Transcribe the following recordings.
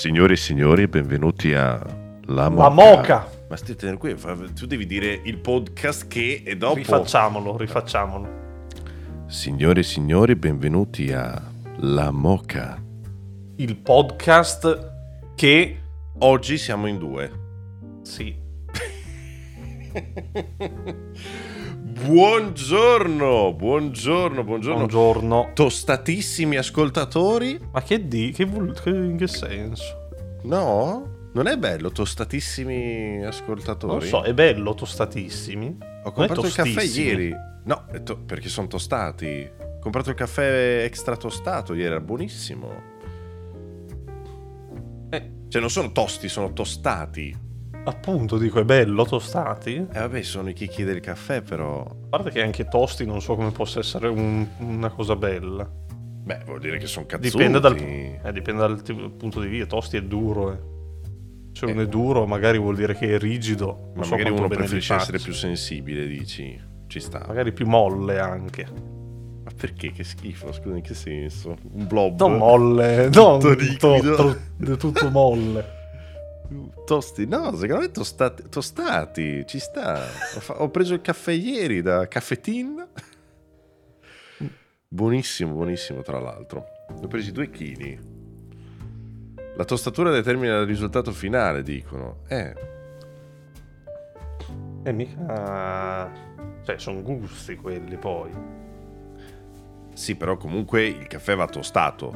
Signore e signori, benvenuti a La Moca. La Moca. Ma stai tenendo qui, tu devi dire il podcast che e dopo... Rifacciamolo. Signore e signori, benvenuti a La Moca. Il podcast che... Oggi siamo in due. Sì. Buongiorno. Tostatissimi ascoltatori. Ma in che senso? No? Non è bello tostatissimi ascoltatori? Non so, è bello tostatissimi? Ho comprato il caffè ieri. No, perché sono tostati. Ho comprato il caffè extra tostato ieri, era buonissimo. Cioè non sono tosti, sono tostati. Appunto, dico, è bello tostati? Vabbè, sono i chicchi del caffè, però. A parte che anche tosti non so come possa essere una cosa bella. Beh, vuol dire che sono cazzuti. Dipende dal punto di vista. Tosti è duro, Se uno è duro, magari vuol dire che è rigido. Ma magari uno preferisce essere più sensibile, dici. Ci sta. Magari più molle anche. Ma perché? Che schifo, scusa, in che senso? Un blob. No, molle. Tutto molle. Tosti, no, secondo me tostati, ci sta. Ho preso il caffè ieri da Caffetin, buonissimo tra l'altro. Ho preso 2 chili. La tostatura determina il risultato finale, dicono. Mica, cioè sono gusti quelli poi. Sì, però comunque il caffè va tostato,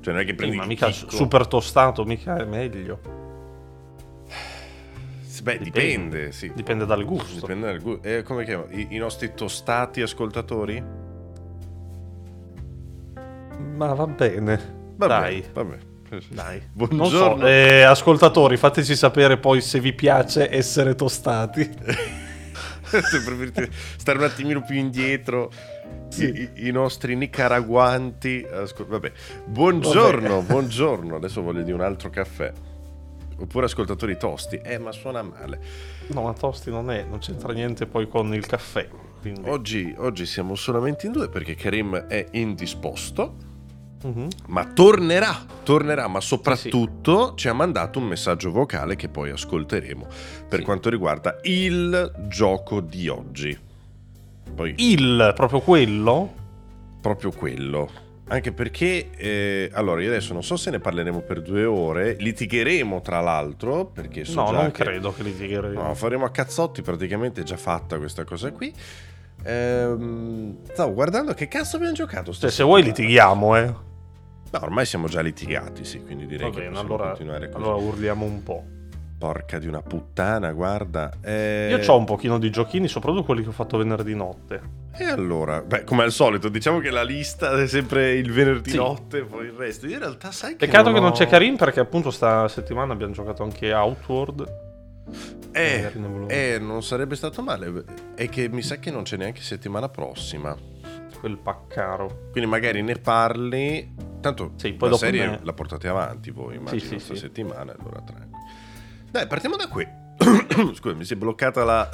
cioè non è che prendi ma mica chicco. Super tostato, mica è meglio. Beh, dipende, sì. Dipende dal gusto. Come chiamano? I nostri tostati ascoltatori? Ma va bene. Dai. Buongiorno. Non so, ascoltatori, fateci sapere poi se vi piace essere tostati. Se preferite stare un attimino più indietro. Sì. I nostri nicaraguanti. Vabbè. Buongiorno. Adesso voglio di un altro caffè. Oppure ascoltatori tosti, ma suona male. No, ma tosti non c'entra niente poi con il caffè. Oggi siamo solamente in due perché Karim è indisposto, ma tornerà, ma soprattutto sì. Ci ha mandato un messaggio vocale che poi ascolteremo per quanto riguarda il gioco di oggi. Poi, Proprio quello. Anche perché, allora, io adesso non so se ne parleremo per 2 ore, litigheremo tra l'altro, perché credo che litigheremo. No, faremo a cazzotti, praticamente è già fatta questa cosa qui. Stavo guardando che cazzo abbiamo giocato. Cioè, se vuoi litighiamo, No, ormai siamo già litigati, sì, quindi direi che possiamo continuare così. Allora urliamo un po'. Porca di una puttana, guarda. Io c'ho un pochino di giochini, soprattutto quelli che ho fatto venerdì notte. E allora, come al solito, diciamo che la lista è sempre il venerdì notte, poi il resto. Io in realtà sai che peccato che non c'è Karim, perché appunto sta settimana abbiamo giocato anche Outward. Non sarebbe stato male. È che mi sa che non c'è neanche settimana prossima. Quel paccaro. Quindi magari ne parli. Tanto la serie la portate avanti voi, immagino, questa settimana, allora tranquillo. Dai, partiamo da qui. Scusa, mi si è bloccata la...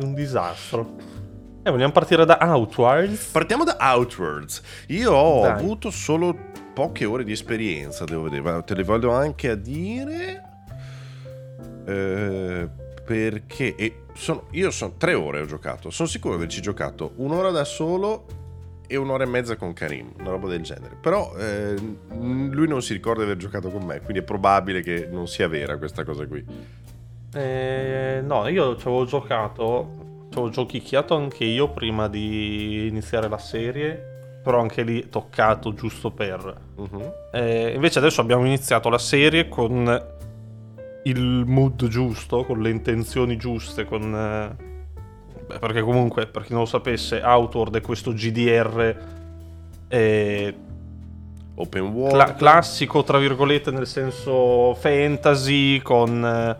Un disastro. Vogliamo partire da Outwards? Partiamo da Outwards. Io ho avuto solo poche ore di esperienza, devo vedere. Ma te le voglio anche a dire... perché... Io sono 3 ore ho giocato. Sono sicuro di averci giocato 1 ora da solo... e 1 ora e mezza con Karim, una roba del genere. Però lui non si ricorda di aver giocato con me, quindi è probabile che non sia vera questa cosa qui. No, io ci avevo giochicchiato anche io prima di iniziare la serie, però anche lì toccato giusto per. Invece adesso abbiamo iniziato la serie con il mood giusto, con le intenzioni giuste, con... perché comunque, per chi non lo sapesse, Outward è questo GDR open world classico, tra virgolette, nel senso fantasy, con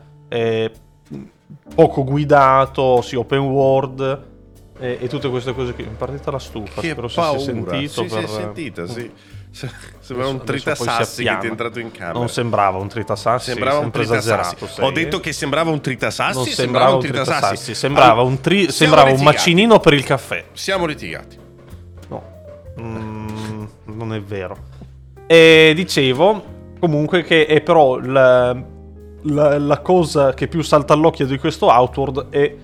poco guidato, open world e tutte queste cose qui. Mi è partita la stufa, che spero paura. Si sia sentito. Si è sentita. Sembrava un tritasassi che ti è entrato in camera. Non sembrava un tritasassi. Sembrava un tritasassi. Ho detto che sembrava un tritasassi. Non sembrava un tritasassi. Sembrava un macinino per il caffè. Siamo litigati. No, non è vero. E dicevo comunque che è però la cosa che più salta all'occhio di questo Outward è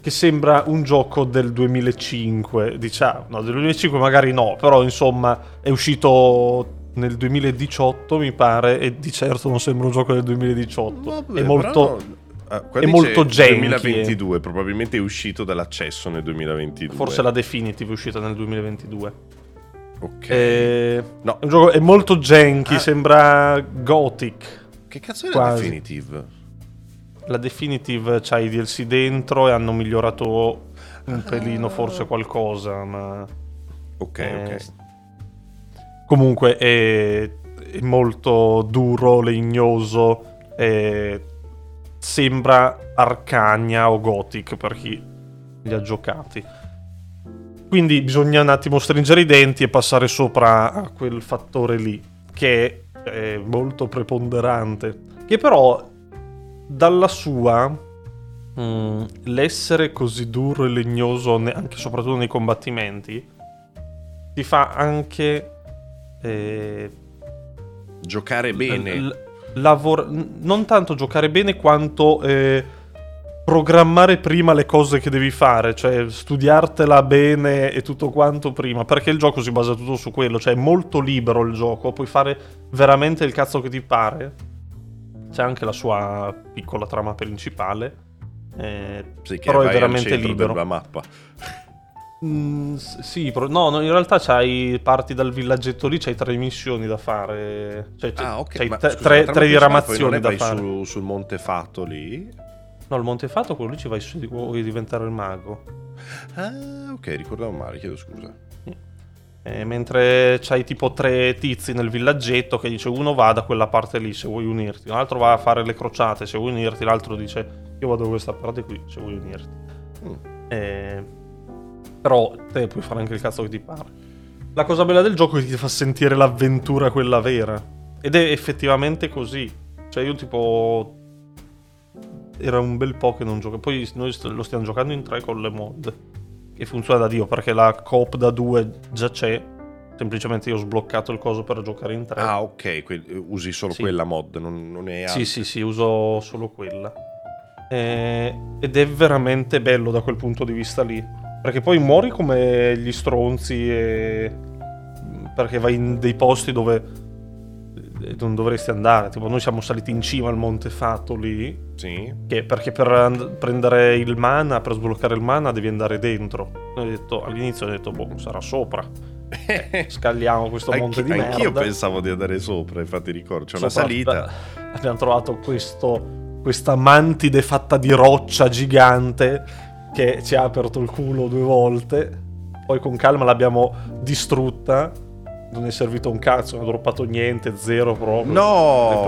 che sembra un gioco del 2005, diciamo, no, del 2005 magari no, però insomma è uscito nel 2018 mi pare, e di certo non sembra un gioco del 2018. Vabbè, è molto, è molto janky. 2022 probabilmente è uscito dall'accesso nel 2022, forse la Definitive è uscita nel 2022. Ok, no, è un gioco, è molto janky, sembra Gothic. Che cazzo è la Definitive? La Definitive c'ha i DLC dentro e hanno migliorato un pelino forse qualcosa, ma ok. Comunque è molto duro, legnoso, sembra Arcania o Gothic per chi li ha giocati. Quindi bisogna un attimo stringere i denti e passare sopra a quel fattore lì, che è molto preponderante, che però dalla sua l'essere così duro e legnoso anche soprattutto nei combattimenti ti fa anche giocare bene, non tanto giocare bene quanto programmare prima le cose che devi fare, cioè studiartela bene e tutto quanto prima, perché il gioco si basa tutto su quello, cioè è molto libero il gioco, puoi fare veramente il cazzo che ti pare. C'è anche la sua piccola trama principale, sì, però è veramente libero della mappa. Sì, no, in realtà c'hai, parti dal villaggetto lì, c'hai 3 missioni da fare, cioè okay. Ma, scusa, 3 diramazioni da fare sul Montefato lì. No, il Montefato quello lì ci vai su, vuoi diventare il mago. Ah, ok, ricordavo male, chiedo scusa. Mentre c'hai tipo 3 tizi nel villaggetto che dice uno va da quella parte lì se vuoi unirti, un altro va a fare le crociate se vuoi unirti, l'altro dice io vado da questa parte qui se vuoi unirti. Però te puoi fare anche il cazzo che ti pare. La cosa bella del gioco è che ti fa sentire l'avventura quella vera, ed è effettivamente così, cioè io tipo era un bel po' che non gioco, poi noi lo stiamo giocando in 3 con le mod, che funziona da Dio perché la coop da 2 già c'è, semplicemente io ho sbloccato il coso per giocare in 3. Ah ok, usi solo quella mod, non è altro. Sì, uso solo quella, ed è veramente bello da quel punto di vista lì, perché poi muori come gli stronzi perché vai in dei posti dove non dovresti andare, tipo noi siamo saliti in cima al Montefato lì, sì, che perché per prendere il mana, per sbloccare il mana devi andare dentro. All'inizio ho detto boh, sarà sopra, scagliamo questo monte di merda. Anch'io pensavo di andare sopra, infatti ricordo c'è una salita, abbiamo trovato questa mantide fatta di roccia gigante che ci ha aperto il culo 2 volte, poi con calma l'abbiamo distrutta. Non è servito un cazzo, non ho droppato niente, zero proprio. No! Ma quante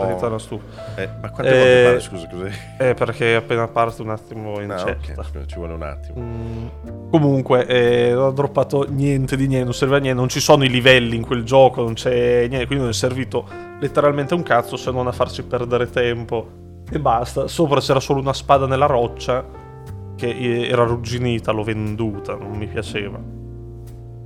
volte fare, scusa, così? Perché appena parte un attimo incetta. Okay, ci vuole un attimo. Comunque, non ho droppato niente di niente, non serve a niente, non ci sono i livelli in quel gioco, non c'è niente, quindi non è servito letteralmente un cazzo se non a farci perdere tempo e basta. Sopra c'era solo una spada nella roccia che era arrugginita, l'ho venduta, non mi piaceva.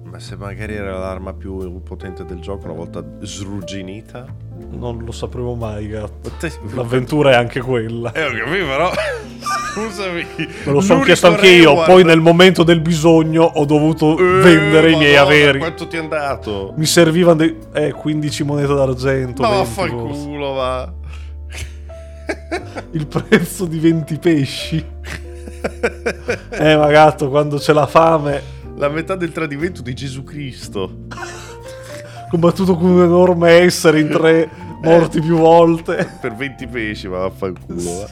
Ma se magari era l'arma più potente del gioco una volta srugginita? Non lo sapremo mai, gatto. L'avventura è anche quella. Ho capito, però... Scusami. Me lo sono chiesto anche io. Poi nel momento del bisogno ho dovuto vendere i miei averi. Quanto ti è andato? Mi servivano 15 monete d'argento. Ma vaffanculo, va. Il prezzo di 20 pesci. Ma gatto, quando c'è la fame... La metà del tradimento di Gesù Cristo. Combattuto con un enorme essere in 3, morti più volte. Per 20 pesci, ma vaffanculo. Sì.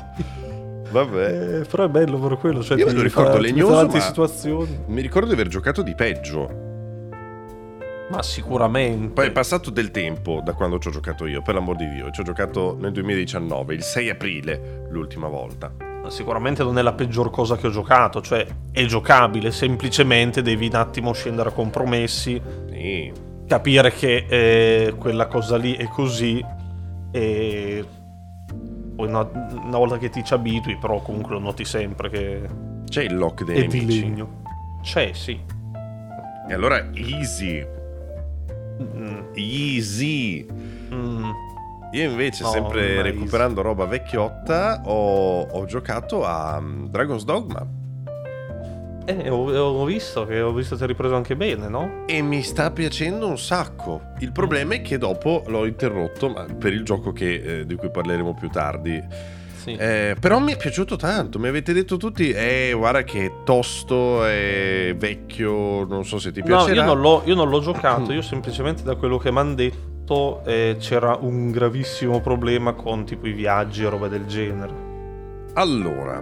Vabbè. Però è bello per quello. Cioè, io me lo ricordo legnoso, ma situazioni. Mi ricordo di aver giocato di peggio. Ma sicuramente. Poi è passato del tempo da quando ci ho giocato io, per l'amor di Dio. Ci ho giocato nel 2019, il 6 aprile, l'ultima volta. Sicuramente non è la peggior cosa che ho giocato, cioè è giocabile, semplicemente devi un attimo scendere a compromessi, sì, capire che quella cosa lì è così, e poi una volta che ti ci abitui, però comunque lo noti sempre che c'è il lock dei nemici. Di legno. C'è, sì. E allora easy. Easy. Io invece, sempre recuperando roba vecchiotta, ho giocato a Dragon's Dogma. Ho visto ti hai ripreso anche bene, no? E mi sta piacendo un sacco. Il problema è che dopo l'ho interrotto, ma per il gioco di cui parleremo più tardi. Sì. Però mi è piaciuto tanto. Mi avete detto tutti, guarda che è tosto, è vecchio, non so se ti piacerà. No, io non l'ho giocato. Io semplicemente, da quello che mi hanno detto, c'era un gravissimo problema con tipo i viaggi e roba del genere. Allora,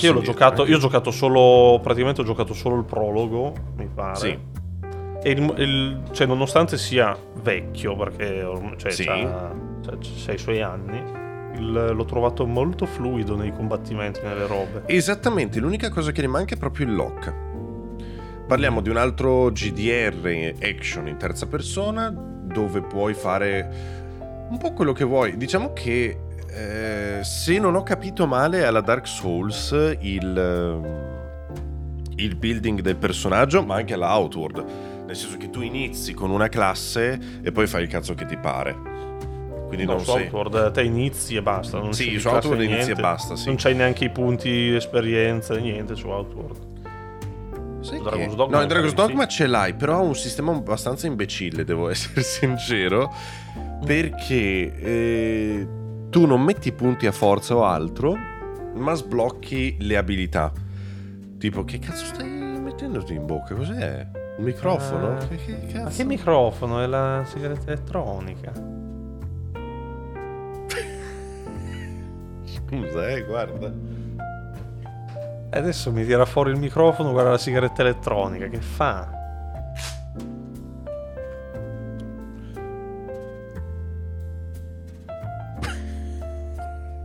Io ho giocato solo, praticamente ho giocato solo il prologo, mi pare. Sì. E cioè, nonostante sia vecchio, perché c'ha i suoi anni, l'ho trovato molto fluido nei combattimenti, nelle robe. Esattamente, l'unica cosa che rimane è proprio il lock. Parliamo di un altro GDR action in terza persona, dove puoi fare un po' quello che vuoi. Diciamo che, se non ho capito male, alla Dark Souls il building del personaggio, ma anche alla Outward, nel senso che tu inizi con una classe e poi fai il cazzo che ti pare. Quindi no, non su Outward te inizi e basta, non sì, su Outward inizi e basta, sì. Non c'hai neanche i punti esperienza, niente su Outward. No, in Dragon's Dogma ce l'hai, però ha un sistema abbastanza imbecille, devo essere sincero, perché tu non metti punti a forza o altro, ma sblocchi le abilità. Tipo, che cazzo stai mettendoti in bocca? Cos'è? Un microfono? Che cazzo? Ma che microfono? È la sigaretta elettronica. Scusa, guarda. Adesso mi tira fuori il microfono, guarda la sigaretta elettronica, che fa?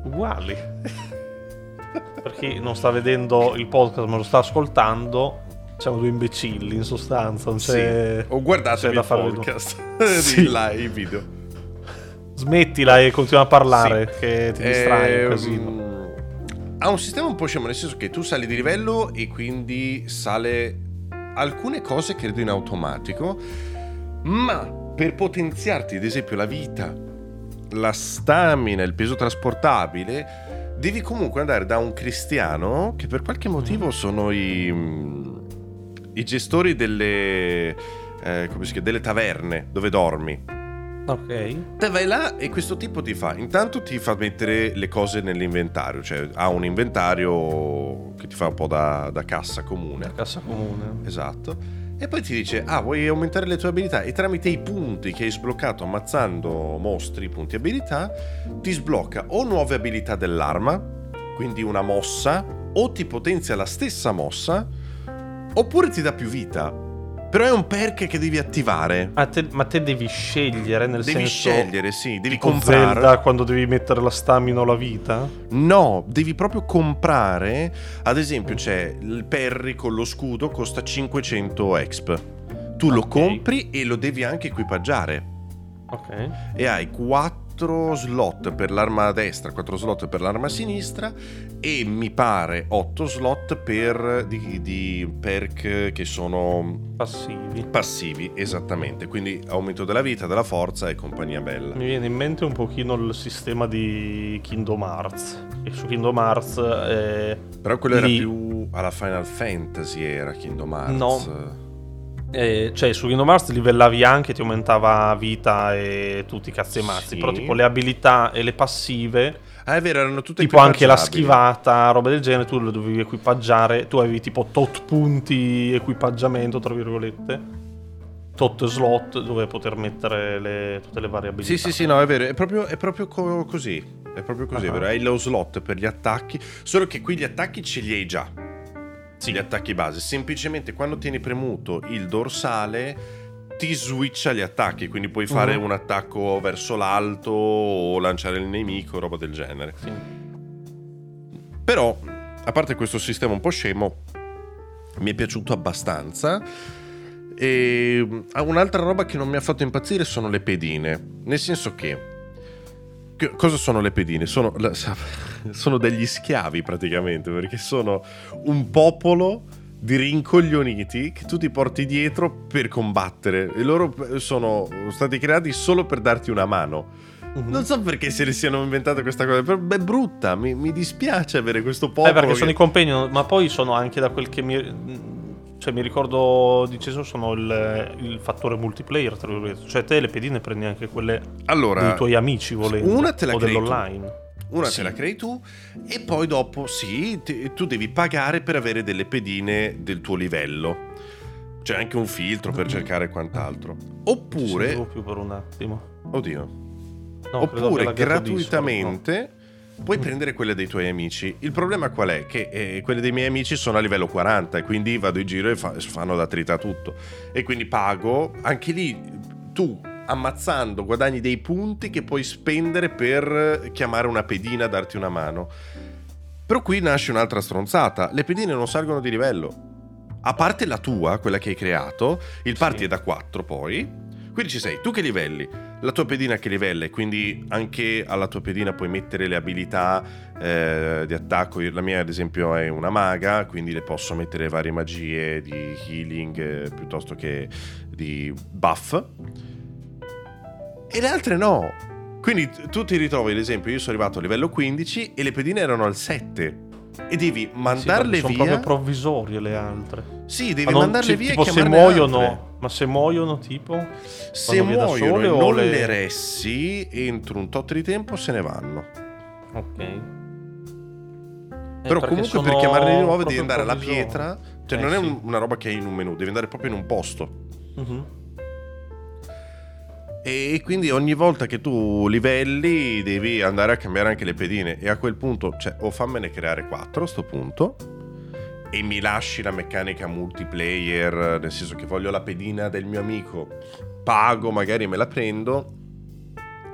Uguali. Per chi non sta vedendo il podcast ma lo sta ascoltando, siamo due imbecilli in sostanza, non c'è, sì. O guardatevi il podcast, sì. I video. Smettila e continua a parlare, sì. Che ti distrai un casino. Ha un sistema un po' scemo, nel senso che tu sali di livello e quindi sale alcune cose credo in automatico, ma per potenziarti ad esempio la vita, la stamina, il peso trasportabile, devi comunque andare da un cristiano che per qualche motivo sono i gestori delle delle taverne dove dormi. Ok. Te vai là e questo tipo ti fa, intanto ti fa mettere le cose nell'inventario, cioè ha un inventario che ti fa un po' da cassa comune. Da cassa comune. Esatto. E poi ti dice, vuoi aumentare le tue abilità? E tramite i punti che hai sbloccato ammazzando mostri, punti abilità, ti sblocca o nuove abilità dell'arma, quindi una mossa, o ti potenzia la stessa mossa, oppure ti dà più vita. Però è un perk che devi attivare. Ma te devi scegliere, nel devi senso... Devi scegliere, sì, devi comprare. Zelda, quando devi mettere la stamina o la vita? No, devi proprio comprare. Ad esempio c'è il parry con lo scudo, costa 500 exp. Tu lo compri e lo devi anche equipaggiare. Ok. E hai 4 slot per l'arma destra, 4 slot per l'arma sinistra e mi pare 8 slot per di perk che sono passivi, esattamente, quindi aumento della vita, della forza e compagnia bella. Mi viene in mente un pochino il sistema di Kingdom Hearts, e su Kingdom Hearts però quello era più alla Final Fantasy, era Kingdom Hearts. No. Cioè su Kingdom Hearts livellavi anche, ti aumentava vita e tutti i cazzi e mazzi, sì. Però tipo le abilità e le passive, è vero, erano tutte tipo anche la schivata, roba del genere, tu lo dovevi equipaggiare, tu avevi tipo tot punti equipaggiamento, tra virgolette, tot slot dove poter mettere tutte le varie abilità. Sì, no, è vero, è proprio così, è proprio così, è vero, hai lo slot per gli attacchi, solo che qui gli attacchi ce li hai già. Sì. Gli attacchi base, semplicemente quando tieni premuto il dorsale ti switcha gli attacchi, quindi puoi fare un attacco verso l'alto o lanciare il nemico, roba del genere. Sì. Però, a parte questo sistema un po' scemo, mi è piaciuto abbastanza. E un'altra roba che non mi ha fatto impazzire sono le pedine, nel senso che cosa sono le pedine? Sono degli schiavi praticamente, perché sono un popolo di rincoglioniti che tu ti porti dietro per combattere, e loro sono stati creati solo per darti una mano. Non so perché se ne siano inventate questa cosa, però è brutta, mi dispiace avere questo popolo. Perché sono i compagni, ma poi sono anche, da quel che mi ricordo di Gesù, sono il fattore multiplayer, tra virgolette. Cioè te le pedine prendi anche quelle dei tuoi amici, volendo, una te la o dell'online. Una te la crei tu, e poi dopo tu devi pagare per avere delle pedine del tuo livello. C'è anche un filtro per cercare quant'altro. Oppure... Non più per un attimo. Oddio. No, oppure gratuitamente puoi prendere quelle dei tuoi amici. Il problema qual è? Che quelle dei miei amici sono a livello 40, e quindi vado in giro e fanno da trita tutto, e quindi pago. Anche lì tu, ammazzando, guadagni dei punti che puoi spendere per chiamare una pedina, darti una mano. Però qui nasce un'altra stronzata: le pedine non salgono di livello, a parte la tua, quella che hai creato. Il party è da 4 poi. Quindi ci sei tu che livelli, la tua pedina che livella, e quindi anche alla tua pedina puoi mettere le abilità di attacco. La mia ad esempio è una maga, quindi le posso mettere varie magie di healing piuttosto che di buff, e le altre no. Quindi tu ti ritrovi, ad esempio, io sono arrivato a livello 15 e le pedine erano al 7. E devi mandarle via. Sono proprio provvisorie le altre. Sì, devi mandarle via. Tipo, e se muoiono, altre. Ma se muoiono, tipo, se muoiono sole, e non le ressi entro un tot di tempo, se ne vanno. Ok. Però comunque per chiamarle di nuovo devi andare alla pietra. Cioè non è una roba che hai in un menu, devi andare proprio in un posto. E quindi ogni volta che tu livelli devi andare a cambiare anche le pedine, e a quel punto, cioè, o fammene creare 4 a sto punto e mi lasci la meccanica multiplayer, nel senso che voglio la pedina del mio amico, pago, magari me la prendo,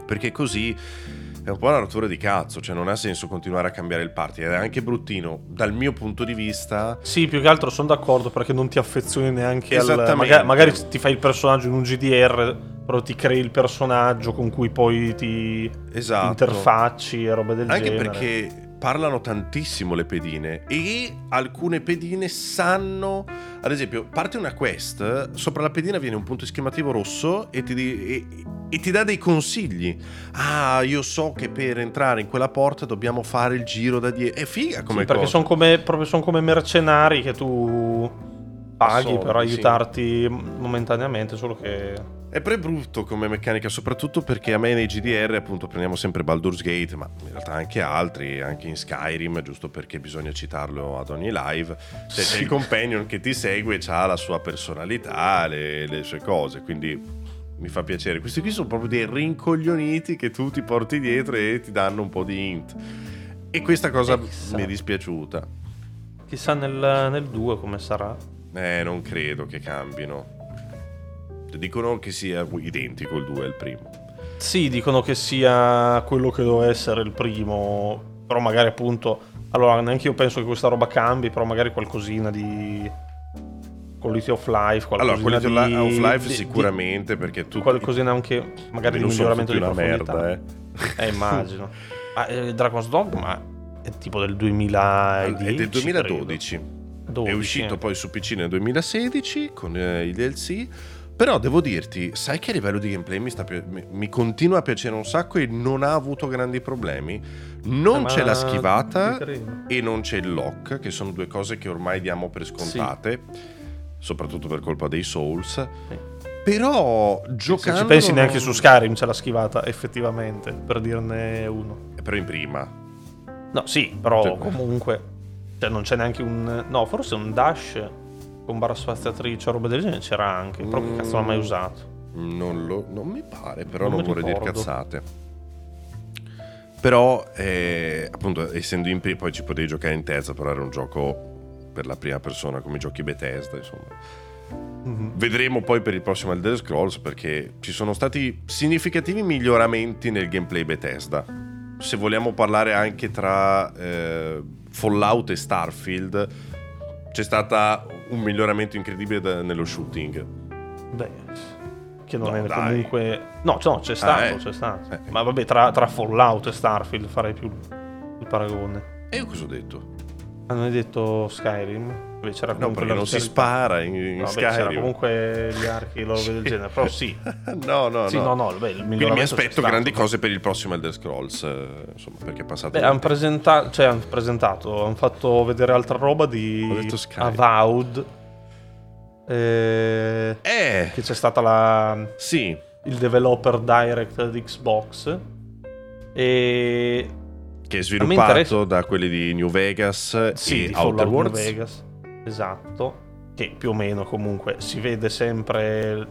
perché così è un po' una rottura di cazzo. Cioè non ha senso continuare a cambiare il party, è anche bruttino dal mio punto di vista. Sì, più che altro sono d'accordo, perché non ti affezioni neanche al... Magari ti fai il personaggio in un GDR, però ti crei il personaggio con cui poi ti interfacci e roba del genere. Anche perché parlano tantissimo le pedine, e alcune pedine sanno, ad esempio, parte una quest, sopra la pedina viene un punto esclamativo rosso e ti dà dei consigli. Ah, io so che per entrare in quella porta dobbiamo fare il giro da dietro. È figa come cosa. Perché sono come mercenari che tu paghi per aiutarti momentaneamente, solo che... È pre brutto come meccanica, soprattutto perché a me nei GDR, appunto, prendiamo sempre Baldur's Gate, ma in realtà anche altri, anche in Skyrim, giusto perché bisogna citarlo ad ogni live, cioè c'è il companion che ti segue, ha la sua personalità, le sue cose, quindi mi fa piacere. Questi qui sono proprio dei rincoglioniti che tu ti porti dietro e ti danno un po' di hint, e questa cosa mi è dispiaciuta. Chissà nel 2 come sarà. Non credo che cambino. Dicono che sia identico il 2 al primo. Sì, dicono che sia quello che doveva essere il primo. Però magari, appunto, allora neanche io penso che questa roba cambi, però magari qualcosina di quality of life, qualcosina of life sicuramente, perché tu qualcosina anche magari di miglioramento di profondità. Merda, immagino. Ma Dragon's Dogma è tipo del 2010, è del 2012. 12, è uscito poi su PC nel 2016 con i DLC. Però devo dirti, sai che a livello di gameplay mi continua a piacere un sacco, e non ha avuto grandi problemi. Non c'è la schivata e non c'è il lock, che sono due cose che ormai diamo per scontate, soprattutto per colpa dei Souls. Però giocando... Se ci pensi, neanche su Skyrim c'è la schivata, effettivamente, per dirne uno. Però in prima. No, sì, però comunque... Cioè non c'è neanche un... No, forse un dash... con barra spaziatrice o roba del genere c'era anche, però che cazzo l'ha mai usato? Non mi pare, però non vorrei dire cazzate. Però appunto, essendo in prima, poi ci potevi giocare in terza, però era un gioco per la prima persona, come i giochi Bethesda, insomma. Vedremo poi per il prossimo Elder Scrolls, perché ci sono stati significativi miglioramenti nel gameplay Bethesda. Se vogliamo parlare anche tra Fallout e Starfield, c'è stata un miglioramento incredibile nello shooting. Beh, che non è comunque... No, c'è stato. Ma vabbè, tra Fallout e Starfield farei più il paragone. E io cosa ho detto? Hanno detto Skyrim? Beh, c'era no, perché non si spara in no, Skyrim. Beh, c'era comunque gli archi loro del genere, però sì. Quindi mi aspetto grandi cose per il prossimo Elder Scrolls, insomma, perché è passato. Hanno presentato, hanno fatto vedere altra roba di Avowed. Che c'è stata la sì, il developer direct di Xbox e che è sviluppato da quelli di New Vegas, sì, e di Outwards. New Vegas, esatto, che più o meno comunque si vede sempre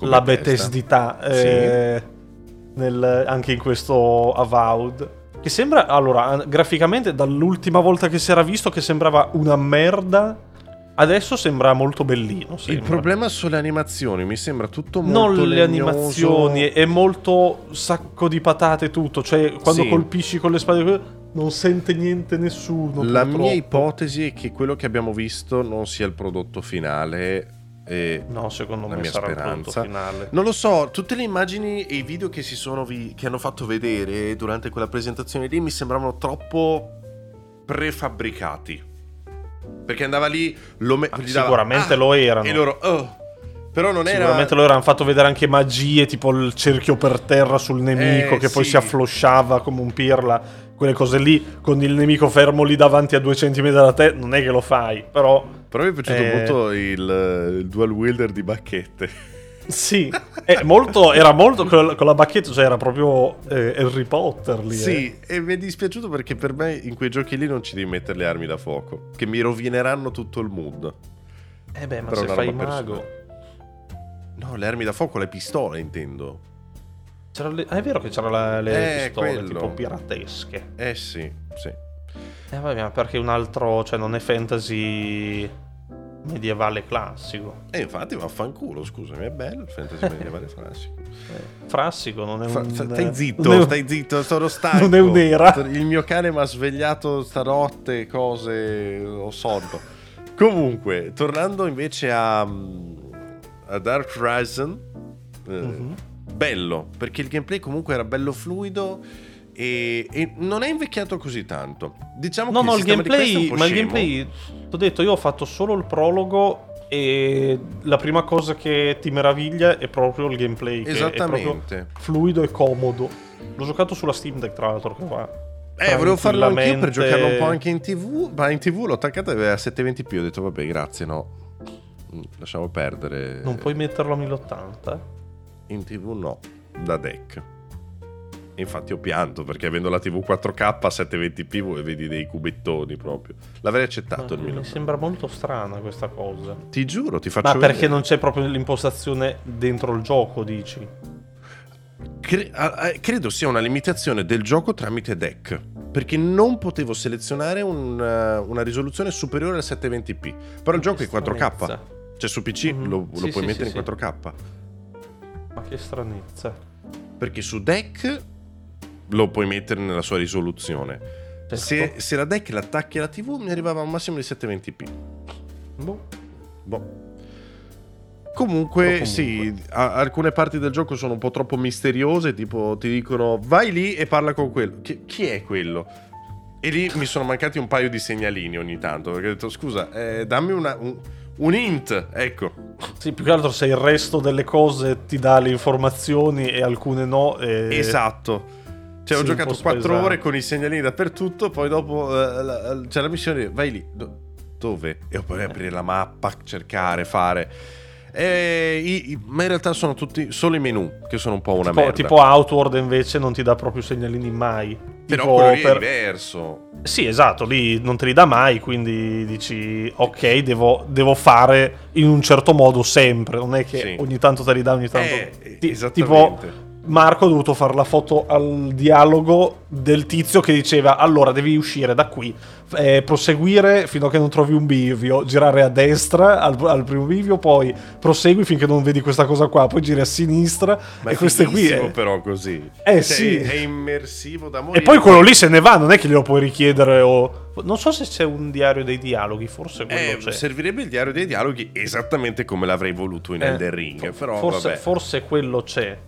la Bethesdità anche in questo Avowed, che sembra, allora, graficamente dall'ultima volta che si era visto che sembrava una merda, adesso sembra molto bellino. Sembra. Il problema sono le animazioni, mi sembra tutto molto non le legnoso. Animazioni, è molto sacco di patate tutto, cioè quando sì, colpisci con le spade non sente niente nessuno. La purtroppo mia ipotesi è che quello che abbiamo visto non sia il prodotto finale. No, secondo me sarà il prodotto finale. Non lo so, tutte le immagini e i video che si sono che hanno fatto vedere durante quella presentazione lì mi sembravano troppo prefabbricati. Perché andava lì, sicuramente lo erano. E loro, però non era. Sicuramente lo erano. Hanno fatto vedere anche magie, tipo il cerchio per terra sul nemico che poi si afflosciava come un pirla. Quelle cose lì, con il nemico fermo lì davanti a 2 centimetri da te, non è che lo fai. Però mi è piaciuto molto il dual wielder di bacchette. Sì, era molto con la bacchetta, cioè era proprio Harry Potter lì. Sì, e mi è dispiaciuto perché per me in quei giochi lì non ci devi mettere le armi da fuoco, che mi rovineranno tutto il mood. Ma però se fai mago. No, le armi da fuoco, le pistole intendo. È vero che c'erano le pistole tipo piratesche. Sì. Vabbè, ma perché un altro, cioè non è fantasy medievale classico. E infatti vaffanculo, scusami, è bello il fantasy medievale classico. Frassico non è un... Stai zitto, sono stanco. Non è un'era. Il mio cane mi ha svegliato stanotte, cose, ho sonno. Comunque, tornando invece a Dark Horizon, bello, perché il gameplay comunque era bello fluido e non è invecchiato così tanto. Diciamo che il gameplay, ma il gameplay, t'ho detto, io ho fatto solo il prologo e la prima cosa che ti meraviglia è proprio il gameplay, esattamente, che è fluido e comodo. L'ho giocato sulla Steam Deck, tra l'altro, che qua volevo farlo anch'io per giocarlo un po' anche in TV, ma in TV l'ho attaccata a 720p, ho detto vabbè, grazie, no, lasciamo perdere. Non puoi metterlo a 1080? In TV no, da deck. Infatti ho pianto perché avendo la TV 4K a 720p vedi dei cubettoni proprio. L'avrei accettato il mio. Mi sembra molto strana questa cosa. Ti giuro, ti faccio vedere. Ma perché non c'è proprio l'impostazione dentro il gioco, dici? Credo sia una limitazione del gioco tramite deck, perché non potevo selezionare una risoluzione superiore a 720p. Però il gioco è 4K. Cioè su PC lo puoi mettere in 4K. Ma che stranezza. Perché su deck lo puoi mettere nella sua risoluzione, certo. Se la deck l'attacchi alla TV mi arrivava a un massimo di 720p. Boh. Comunque sì, alcune parti del gioco sono un po' troppo misteriose, tipo ti dicono vai lì e parla con quello. Chi è quello? E lì mi sono mancati un paio di segnalini ogni tanto, perché ho detto scusa, dammi un hint, ecco. Sì, più che altro se il resto delle cose ti dà le informazioni e alcune no. Esatto. Cioè, ho giocato 4 ore con i segnalini dappertutto, poi dopo c'è la missione, vai lì, dove? E poi aprire la mappa, cercare, fare. Ma in realtà sono tutti solo i menu che sono un po' una merda. Tipo Outward invece non ti dà proprio segnalini mai. Però tipo, quello lì è diverso. Sì, esatto, lì non te li dà mai, quindi dici ok, devo fare in un certo modo sempre, non è che ogni tanto te li dà, ogni tanto esattamente. Tipo Marco ha dovuto fare la foto al dialogo del tizio che diceva allora devi uscire da qui, proseguire fino a che non trovi un bivio, girare a destra al primo bivio, poi prosegui finché non vedi questa cosa qua, poi giri a sinistra. Ma e queste qui è però così è immersivo da morire. E poi quello lì se ne va, non è che glielo puoi richiedere o... Non so se c'è un diario dei dialoghi, forse quello c'è. Servirebbe il diario dei dialoghi esattamente come l'avrei voluto in Elden Ring, però forse quello c'è.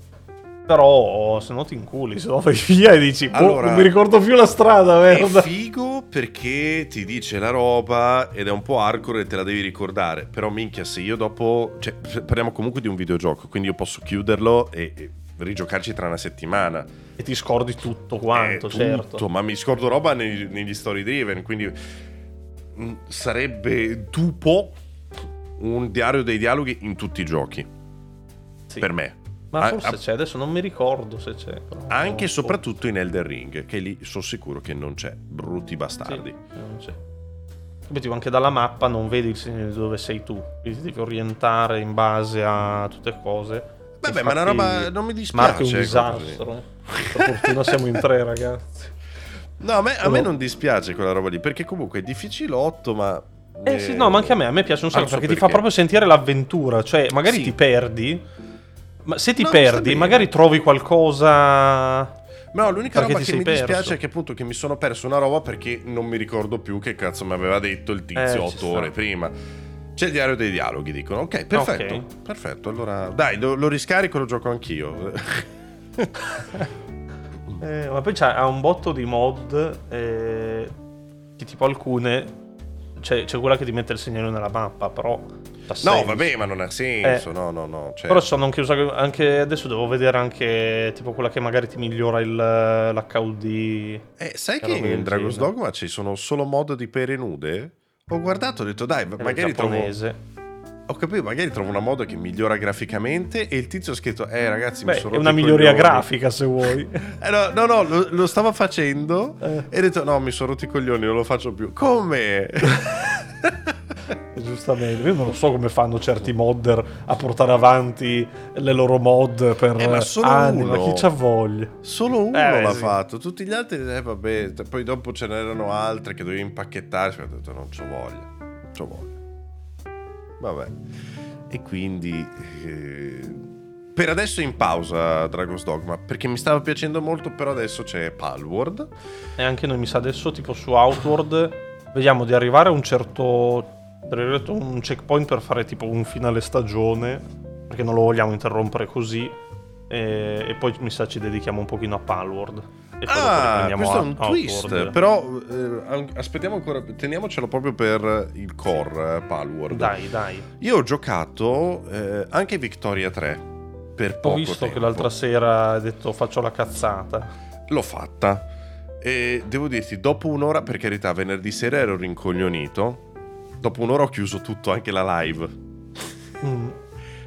Però se no ti inculi, se no vai via e dici allora, non mi ricordo più la strada, merda. È figo perché ti dice la roba ed è un po' hardcore e te la devi ricordare. Però minchia, se io dopo, cioè, parliamo comunque di un videogioco, quindi io posso chiuderlo e rigiocarci tra una settimana e ti scordi tutto quanto, certo. Ma mi scordo roba negli story driven, quindi sarebbe tipo un diario dei dialoghi in tutti i giochi, sì, per me. Ma forse c'è, adesso non mi ricordo se c'è. Anche e soprattutto in Elden Ring, che lì sono sicuro che non c'è, brutti bastardi. Sì, non c'è. Capito, anche dalla mappa non vedi il segno di dove sei tu, quindi ti devi orientare in base a tutte le cose. Vabbè, infatti, ma una roba non mi dispiace. Marco è un disastro. Per fortuna siamo in tre, ragazzi. No, a me non dispiace quella roba lì, perché comunque è difficilotto, ma... sì, no, ma anche a me piace un sacco, perché ti fa proprio sentire l'avventura, cioè magari sì, ti perdi, ma se ti perdi magari trovi qualcosa... No, l'unica roba che mi dispiace è che appunto che mi sono perso una roba perché non mi ricordo più che cazzo mi aveva detto il tizio 8 ore prima. C'è il diario dei dialoghi, dicono, ok, perfetto, allora dai, lo riscarico e lo gioco anch'io. Ma poi ha un botto di mod che tipo alcune... C'è quella che ti mette il segnale nella mappa, però... No, vabbè, ma non ha senso, no. Certo. Però sono anche usato, anche adesso devo vedere anche tipo quella che magari ti migliora l'HUD. Sai che in Dragon's Dogma ci sono solo mod di pere nude? Ho guardato e ho detto, dai, magari trovo... Ho capito, magari trovo una mod che migliora graficamente e il tizio ha scritto, ragazzi, mi sono rotto. È una miglioria grafica, se vuoi. No, lo stava facendo e ha detto, no, mi sono rotti i coglioni, non lo faccio più. Come? Giustamente, io non lo so come fanno certi modder a portare avanti le loro mod per anni, ma chi c'ha voglia? Solo uno l'ha fatto, tutti gli altri, vabbè, poi dopo ce n'erano altre che dovevi impacchettare, cioè, ho detto, non c'ho voglia, Vabbè, e quindi per adesso è in pausa Dragon's Dogma, perché mi stava piacendo molto, però adesso c'è Palworld. E anche noi mi sa adesso tipo su Outward vediamo di arrivare a un checkpoint per fare tipo un finale stagione, perché non lo vogliamo interrompere così, e poi mi sa ci dedichiamo un pochino a Palworld. Questo è un twist, però aspettiamo ancora, teniamocelo proprio per il core Palworld. Dai. Io ho giocato anche Victoria 3 per poco tempo. Ho visto che l'altra sera hai detto faccio la cazzata. L'ho fatta e devo dirti, dopo un'ora, per carità, venerdì sera ero rincoglionito. Dopo un'ora ho chiuso tutto, anche la live.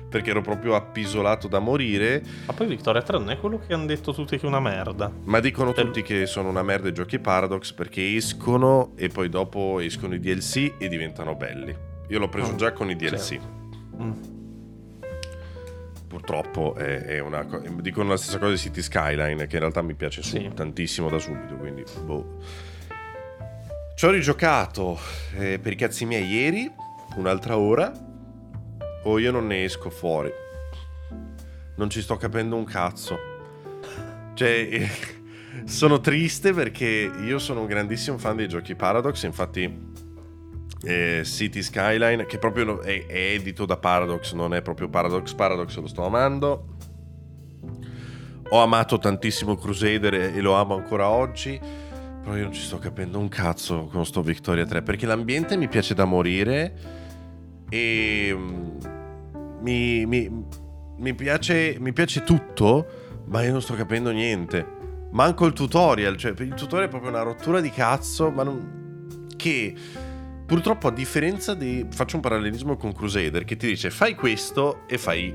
Perché ero proprio appisolato da morire. Ma poi Victoria 3 non è quello che hanno detto tutti che è una merda. Ma dicono tutti che sono una merda i giochi Paradox, perché escono e poi dopo escono i DLC e diventano belli. Io l'ho preso già con i DLC. Certo. Purtroppo è una cosa. Dicono la stessa cosa di Cities Skyline, che in realtà mi piace tantissimo da subito, quindi boh. Ci ho rigiocato per i cazzi miei ieri, un'altra ora. Io non ne esco fuori, non ci sto capendo un cazzo, cioè sono triste perché io sono un grandissimo fan dei giochi Paradox, infatti City Skyline, che proprio è edito da Paradox, non è proprio Paradox, lo sto amando, ho amato tantissimo Crusader e lo amo ancora oggi, però io non ci sto capendo un cazzo con sto Victoria 3, perché l'ambiente mi piace da morire e mi piace tutto, ma io non sto capendo niente. Manco il tutorial, cioè il tutorial è proprio una rottura di cazzo, ma non... che purtroppo, a differenza di, faccio un parallelismo con Crusader, che ti dice fai questo e fai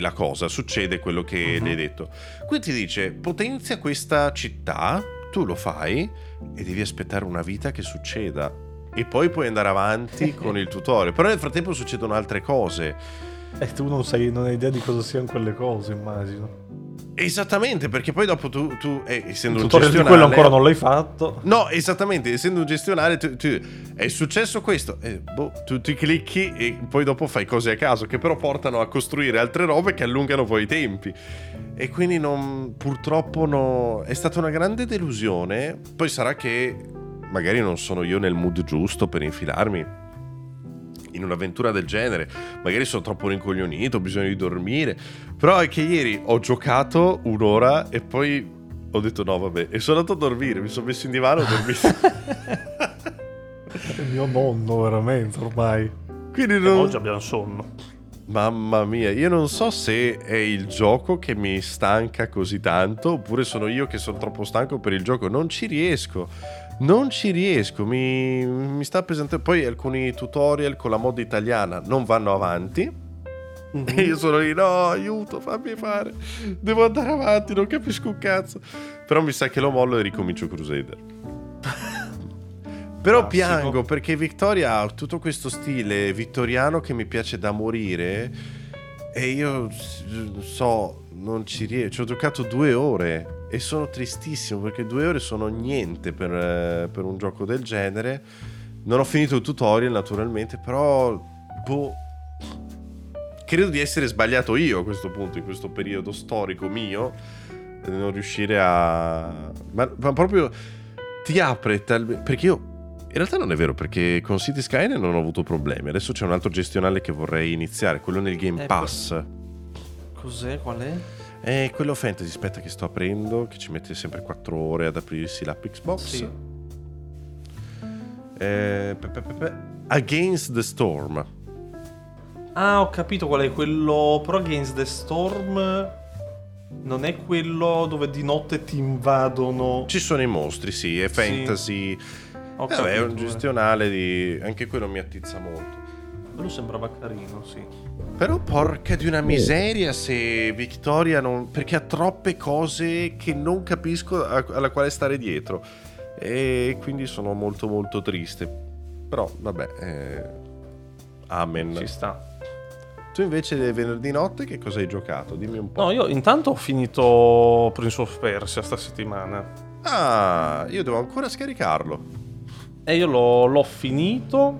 la cosa, succede quello che gli hai detto. Qui ti dice potenzia questa città, tu lo fai e devi aspettare una vita che succeda e poi puoi andare avanti con il tutorial, però nel frattempo succedono altre cose e tu non hai idea di cosa siano quelle cose, immagino. Esattamente, perché poi dopo tu essendo un gestionale, di quello ancora non l'hai fatto. No, esattamente, essendo un gestionale tu è successo questo tu ti clicchi e poi dopo fai cose a caso che però portano a costruire altre robe che allungano poi i tempi. E quindi è stata una grande delusione. Poi sarà che magari non sono io nel mood giusto per infilarmi in un'avventura del genere, magari sono troppo rincoglionito, ho bisogno di dormire, però è che ieri ho giocato un'ora e poi ho detto no vabbè e sono andato a dormire, mi sono messo in divano e ho dormito. il mio nonno veramente ormai. Quindi non... Oggi abbiamo sonno. Mamma mia, io non so se è il gioco che mi stanca così tanto oppure sono io che sono troppo stanco per il gioco. Non ci riesco, mi sta presentando. Poi alcuni tutorial con la mod italiana non vanno avanti. E io sono lì, no, aiuto, fammi fare, devo andare avanti, non capisco un cazzo. Però mi sa che lo mollo e ricomincio Crusader. Però classico. Piango perché Victoria ha tutto questo stile vittoriano che mi piace da morire. E io non ci riesco. Ci ho giocato 2 ore e sono tristissimo perché 2 ore sono niente per un gioco del genere. Non ho finito il tutorial naturalmente, però credo di essere sbagliato io a questo punto, in questo periodo storico mio, non riuscire a... Ma proprio ti apre perché io... In realtà non è vero, perché con Cities Skylines non ho avuto problemi. Adesso c'è un altro gestionale che vorrei iniziare, quello nel Game Pass. Cos'è? Qual è? È quello fantasy, aspetta che sto aprendo, che ci mette sempre 4 ore ad aprirsi l'app Xbox. Sì. Against the Storm. Ah, ho capito qual è quello. Però Against the Storm non è quello dove di notte ti invadono. Ci sono i mostri, sì, è fantasy. Vabbè, è un gestionale di... Anche quello mi attizza molto. Quello sembrava carino, sì. Però porca di una miseria se Victoria non... Perché ha troppe cose che non capisco alla quale stare dietro. E quindi sono molto molto triste. Però vabbè, amen. Ci sta. Tu invece venerdì notte che cosa hai giocato? Dimmi un po'. No, io intanto ho finito Prince of Persia sta settimana. Ah, io devo ancora scaricarlo. E io l'ho finito.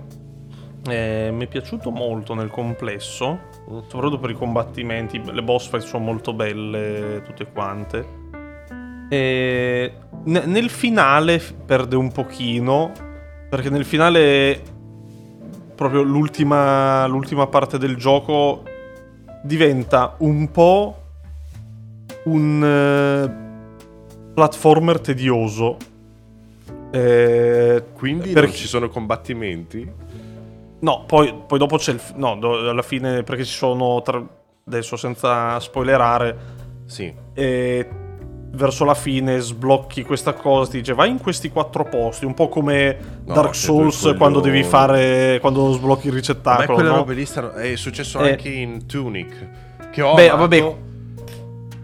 Mi è piaciuto molto nel complesso, soprattutto per i combattimenti. Le boss fight sono molto belle tutte quante. E nel finale perde un pochino, perché nel finale... Proprio l'ultima parte del gioco diventa un po' un platformer tedioso. Quindi perché... non ci sono combattimenti? No, poi dopo c'è il... No, alla fine perché ci sono... Adesso senza spoilerare. Sì. Verso la fine sblocchi questa cosa, ti dice vai in questi 4 posti, un po' come Dark Souls quando devi fare, quando sblocchi il ricettacolo. Ma quella roba lì è successo anche in Tunic, che ho amato. Vabbè,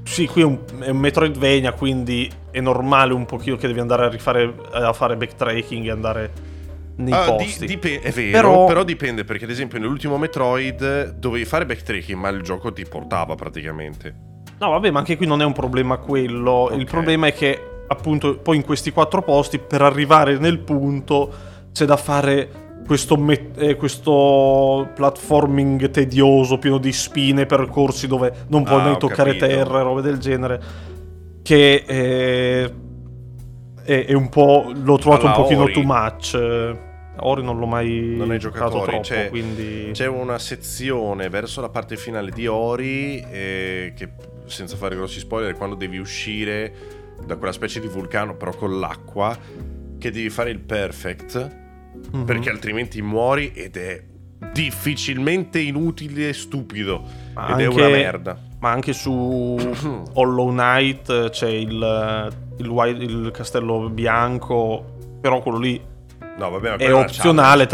sì, qui è un Metroidvania, quindi è normale un pochino che devi andare a fare backtracking e andare nei posti. È vero, però dipende, perché ad esempio nell'ultimo Metroid dovevi fare backtracking ma il gioco ti portava praticamente. No, vabbè, ma anche qui non è un problema quello. Okay. Il problema è che, appunto, poi in questi 4 posti, per arrivare nel punto, c'è da fare questo platforming tedioso, pieno di spine, percorsi dove non puoi mai toccare terra, robe del genere. Che è un po'... L'ho trovato un pochino Ori. Too much. Ori non l'ho mai giocato troppo, quindi... C'è una sezione verso la parte finale di Ori che... senza fare grossi spoiler, quando devi uscire da quella specie di vulcano però con l'acqua, che devi fare il perfect, perché altrimenti muori ed è difficilmente inutile e stupido, ma ed anche, è una merda. Ma anche su Hollow Knight c'è il castello bianco, però quello lì è opzionale,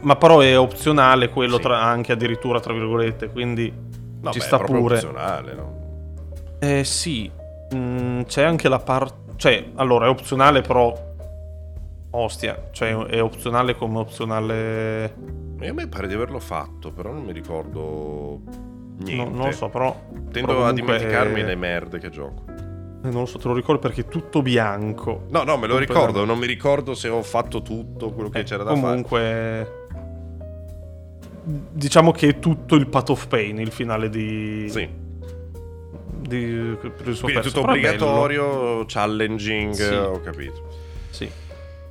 ma però è opzionale quello, sì. Anche addirittura tra virgolette, quindi ci sta pure. Opzionale, no? Sì, c'è anche la parte... Cioè, allora, è opzionale, però... Ostia, cioè è opzionale come opzionale... A me pare di averlo fatto, però non mi ricordo niente. Non lo so, però... Tendo a dimenticarmi le merde che gioco. Non lo so, te lo ricordo perché è tutto bianco. No, me lo ricordo, non mi ricordo se ho fatto tutto quello che c'era da fare. Comunque... Diciamo che è tutto il Path of Pain, il finale di... Sì. Quindi è tutto obbligatorio, bello. Challenging, sì. Ho capito. Sì.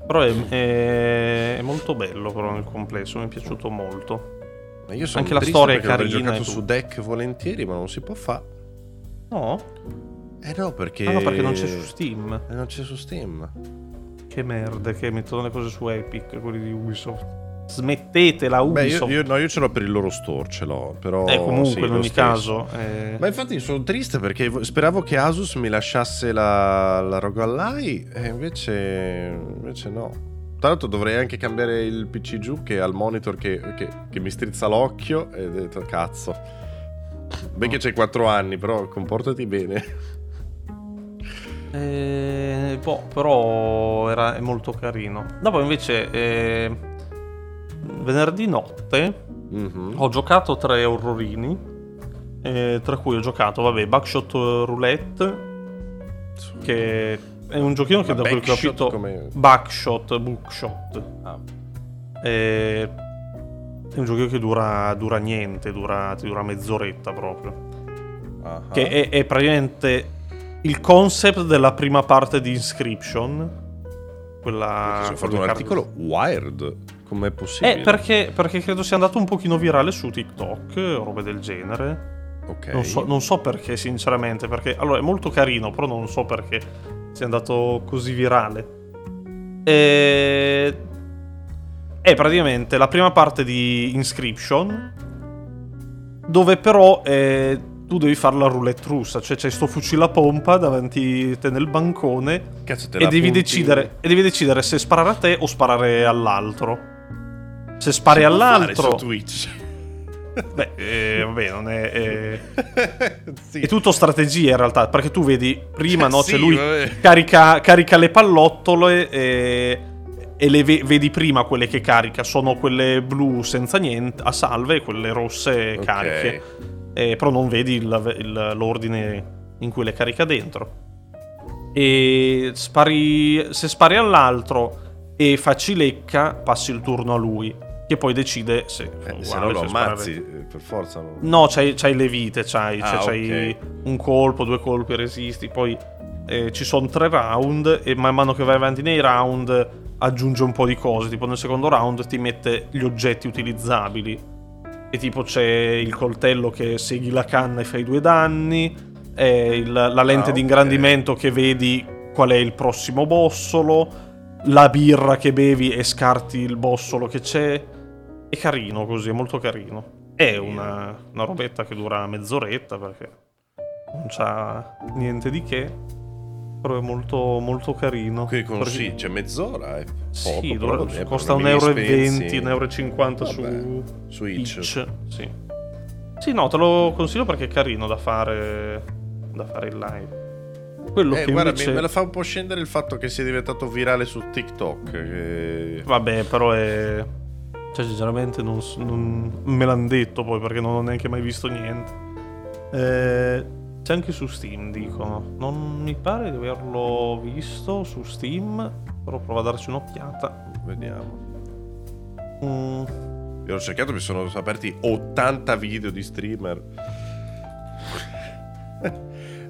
Però è molto bello, però nel complesso mi è piaciuto molto. Ma io sono anche la storia è carina. Ho giocato su deck volentieri, ma non si può fare. No? Eh no, perché non c'è su Steam. Che merda che mettono le cose su Epic, quelli di Ubisoft. Smettetela Ubisoft. Beh, io ce l'ho per il loro store, ce l'ho, però comunque sì, in ogni caso ma infatti sono triste perché speravo che Asus mi lasciasse la Rogallai e invece no. Tra l'altro dovrei anche cambiare il PC giù che ha il monitor che mi strizza l'occhio e ho detto cazzo. Beh, che c'hai 4 anni, però comportati bene. Però è molto carino. Dopo invece venerdì notte ho giocato 3 orrorini, tra cui ho giocato Buckshot Roulette, che è un giochino che da quel che ho capito Buckshot è un giochino che dura niente, dura mezz'oretta proprio, che è praticamente il concept della prima parte di Inscription, quella ho fatto un articolo Wired. Com'è possibile? Perché credo sia andato un pochino virale su TikTok, robe del genere. Okay. Non so perché, sinceramente, perché allora è molto carino, però non so perché sia andato così virale. È praticamente la prima parte di Inscription, dove però tu devi fare la roulette russa, cioè c'è sto fucile a pompa davanti te nel bancone. Cazzo, te la punti. devi decidere se sparare a te o sparare all'altro. Se spari all'altro su Twitch. Beh, vabbè, non è sì. È tutto strategia in realtà, perché tu vedi prima no, sì, c'è lui carica le pallottole e le vedi prima quelle che carica, sono quelle blu senza niente a salve e quelle rosse cariche. Però non vedi l'ordine in cui le carica dentro. E se spari all'altro e fa cilecca, passi il turno a lui, che poi decide se no lo ammazzi per forza. No, c'hai le vite, c'hai un colpo, 2 colpi, resisti. Poi ci sono 3 round e man mano che vai avanti nei round aggiunge un po' di cose. Tipo nel secondo round ti mette gli oggetti utilizzabili e tipo c'è il coltello che segui la canna e fai 2 danni, la lente di ingrandimento che vedi qual è il prossimo bossolo, la birra che bevi e scarti il bossolo che c'è. È carino così, è molto carino. È una robetta che dura mezz'oretta perché non c'ha niente di che, però è molto molto carino. Che consigli? C'è mezz'ora? È poco, sì, costa €1,20, €1,50 su Itch. Sì, no, te lo consiglio perché è carino da fare in live. Quello che guarda, invece... me la fa un po' scendere il fatto che sia diventato virale su TikTok. Vabbè, però è... cioè, sinceramente non me l'hanno detto poi, perché non ho neanche mai visto niente. C'è anche su Steam, dicono. Non mi pare di averlo visto su Steam, però prova a darci un'occhiata. Vediamo. Io l'ho cercato, mi sono aperti 80 video di streamer.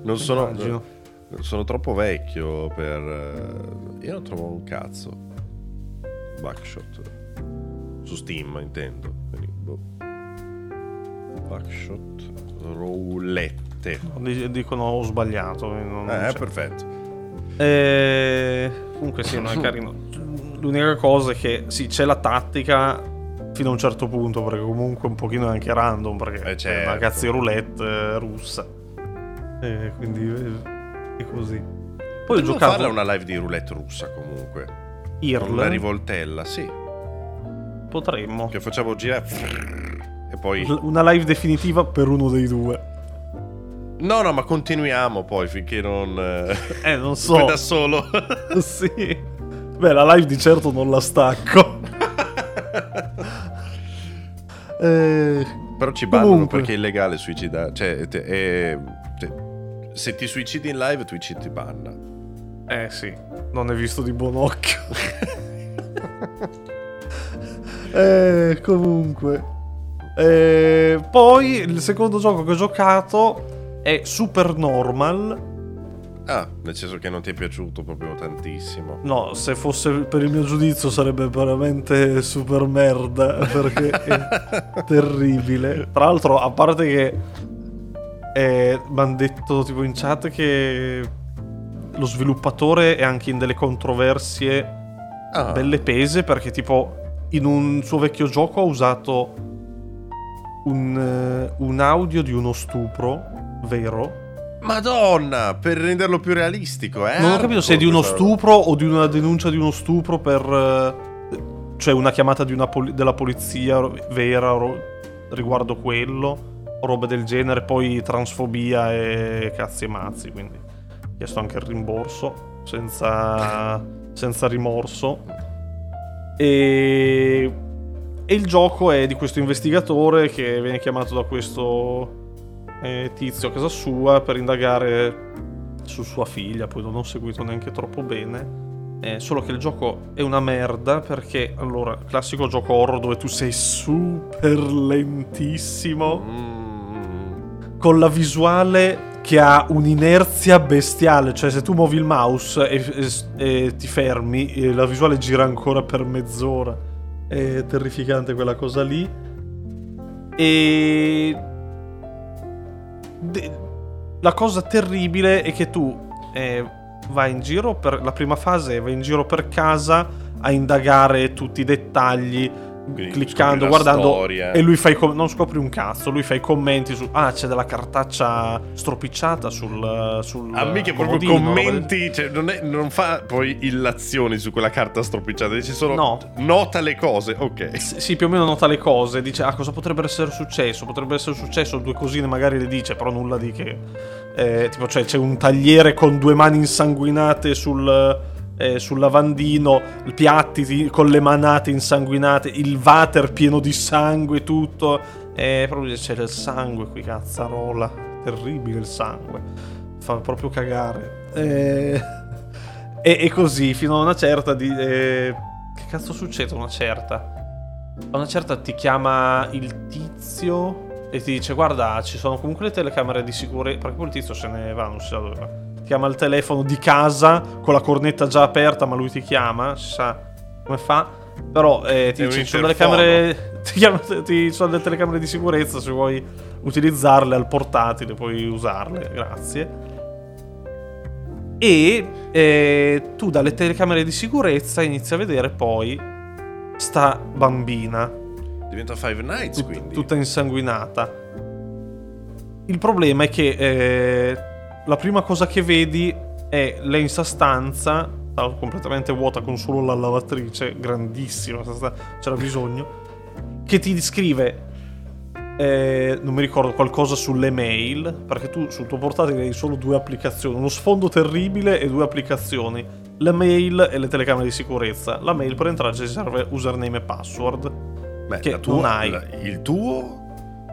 Non sono... Immagino. Sono troppo vecchio per... Io non trovo un cazzo. Buckshot su Steam, intendo. Quindi, Buckshot Roulette. Dicono ho sbagliato. Non perfetto. Comunque sì, non è carino. L'unica cosa è che sì, c'è la tattica fino a un certo punto, perché comunque un pochino è anche random, perché certo. È una cazzo di roulette russa. Quindi... così. Poi ho giocato... fare una live di roulette russa comunque. Irl. Una rivoltella, sì. Potremmo. Che facciamo girare e poi una live definitiva per uno dei 2. No, ma continuiamo poi finché non non so. Poi da solo. Sì. Beh, la live di certo non la stacco. Però ci bannano comunque. Perché è illegale suicida, cioè se ti suicidi in live, Twitch ti banna. Sì, non è visto di buon occhio. Comunque. Poi il secondo gioco che ho giocato è Super Normal. Nel senso che non ti è piaciuto proprio tantissimo. No, se fosse per il mio giudizio sarebbe veramente super merda, perché è terribile. Tra l'altro, a parte che mi hanno detto tipo in chat che lo sviluppatore è anche in delle controversie belle pese, perché tipo in un suo vecchio gioco ha usato un audio di uno stupro vero. Madonna, per renderlo più realistico, eh? Non ho capito se è di uno stupro o di una denuncia di uno stupro per... cioè una chiamata di una della polizia vera riguardo quello, roba del genere, poi transfobia e cazzi e mazzi, quindi ho chiesto anche il rimborso senza rimorso. E il gioco è di questo investigatore che viene chiamato da questo tizio a casa sua per indagare su sua figlia. Poi non ho seguito neanche troppo bene, solo che il gioco è una merda perché, allora, classico gioco horror dove tu sei super lentissimo con la visuale che ha un'inerzia bestiale, cioè se tu muovi il mouse e ti fermi, e la visuale gira ancora per mezz'ora. È terrificante quella cosa lì. E la cosa terribile è che tu vai in giro per la prima fase, vai in giro per casa a indagare tutti i dettagli, quindi cliccando, guardando storia. E lui non scopri un cazzo, lui fa i commenti su c'è della cartaccia stropicciata sul amiche proprio commenti, no? Cioè, non fa poi illazioni su quella carta stropicciata, dice solo no. Nota le cose, ok. Sì, più o meno nota le cose, dice cosa potrebbe essere successo, due cosine magari le dice, però nulla di che tipo, cioè c'è un tagliere con due mani insanguinate sul lavandino, piatti con le manate insanguinate, il water pieno di sangue, tutto. Proprio c'è del sangue qui, cazzarola. Terribile il sangue. Fa proprio cagare. E così, fino a una certa di... che cazzo succede a una certa? A una certa ti chiama il tizio e ti dice guarda, ci sono comunque le telecamere di sicurezza, perché quel tizio se ne va, non si sa dove va. Chiama il telefono di casa con la cornetta già aperta, ma lui ti chiama, si sa come fa, però ti dice sono delle camere, sono delle telecamere di sicurezza, se vuoi utilizzarle al portatile puoi usarle, grazie. E tu dalle telecamere di sicurezza inizi a vedere poi sta bambina, diventa Five Nights, quindi tutta insanguinata. Il problema è che la prima cosa che vedi è lei in sta stanza completamente vuota con solo la lavatrice, grandissima, c'era bisogno, che ti scrive non mi ricordo, qualcosa sulle mail, perché tu sul tuo portatile hai solo due applicazioni, uno sfondo terribile e due applicazioni, le mail e le telecamere di sicurezza. La mail per entrare ci serve username e password. Beh, che tu non hai il tuo?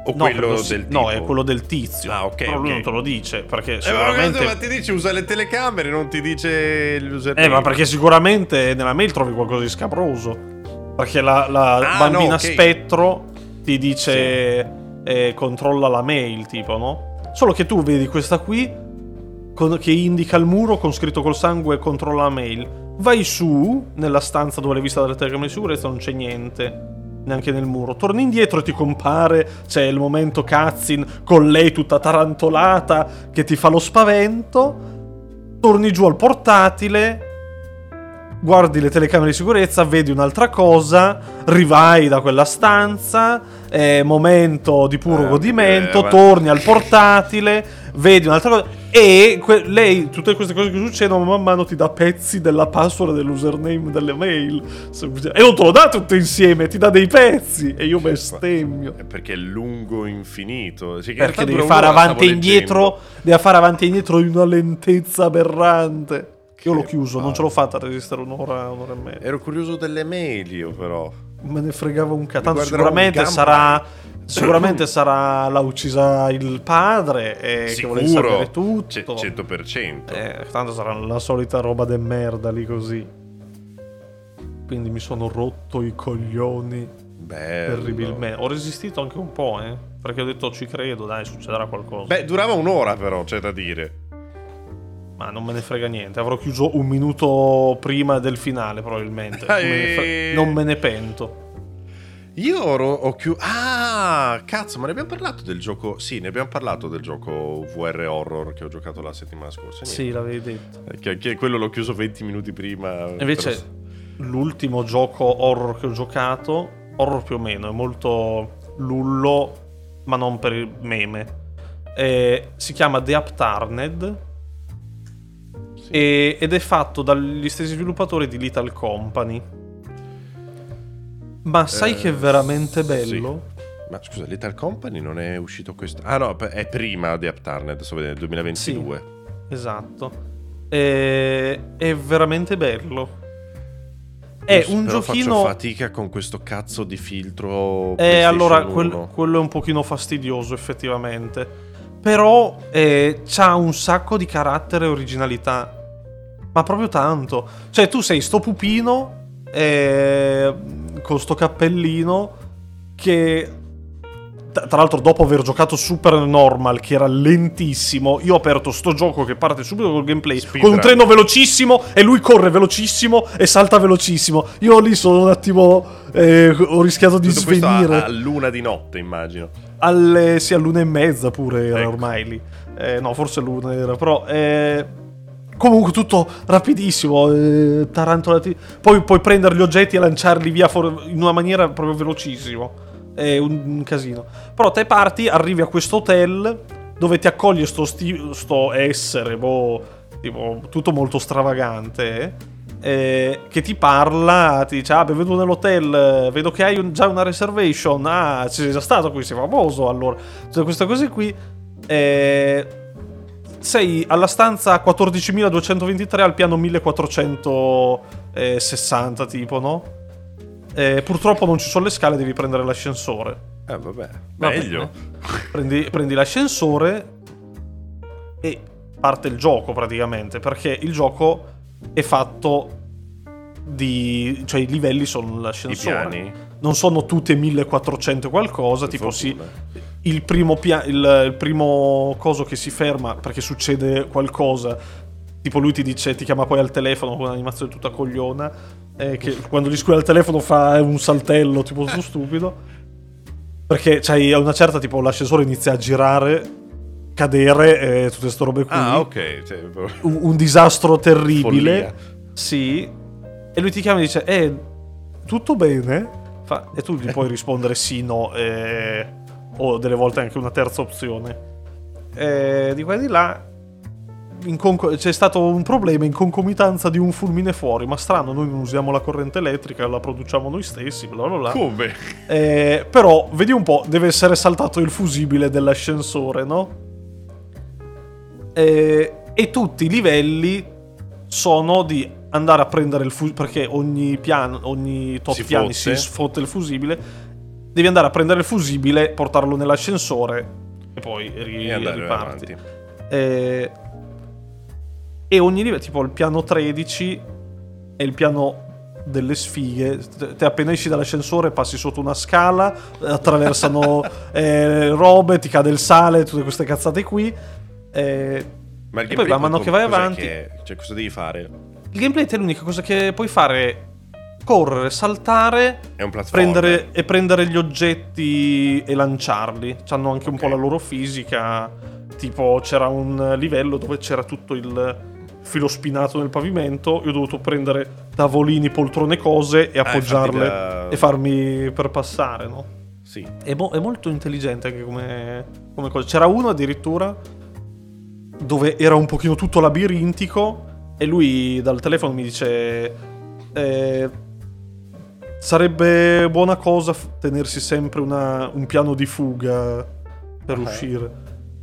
O no, quello del tipo? No, è quello del tizio. Ah, ok. Però lui non te lo dice perché sicuramente... ma ti dice usa le telecamere, non ti dice l'username. Ma perché sicuramente nella mail trovi qualcosa di scabroso, perché la bambina, no, okay, spettro ti dice sì, controlla la mail, tipo, no? Solo che tu vedi questa qui che indica il muro con scritto col sangue controlla la mail. Vai su nella stanza dove l'hai vista dalle telecamere di sicurezza, non c'è niente, neanche nel muro. Torni indietro e ti compare, c'è il momento cutscene con lei tutta tarantolata che ti fa lo spavento. Torni giù al portatile, guardi le telecamere di sicurezza, vedi un'altra cosa, rivai da quella stanza, momento di puro godimento, torni al portatile, vedi un'altra cosa e lei, tutte queste cose che succedono man mano ti dà pezzi della password, dell'username, delle mail, e non te lo dà tutto insieme, ti dà dei pezzi e io bestemmio. È perché è lungo infinito, cioè, perché devi fare avanti e indietro, devi fare avanti e indietro in una lentezza aberrante. Io l'ho chiuso, non ce l'ho fatta a resistere un'ora e mezza. Ero curioso delle mail io, però me ne fregava un cazzo. Tanto sicuramente sarà l'ha uccisa il padre e che vuole sapere tutto 100%. Tanto sarà la solita roba de merda lì, così. Quindi mi sono rotto i coglioni. Bello. Terribilmente. Ho resistito anche un po', perché ho detto ci credo, dai, succederà qualcosa. Beh, durava un'ora però, c'è da dire. Ma non me ne frega niente, avrò chiuso un minuto prima del finale probabilmente. Non me ne pento. Io ho chiuso. Ah, cazzo, ma ne abbiamo parlato del gioco? Sì, ne abbiamo parlato del gioco VR Horror che ho giocato la settimana scorsa. Niente. Sì, l'avevi detto. Che quello l'ho chiuso 20 minuti prima. Invece, però... l'ultimo gioco horror che ho giocato, horror più o meno, è molto lullo, ma non per il meme. Si chiama The Upturned. Sì. Ed è fatto dagli stessi sviluppatori di Little Company. Ma sai che è veramente bello? Sì. Ma scusa, Little Company non è uscito questo... Ah no, è prima di Upturned, adesso vedete, 2022. Sì, esatto. È veramente bello. È un però giochino... faccio fatica con questo cazzo di filtro... allora, quello è un pochino fastidioso effettivamente. Però c'ha un sacco di carattere e originalità. Ma proprio tanto. Cioè, tu sei sto pupino... con sto cappellino che tra l'altro dopo aver giocato Super Normal che era lentissimo, io ho aperto sto gioco che parte subito col gameplay Speed con un treno velocissimo e lui corre velocissimo e salta velocissimo. Io lì sono un attimo ho rischiato di svenire all'una di notte, immagino sì, all'una e mezza pure era, ecco. Ormai lì no, forse l'una era, però comunque tutto rapidissimo, tarantolati. Poi puoi prendere gli oggetti e lanciarli via in una maniera proprio velocissima. È un casino. Però te parti, arrivi a questo hotel dove ti accoglie sto essere, tipo, tutto molto stravagante, che ti parla, ti dice: ah, benvenuto nell'hotel, vedo che hai già una reservation. Ah, ci sei già stato qui, sei famoso. Allora, cioè, queste cose qui... sei alla stanza 14.223 al piano 1460 tipo, no? Purtroppo non ci sono le scale, devi prendere l'ascensore. Vabbè, meglio. Prendi l'ascensore e parte il gioco praticamente, perché il gioco è fatto di... cioè i livelli sono l'ascensore. I piani? Non sono tutte 1400 qualcosa, per tipo fortuna. Sì... il primo coso che si ferma perché succede qualcosa, tipo lui ti dice, ti chiama poi al telefono con un'animazione tutta cogliona che quando gli squilla al telefono fa un saltello tipo tutto stupido, perché c'hai una certa, tipo l'ascensore inizia a girare, cadere, tutte queste robe qui. Ah, ok. Un disastro terribile. Follia. Sì. E lui ti chiama e dice tutto bene? E tu gli puoi rispondere sì, no, o delle volte anche una terza opzione. Di qua e di là c'è stato un problema in concomitanza di un fulmine fuori. Ma strano, noi non usiamo la corrente elettrica, la produciamo noi stessi, bla bla bla. Come? Però, vedi un po', deve essere saltato il fusibile dell'ascensore, no? E tutti i livelli sono di andare a prendere il fusibile, perché ogni tot piani si sfotte il fusibile. Devi andare a prendere il fusibile, portarlo nell'ascensore e poi riparti. E ogni livello, tipo il piano 13 è il piano delle sfighe. Te appena esci dall'ascensore passi sotto una scala, attraversano robe, ti cade il sale, tutte queste cazzate qui. Ma il gameplay, poi man mano che vai avanti, cioè, cosa devi fare? Il gameplay è l'unica cosa che puoi fare. Correre, saltare, prendere gli oggetti e lanciarli. C'hanno anche un po' la loro fisica. Tipo, c'era un livello dove c'era tutto il filo spinato nel pavimento. Io ho dovuto prendere tavolini, poltrone, cose e appoggiarle e farmi per passare, no? Sì. È molto intelligente anche come cosa. C'era uno addirittura dove era un pochino tutto labirintico e lui dal telefono mi dice... sarebbe buona cosa tenersi sempre un piano di fuga per uscire,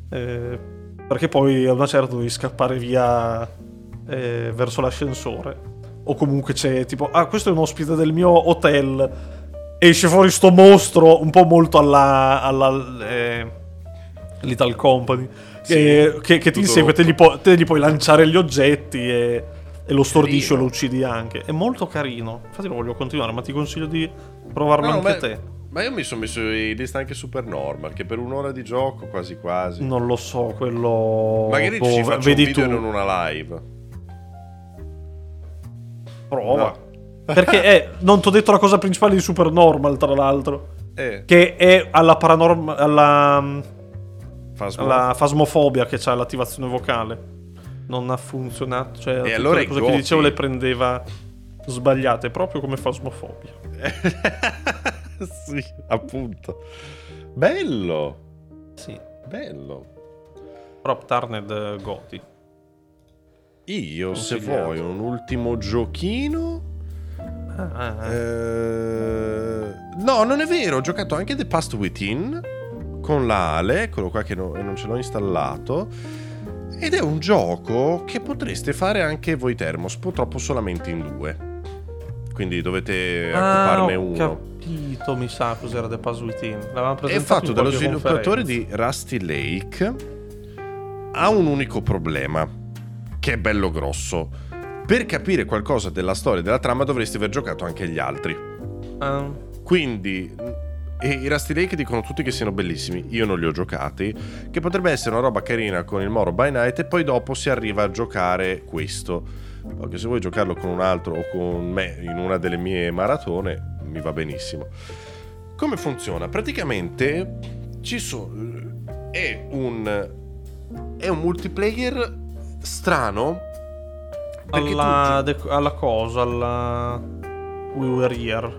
perché poi a una certa devi scappare via verso l'ascensore, o comunque c'è tipo questo è un ospite del mio hotel, esce fuori sto mostro un po' molto alla Little Company, sì, che ti insegue, te gli puoi lanciare gli oggetti e lo stordisci o lo uccidi anche. È molto carino. Infatti lo voglio continuare, ma ti consiglio di provarlo te. Ma io mi sono messo in lista anche Super Normal, che per un'ora di gioco quasi. Non lo so, quello... Magari ci faccio un video e non una live. Prova. No. Perché non ti ho detto la cosa principale di Super Normal, tra l'altro. Che è alla paranormal, alla fasmofobia, che c'ha l'attivazione vocale. Non ha funzionato. Cioè, e allora le cose che dicevo le prendeva sbagliate, proprio come fasmofobia. Sì, appunto. Bello. Sì, bello. Prop Tarned Goti. Io, se vuoi, un ultimo giochino. No, non è vero. Ho giocato anche The Past Within con la Ale, quello qua che non ce l'ho installato. Ed è un gioco che potreste fare anche voi Termos, purtroppo solamente in due. Quindi dovete occuparne uno. Capito, mi sa cos'era The Past Within. È fatto dallo sviluppatore di Rusty Lake. Ha un unico problema, che è bello grosso. Per capire qualcosa della storia e della trama dovresti aver giocato anche gli altri. Quindi i Rusty Lake dicono tutti che siano bellissimi. Io non li ho giocati. Che potrebbe essere una roba carina con il Moro by Night. E poi dopo si arriva a giocare questo. Perché se vuoi giocarlo con un altro o con me in una delle mie maratone, mi va benissimo. Come funziona? Praticamente è un multiplayer strano. Alla We Were Here,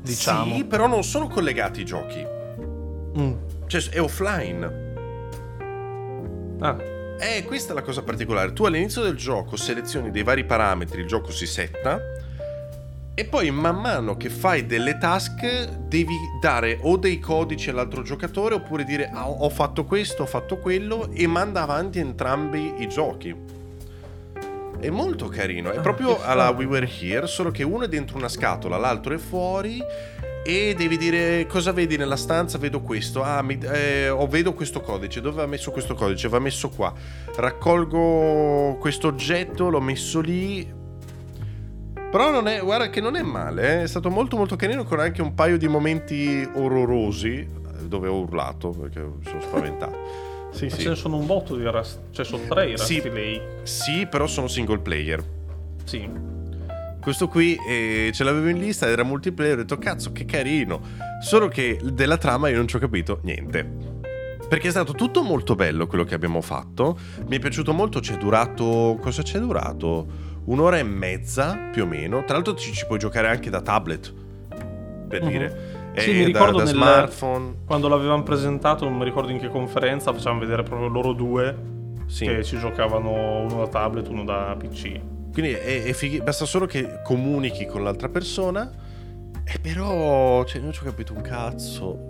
diciamo. Sì, però non sono collegati i giochi. Cioè, è offline. Questa è la cosa particolare. Tu all'inizio del gioco selezioni dei vari parametri, il gioco si setta. E poi man mano che fai delle task devi dare o dei codici all'altro giocatore, oppure dire ho fatto questo, ho fatto quello, e manda avanti entrambi i giochi. È molto carino, è proprio alla We Were Here, solo che uno è dentro una scatola, l'altro è fuori e devi dire cosa vedi nella stanza. Vedo questo, vedo questo codice, dove va messo questo codice? Va messo qua, raccolgo questo oggetto, l'ho messo lì. Però guarda che non è male, è stato molto molto carino, con anche un paio di momenti orrorosi dove ho urlato perché sono spaventato. Sì, sì. Ce ne sono un botto di cioè sono tre Rusty Lake. Sì, però sono single player. Sì. Questo qui ce l'avevo in lista, era multiplayer, ho detto cazzo che carino. Solo che della trama io non ci ho capito niente. Perché è stato tutto molto bello quello che abbiamo fatto. Mi è piaciuto molto, c'è durato? Un'ora e mezza più o meno. Tra l'altro ci puoi giocare anche da tablet, per dire. Sì, mi ricordo da smartphone. Quando l'avevamo presentato, non mi ricordo in che conferenza, facevamo vedere proprio loro due, sì, che ci giocavano uno da tablet, uno da PC. Quindi è fighi, basta solo che comunichi con l'altra persona. E però non ci ho capito un cazzo.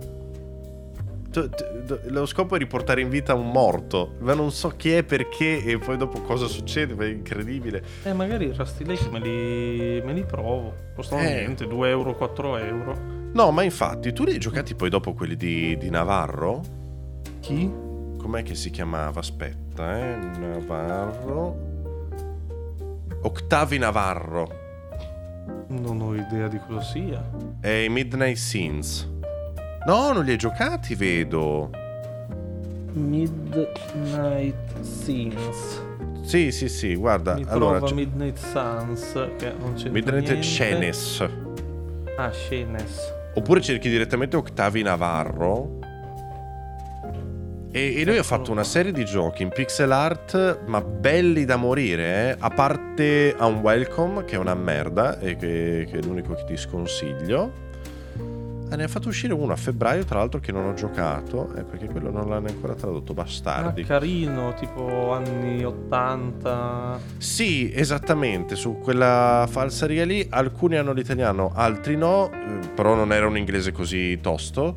Lo scopo è riportare in vita un morto, ma non so chi è, perché, e poi dopo cosa succede, ma è incredibile. Magari i Rusty Lake me li provo. Costano niente, 2 euro, 4 euro. No, ma infatti, tu li hai giocati poi dopo quelli di Navarro? Chi? Com'è che si chiamava? Aspetta, Navarro. Octavi Navarro. Non ho idea di cosa sia. È Midnight Scenes. No, non li hai giocati, vedo. Midnight Scenes. Sì, sì, sì, guarda. Mi allora Midnight Suns, che non c'entra Midnight Scenes. Ah, Scenes. Oppure cerchi direttamente Octavi Navarro. E lui ha fatto una serie di giochi in pixel art, ma belli da morire. A parte Unwelcome, che è una merda, e che è l'unico che ti sconsiglio. Ne ha fatto uscire uno a febbraio, tra l'altro, che non ho giocato, perché quello non l'hanno ancora tradotto, bastardi. Carino, tipo anni 80. Sì, esattamente, su quella falsaria lì. Alcuni hanno l'italiano, altri no, però non era un inglese così tosto.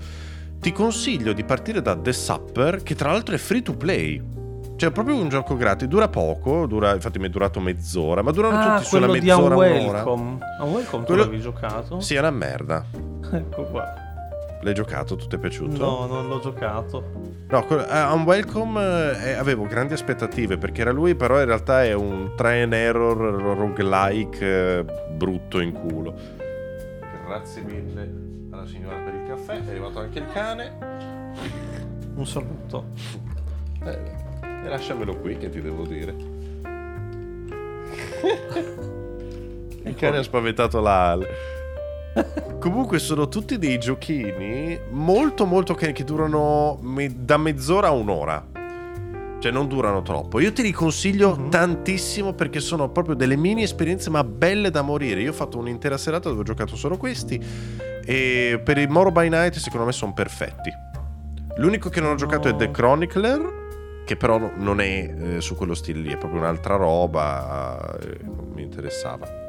Ti consiglio di partire da The Supper, che tra l'altro è free to play. Cioè è proprio un gioco gratis, dura poco, infatti mi è durato mezz'ora, ma durano tutti sulla mezz'ora, un'ora. Unwelcome tu l'avevi giocato? Sì, è una merda. Ecco qua. L'hai giocato? Tu ti è piaciuto? No, non l'ho giocato. No, Unwelcome avevo grandi aspettative, perché era lui, però in realtà è un try and error roguelike brutto in culo. Grazie mille alla signora per il caffè, è arrivato anche il cane. Un saluto. E lasciamelo qui, che ti devo dire. Il cane ha spaventato la Ale. Comunque sono tutti dei giochini molto molto che durano da mezz'ora a un'ora, cioè non durano troppo. Io te li consiglio tantissimo, perché sono proprio delle mini esperienze ma belle da morire. Io ho fatto un'intera serata dove ho giocato solo questi, e per il Moro by Night secondo me sono perfetti. L'unico che non ho giocato è The Chronicler, che però non è su quello stile lì, è proprio un'altra roba, non mi interessava.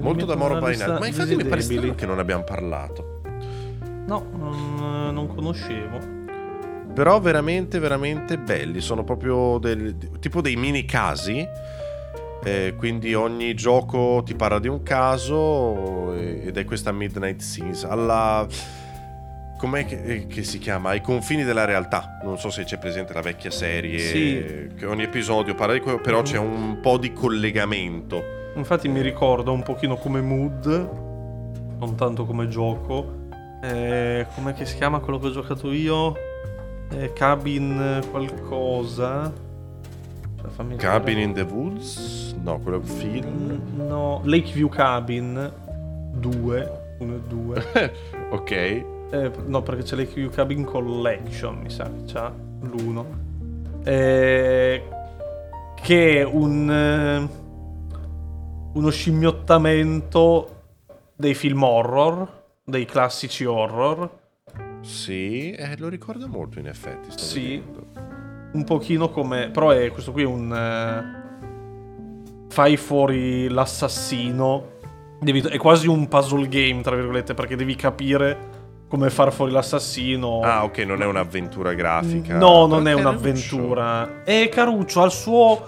Molto da Moro by Night. Ma infatti mi pare strano che non abbiamo parlato. No, non conoscevo. Però veramente veramente belli. Sono proprio tipo dei mini casi, quindi ogni gioco ti parla di un caso. Ed è questa Midnight Scenes alla... com'è che si chiama? Ai confini della realtà. Non so se c'è presente la vecchia serie, sì, che ogni episodio parla di quello, però c'è un po' di collegamento. Infatti mi ricorda un pochino come mood, non tanto come gioco. Com'è che si chiama quello che ho giocato io? Cabin qualcosa, cioè, Cabin in the Woods? No, quello è un film. No, Lakeview Cabin 2, 1 e 2. Ok. No, perché c'è Lakeview Cabin Collection, mi sa che c'ha l'1. Che è uno scimmiottamento dei film horror, dei classici horror. Sì, lo ricorda molto in effetti. Sì, vedendo un pochino come... però questo qui è un... fai fuori l'assassino, è quasi un puzzle game, tra virgolette, perché devi capire come far fuori l'assassino. Ah, ok, non è un'avventura grafica. No, non è un'avventura. È caruccio, al suo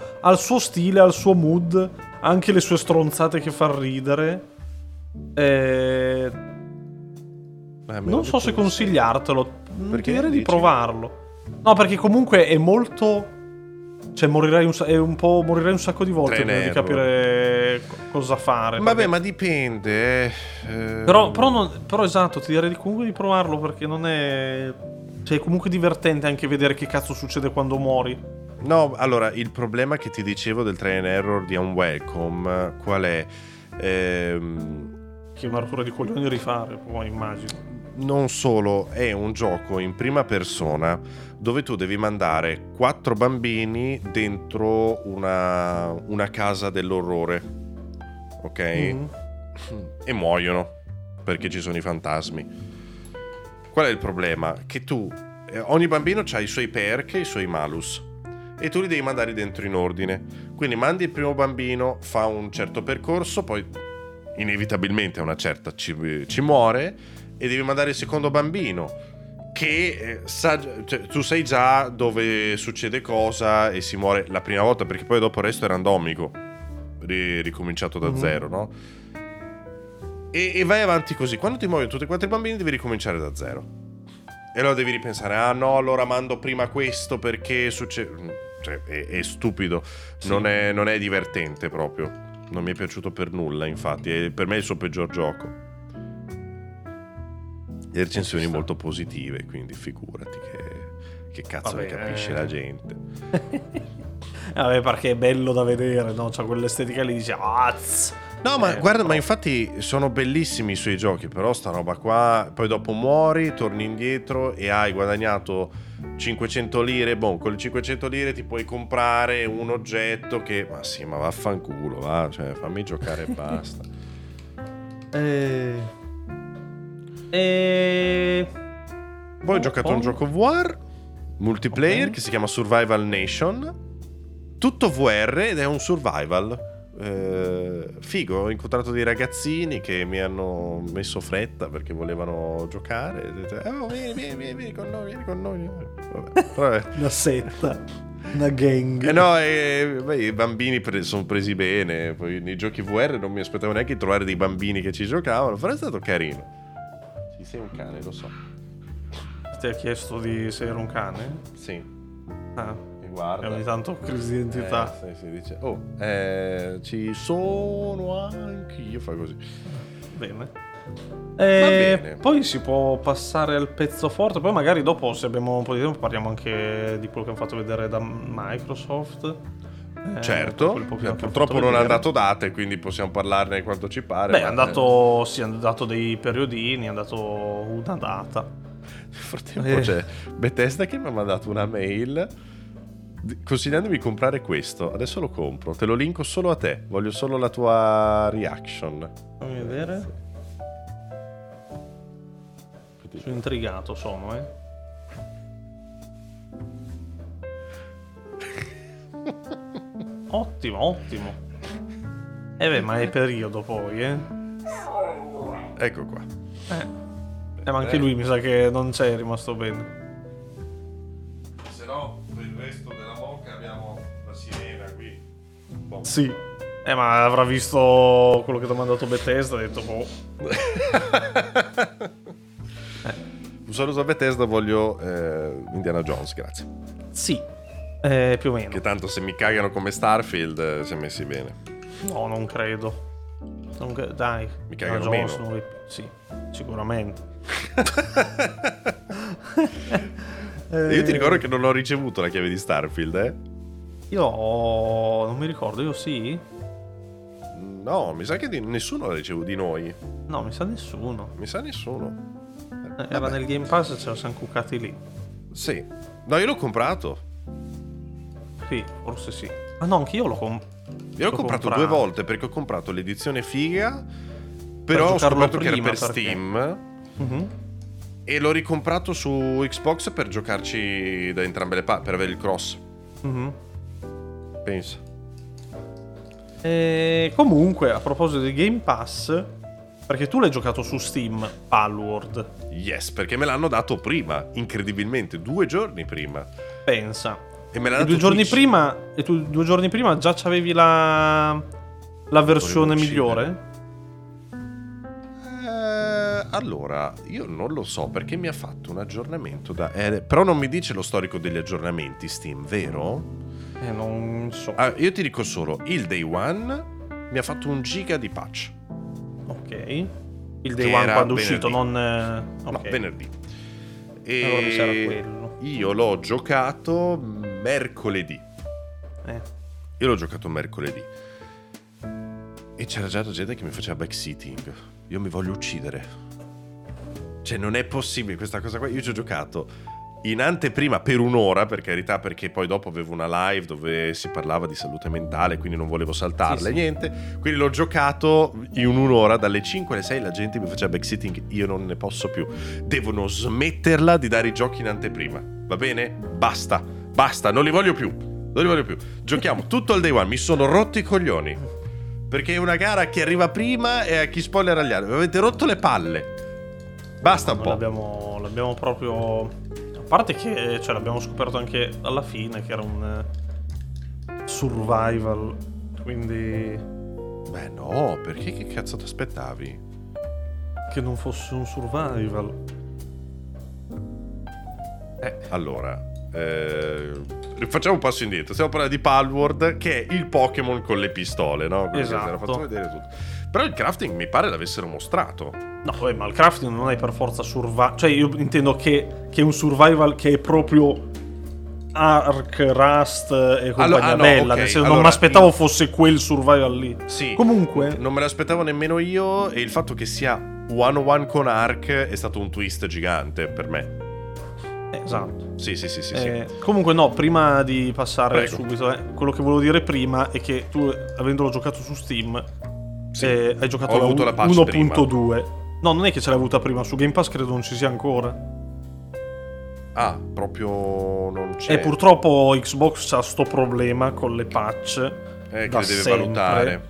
stile, al suo mood. Anche le sue stronzate che fa ridere. Non so se consigliartelo, perché ti direi di provarlo. No, perché comunque è molto... cioè morirai un sacco di volte prima di capire cosa fare. Vabbè, perché... ma dipende. Però esatto, ti direi comunque di provarlo, perché non è... cioè è comunque divertente anche vedere che cazzo succede quando muori. No, allora, il problema che ti dicevo del try and error di Unwelcome qual è? Che è una rottura di coglioni rifare, poi immagino. Non solo, è un gioco in prima persona dove tu devi mandare 4 bambini dentro una casa dell'orrore, ok? E muoiono perché ci sono i fantasmi. Qual è il problema? Che tu, ogni bambino ha i suoi perk e i suoi malus, e tu li devi mandare dentro in ordine. Quindi mandi il primo bambino, fa un certo percorso, poi inevitabilmente a una certa ci muore, e devi mandare il secondo bambino che tu sai già dove succede cosa e si muore la prima volta, perché poi dopo il resto è randomico, ricominciato da zero, no? E vai avanti così. Quando ti muoiono tutti e 4 i bambini devi ricominciare da zero, e allora devi ripensare, ah no, allora mando prima questo perché succede... cioè, è stupido, sì. non è divertente proprio, non mi è piaciuto per nulla, infatti, per me è il suo peggior gioco. Le recensioni molto positive, quindi figurati che cazzo ne capisce la gente. Vabbè, perché è bello da vedere, no? C'ha quell'estetica lì, dice azz. No, ma guarda, ma infatti sono bellissimi i suoi giochi, però sta roba qua, poi dopo muori, torni indietro e hai guadagnato 500 lire, boh, con le 500 lire ti puoi comprare un oggetto che... ma sì, ma vaffanculo, va, cioè fammi giocare e basta. Poi ho giocato un gioco VR, multiplayer, che si chiama Survival Nation, tutto VR ed è un survival. Figo, ho incontrato dei ragazzini che mi hanno messo fretta perché volevano giocare. Oh, vieni con noi, Vabbè. Una setta, una gang. I bambini sono presi bene. Poi nei giochi VR non mi aspettavo neanche di trovare dei bambini che ci giocavano, però è stato carino. Ci sei un cane, lo so. Ti ha chiesto se ero un cane? Sì. Ah. Guarda. E ogni tanto crisi di identità. Si dice, ci sono anch'io, fai così. Bene. Bene. Poi si può passare al pezzo forte, poi magari dopo, se abbiamo un po' di tempo, parliamo anche di quello che hanno fatto vedere da Microsoft. certo, purtroppo non è andato date, quindi possiamo parlarne quanto ci pare. Beh, è andato, sì, hanno dato dei periodini, hanno dato una data. Nel frattempo c'è Bethesda che mi ha mandato una mail consigliandomi di comprare questo. Adesso lo compro, te lo linko solo a te, voglio solo la tua reaction. Fammi vedere. Sono intrigato, sono, eh. Ottimo, ottimo. E beh, ma è periodo poi, eh. Ecco qua. Ma anche lui mi sa che non c'è rimasto bene. Se no, per il resto della Moca abbiamo la sirena qui. Boh. Sì. Ma avrà visto quello che ti ha mandato Bethesda e ha detto boh. Un saluto a Bethesda, voglio Indiana Jones, grazie. Sì. Più o meno. Che tanto se mi cagano come Starfield si è messi bene. No, non credo. Dai, mi cagano meno. Sì, sicuramente. Io ti ricordo che non ho ricevuto la chiave di Starfield, eh? Io non mi ricordo, io sì? No, mi sa che nessuno l'ha ricevuto di noi. No, mi sa nessuno. Era vabbè. Nel Game Pass, ce la siamo cuccati lì. Sì. No, io l'ho comprato. Sì, forse sì. Ah no, anche io l'ho comprato due volte, perché ho comprato l'edizione figa, però ho scoperto che era per Steam. Uh-huh. E l'ho ricomprato su Xbox per giocarci da entrambe le parti, per avere il cross. Uh-huh. Pensa. E comunque, a proposito di Game Pass, perché tu l'hai giocato su Steam, Palworld. Yes, perché me l'hanno dato prima, incredibilmente, 2 giorni prima. Pensa. E me l'ha dato 2 giorni prima, e tu 2 giorni prima già c'avevi la versione migliore? Allora, io non lo so perché mi ha fatto un aggiornamento però non mi dice lo storico degli aggiornamenti Steam, vero? Non so. Ah, io ti dico solo, il Day One mi ha fatto 1 giga di patch. Ok. Il Day One quando è uscito, non... Okay. No, venerdì. E allora mi sarà quello. Io l'ho giocato... mercoledì. Io l'ho giocato mercoledì e c'era già la gente che mi faceva backseating. Io mi voglio uccidere, cioè non è possibile questa cosa qua. Io ci ho giocato in anteprima per 1 ora, per carità, perché poi dopo avevo una live dove si parlava di salute mentale, quindi non volevo saltarle, sì. Niente, quindi l'ho giocato in 1 ora, dalle 5 alle 6 la gente mi faceva backseating, io non ne posso più, devono smetterla di dare i giochi in anteprima, va bene? Basta, non li voglio più. Giochiamo tutto al Day One, mi sono rotto i coglioni. Perché è una gara a chi arriva prima e a chi spoilera gli altri. Mi avete rotto le palle. Basta un po'. L'abbiamo proprio... A parte che l'abbiamo scoperto anche alla fine che era un survival, quindi... Beh no, perché che cazzo ti aspettavi? Che non fosse un survival. Allora... facciamo un passo indietro. Stiamo parlando di Palworld, che è il Pokémon con le pistole, no? Quindi esatto. Fatto vedere tutto. Però il crafting mi pare l'avessero mostrato. No, ma il crafting non è per forza survival. Cioè io intendo che è un survival che è proprio Ark, Rust e compagnia bella. Okay. Non mi aspettavo fosse quel survival lì. Sì. Comunque non me l'aspettavo nemmeno io. E il fatto che sia one-on-one con Ark è stato un twist gigante per me. Esatto. Sì. Comunque no, prima di passare subito, quello che volevo dire prima è che tu, avendolo giocato su Steam, sì, hai giocato la 1.2. No, non è che ce l'hai avuta prima, su Game Pass credo non ci sia ancora. Ah, proprio non c'è. E purtroppo Xbox ha sto problema con le patch che le deve valutare.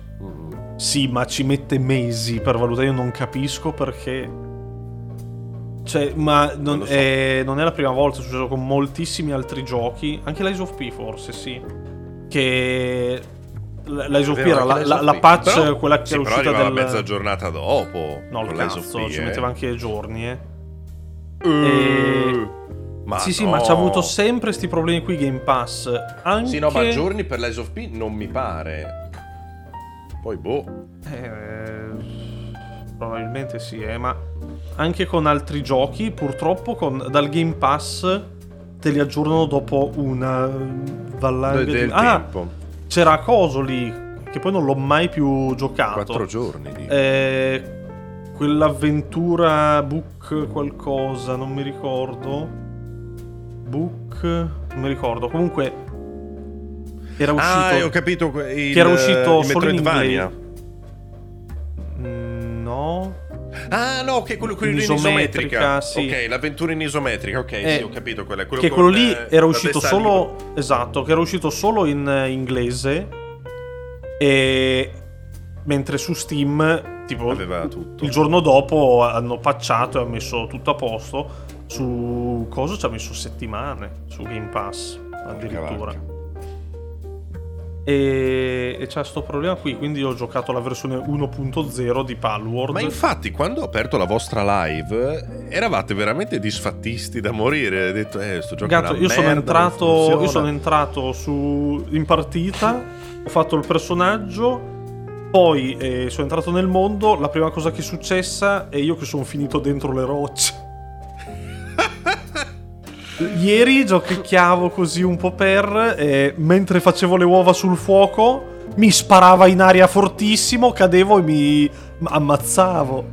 Sì, ma ci mette mesi per valutare, io non capisco perché... ma non è la prima volta, è successo con moltissimi altri giochi, anche l'Ice of P forse, sì, che l'Ice of P era la patch, però, quella che è uscita della mezza giornata dopo. No, il cazzo, ci metteva anche giorni, Ma sì, no. Sì, ma c'ha avuto sempre sti problemi qui Game Pass, anche... Sì, no, ma giorni per l'Ice of P non mi pare. Poi boh, probabilmente sì, ma anche con altri giochi, purtroppo dal Game Pass te li aggiornano dopo una valanga del tempo. c'era coso lì che poi non l'ho mai più giocato. 4 giorni lì. Quell'avventura book qualcosa, non mi ricordo. Book, non mi ricordo. Comunque era uscito. Ah, ho capito, che era uscito il solo in inglese. No. Ah, no, che quello in isometrica. Sì. Ok, l'avventura in isometrica. Ok, sì, ho capito quella. Quello che quello lì era uscito solo libro. Esatto, che era uscito solo in inglese. E mentre su Steam, tipo, aveva tutto. Il giorno dopo hanno patchato e ha messo tutto a posto. Su cosa ci ha messo settimane su Game Pass addirittura. E c'è sto problema qui, quindi ho giocato la versione 1.0 di Palworld. Ma infatti quando ho aperto la vostra live eravate veramente disfattisti da morire. Ho detto sto gioco Gatto, è una merda, io sono entrato in partita, ho fatto il personaggio, poi sono entrato nel mondo, la prima cosa che è successa è io che sono finito dentro le rocce. Ieri giochicchiavo così un po' per mentre facevo le uova sul fuoco mi sparava in aria fortissimo, cadevo e mi ammazzavo.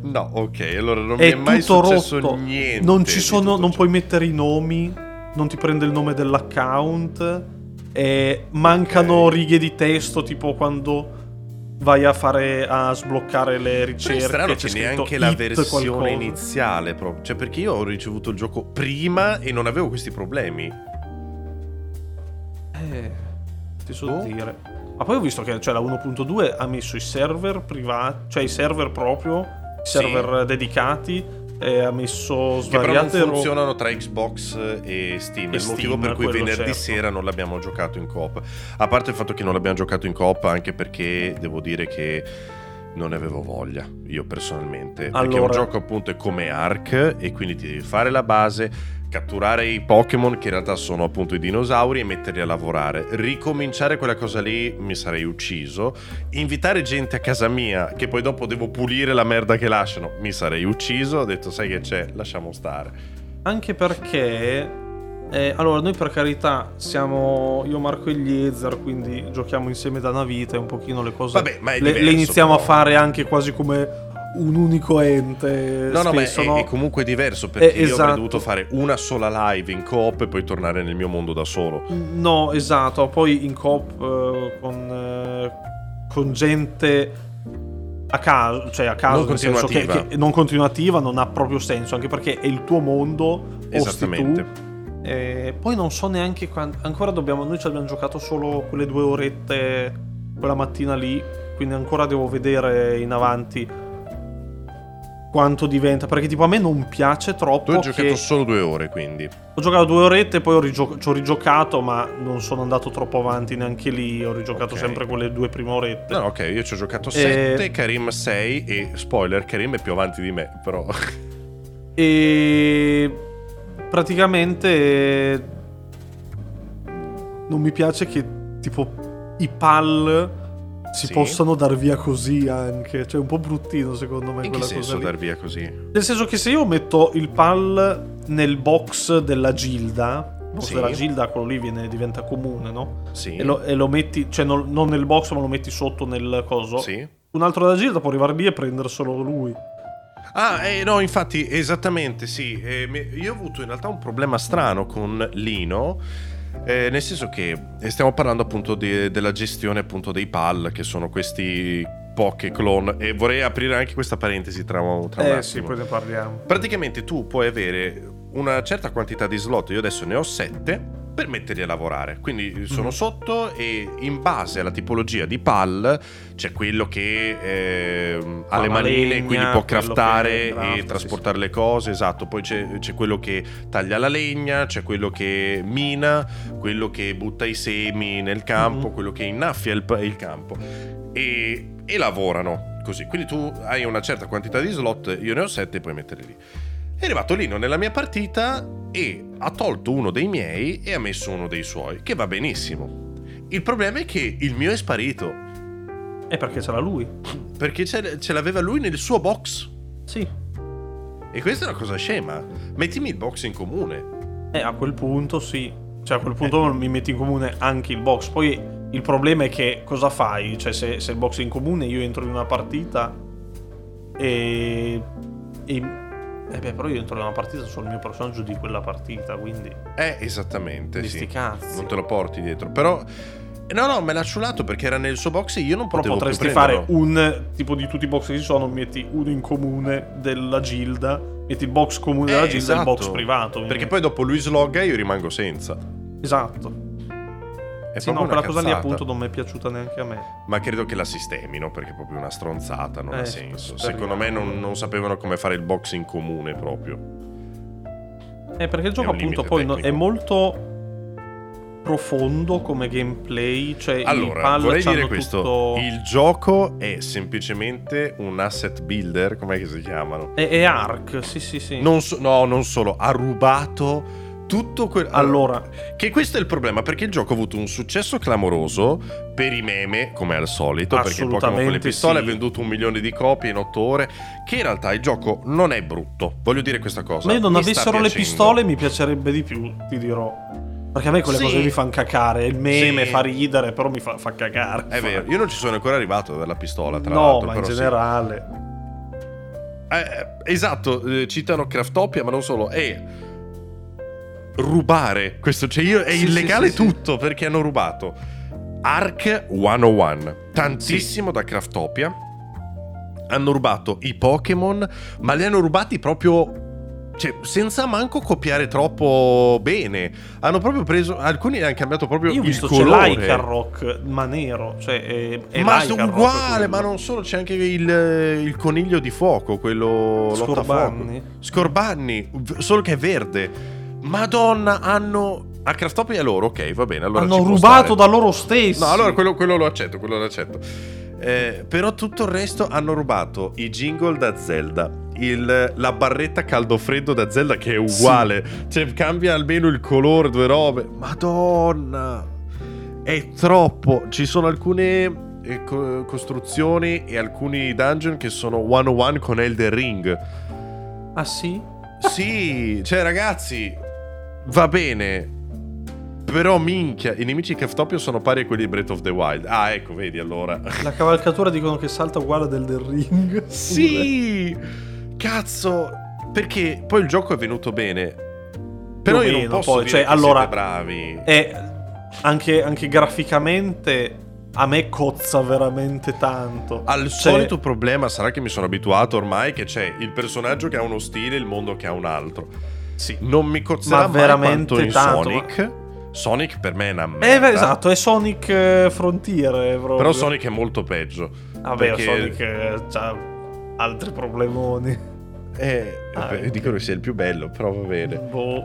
No, ok, allora non è mi è mai successo rotto. Niente. Non ci sono, non puoi mettere i nomi, non ti prende il nome dell'account, mancano righe di testo, tipo quando vai a sbloccare le ricerche. È strano che neanche la versione iniziale proprio. Cioè, perché io ho ricevuto il gioco prima e non avevo questi problemi. Ti so dire. Ma poi ho visto che la 1.2 ha messo i server privati, cioè i server proprio, i server dedicati, e ha messo svariate. Che però non funzionano tra Xbox e Steam. È il motivo per cui venerdì sera non l'abbiamo giocato in coop. A parte il fatto che non l'abbiamo giocato in coop, anche perché devo dire che non ne avevo voglia io personalmente. Allora, perché un gioco appunto è come Ark e quindi ti devi fare la base, catturare i Pokémon che in realtà sono appunto i dinosauri e metterli a lavorare, ricominciare quella cosa lì, mi sarei ucciso, invitare gente a casa mia che poi dopo devo pulire la merda che lasciano, mi sarei ucciso. Ho detto sai che c'è, lasciamo stare, anche perché allora noi per carità siamo io, Marco e Eliezer, quindi giochiamo insieme da una vita e un pochino le cose. Vabbè, ma è diverso, le iniziamo però a fare anche quasi come un unico ente. No, spesso, ma è comunque diverso, perché esatto, io avrei dovuto fare una sola live in coop e poi tornare nel mio mondo da solo. No, esatto, poi in coop con gente a caso, cioè a caso non continuativa, nel senso che non continuativa, non ha proprio senso, anche perché è il tuo mondo. Esattamente. Poi non so neanche quando, ancora dobbiamo, noi ci abbiamo giocato solo quelle 2 orette quella mattina lì, quindi ancora devo vedere in avanti quanto diventa, perché tipo a me non piace troppo. Tu hai giocato solo 2 ore, quindi ho giocato 2 orette, poi ci ho rigiocato, ma non sono andato troppo avanti neanche lì, ho rigiocato sempre quelle 2 prime orette. No, ok, io ci ho giocato 7, Karim 6 e spoiler, Karim è più avanti di me, però e praticamente non mi piace che tipo i PAL si possano dar via così, anche cioè un po' bruttino secondo me. In quella che senso cosa lì, dar via così? Nel senso che se io metto il PAL nel box della Gilda, della Gilda quello lì diventa comune, no? Sì. E lo metti, cioè non nel box ma lo metti sotto nel coso. Sì. Un altro della Gilda può arrivare lì e prenderselo lui. Ah, no, infatti, esattamente, sì. Io ho avuto in realtà un problema strano con Lino. Nel senso che stiamo parlando appunto della gestione appunto dei PAL, che sono questi poche clone, e vorrei aprire anche questa parentesi tra un attimo. Sì, poi ne parliamo. Praticamente tu puoi avere una certa quantità di slot, io adesso ne ho 7 per metterli a lavorare, quindi sono sotto, e in base alla tipologia di PAL c'è quello che ha le manine legna, quindi può craftare e trasportare le cose, esatto, poi c'è quello che taglia la legna, c'è quello che mina, quello che butta i semi nel campo, quello che innaffia il campo, e lavorano così, quindi tu hai una certa quantità di slot, io ne ho 7 e puoi metterli lì. È arrivato Lino nella mia partita e ha tolto uno dei miei e ha messo uno dei suoi, che va benissimo. Il problema è che il mio è sparito. È perché c'era lui. Perché ce l'aveva lui nel suo box. Sì. E questa è una cosa scema. Mettimi il box in comune. A quel punto sì. Cioè a quel punto mi metti in comune anche il box. Poi Il problema è che cosa fai? Cioè, se il box è in comune, io entro in una partita però io entro in una partita solo il mio personaggio di quella partita, quindi... Esattamente, sì. Cazzi. Non te lo porti dietro, però... No, me l'ha ciulato perché era nel suo box e io non potevo più prenderlo. Potresti fare un tipo di tutti i box che ci sono, metti uno in comune della gilda, metti il box comune della gilda, esatto, e il box privato. Quindi... Perché poi dopo lui slogga e io rimango senza. Esatto. Sì, no, quella cosa lì appunto non mi è piaciuta neanche a me. Ma credo che la sistemino, perché è proprio una stronzata, non ha senso. Secondo me non sapevano come fare il box in comune proprio. Perché il gioco appunto poi è molto profondo come gameplay, cioè allora, vorrei dire questo, il gioco è semplicemente un asset builder, com'è che si chiamano? È Ark, sì. Non solo, ha rubato tutto quello. Allora, che questo è il problema, perché il gioco ha avuto un successo clamoroso per i meme, come al solito, perché Pokémon con le pistole ha venduto 1 milione di copie in 8 ore, che in realtà il gioco non è brutto, voglio dire questa cosa. Ma io non avessero le pistole mi piacerebbe di più, ti dirò, perché a me quelle cose mi fanno cacare, il meme fa ridere, però mi fa cacare. È vero, io non ci sono ancora arrivato ad avere la pistola, tra l'altro. No, ma però in generale esatto, citano Craftopia, ma non solo, rubare questo, cioè io è illegale tutto perché hanno rubato. Ark 101, tantissimo da Craftopia, hanno rubato i Pokémon, ma li hanno rubati proprio, cioè, senza manco copiare troppo bene. Hanno proprio preso, alcuni hanno cambiato proprio il colore. Io ho visto, c'è l'Icarrock, ma nero, cioè è ma uguale, ma non solo, c'è anche il coniglio di fuoco, quello Scorbanni, solo che è verde. Madonna, hanno a Craftopia loro, ok, va bene, allora hanno rubato da loro stessi. No, allora quello lo accetto, però tutto il resto hanno rubato i jingle da Zelda, la barretta caldo freddo da Zelda che è uguale, cioè cambia almeno il colore, due robe. Madonna, è troppo. Ci sono alcune costruzioni e alcuni dungeon che sono 101 con Elden Ring. Ah sì? Sì, cioè ragazzi, va bene, però minchia, i nemici di Craftopia sono pari a quelli di Breath of the Wild. Ah, ecco, vedi, allora la cavalcatura dicono che salta uguale del The Ring. Sì, cazzo, perché poi il gioco è venuto bene, però io non posso poi dire, cioè, che allora, siete bravi. Anche graficamente a me cozza veramente tanto. Solito problema sarà che mi sono abituato ormai, che c'è il personaggio che ha uno stile, il mondo che ha un altro. Sì. Non mi cozzerà mai veramente quanto in Sonic. Sonic per me è una merda. Esatto, è Sonic Frontier proprio. Però Sonic è molto peggio. Vabbè, perché... Sonic ha altri problemoni. Dicono che sia il più bello, però va bene. Boh.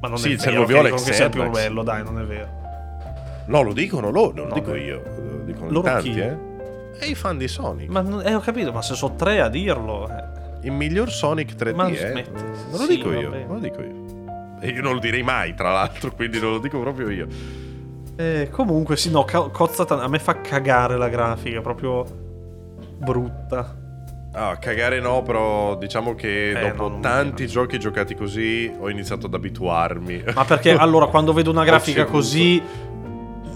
Ma non è vero, il cervo viola dicono che sia il più bello, dai, non è vero. No, lo dicono loro, non lo dico io, lo dicono loro tanti, E i fan di Sonic. Ma ho capito, ma se sono tre a dirlo. Il miglior Sonic 3D, ma non lo dico io, non lo dico io. E io non lo direi mai, tra l'altro, quindi non lo dico proprio io. Comunque, sì, no, cozza tanto. A me fa cagare la grafica, proprio brutta. Ah, cagare no, però diciamo che dopo tanti giochi giocati così ho iniziato ad abituarmi. Ma perché allora quando vedo una grafica così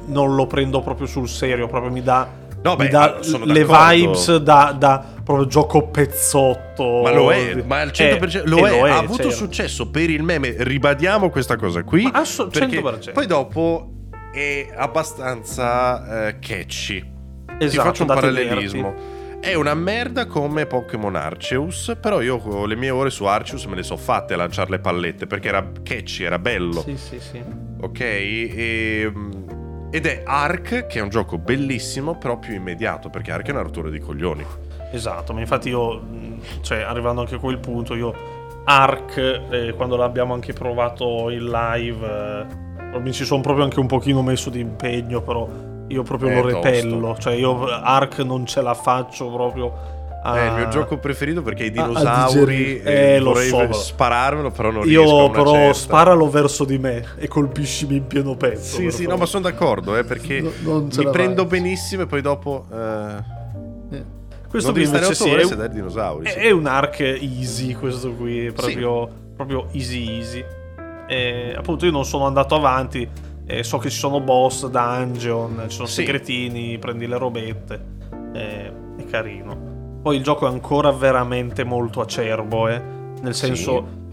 non lo prendo proprio sul serio, proprio mi dà le vibes da proprio gioco pezzotto. Ma lo è, ma al 100% lo è. Ha avuto successo per il meme, ribadiamo questa cosa qui, perché 100%. Poi dopo è abbastanza catchy. Esatto, ti faccio un parallelismo. È una merda come Pokémon Arceus, però io con le mie ore su Arceus me le so fatte a lanciare le pallette, perché era catchy, era bello. Sì. Ok, ed è Ark, che è un gioco bellissimo, però più immediato, perché Ark è una rottura di coglioni. Esatto, ma infatti io, cioè, arrivando anche a quel punto, io Ark, quando l'abbiamo anche provato in live, mi ci sono proprio anche un pochino messo di impegno, però io proprio lo repello, cioè io Ark non ce la faccio proprio. È il mio gioco preferito perché i dinosauri, vorrei spararmelo, però non riesco. Io però sparalo verso di me e colpiscimi in pieno petto. Sì, no, ma sono d'accordo, perché mi prendo benissimo e poi dopo questo devi stare 8 ore a sedere dinosauri. È un Ark easy, questo qui, proprio easy. Appunto io non sono andato avanti So che ci sono boss, dungeon, ci sono segretini, prendi le robette, è carino. Poi il gioco è ancora veramente molto acerbo, nel senso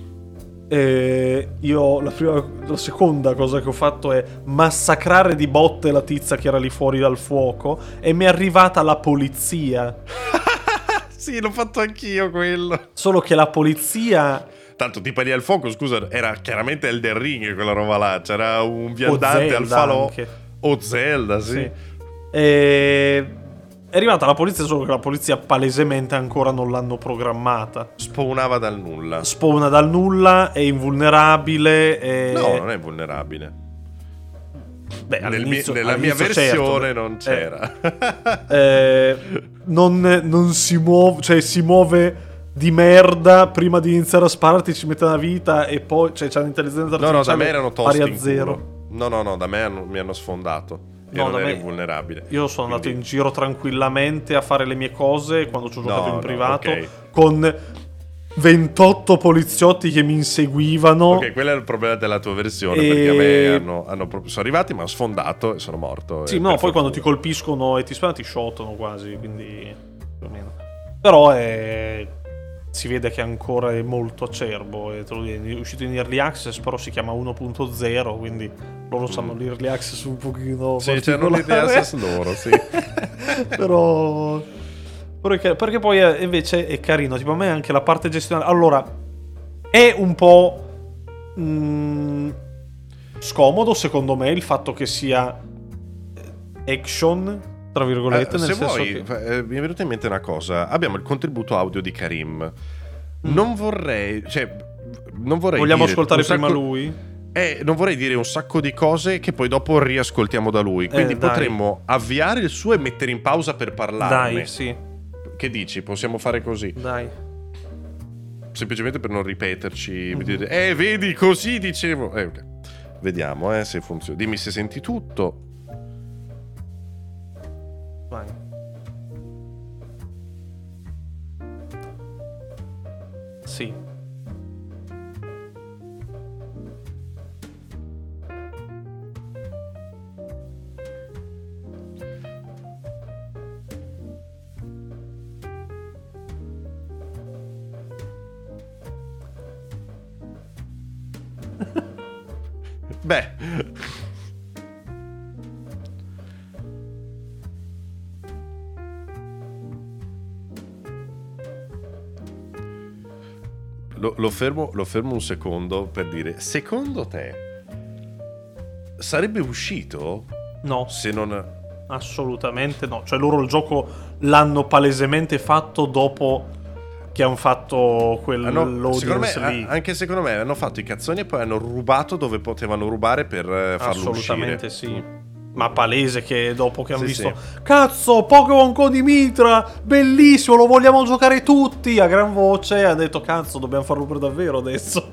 io la seconda cosa che ho fatto è massacrare di botte la tizia che era lì fuori dal fuoco e mi è arrivata la polizia. Sì, l'ho fatto anch'io quello. Solo che la polizia, tanto tipo lì al fuoco, scusa, era chiaramente Elden Ring quella roba là, c'era un viandante al falò o Zelda, sì. E è arrivata la polizia, solo che la polizia palesemente ancora non l'hanno programmata. Spawnava dal nulla. Spawna dal nulla, è invulnerabile. No, non è invulnerabile. Beh, nella mia versione certo, non c'era. Non si muove, cioè si muove di merda, prima di iniziare a spararti ci mette una vita e poi cioè, c'è un'intelligenza artificiale. No, da me erano tosti pari a zero. No, da me mi hanno sfondato. Io non ero invulnerabile. Io sono andato in giro tranquillamente a fare le mie cose quando ci ho giocato in privato, okay, con 28 poliziotti che mi inseguivano. Ok, quello è il problema della tua versione, perché a me sono arrivati, mi hanno sfondato e sono morto. Sì, no, poi quando ti colpiscono e ti sparano ti shottano quasi, quindi più o meno. Però si vede che ancora è molto acerbo, è uscito in early access, però si chiama 1.0, quindi loro sanno l'early access un pochino particolare. C'erano l'early access loro, sì. Perché poi invece è carino, tipo a me anche la parte gestionale. Allora, è un po' scomodo secondo me il fatto che sia action, tra virgolette, nel se senso vuoi, che mi è venuta in mente una cosa. Abbiamo il contributo audio di Karim. Non vorrei vogliamo dire ascoltare prima lui? Non vorrei dire un sacco di cose che poi dopo riascoltiamo da lui. Quindi potremmo avviare il suo e mettere in pausa per parlarne. Dai, sì. Che dici? Possiamo fare così? Dai. Semplicemente per non ripeterci. Dire, vedi, così dicevo. Okay. Vediamo, se funziona. Dimmi se senti tutto. Vai. Sì. Beh. Lo fermo un secondo per dire, secondo te sarebbe uscito? No, se non assolutamente no, cioè loro il gioco l'hanno palesemente fatto dopo che hanno fatto quell'audience lì. Anche secondo me hanno fatto i cazzoni e poi hanno rubato dove potevano rubare per farlo assolutamente uscire. Assolutamente sì. Ma palese che dopo che hanno visto cazzo, Pokémon con Dimitra bellissimo, lo vogliamo giocare tutti a gran voce, ha detto cazzo, dobbiamo farlo per davvero adesso.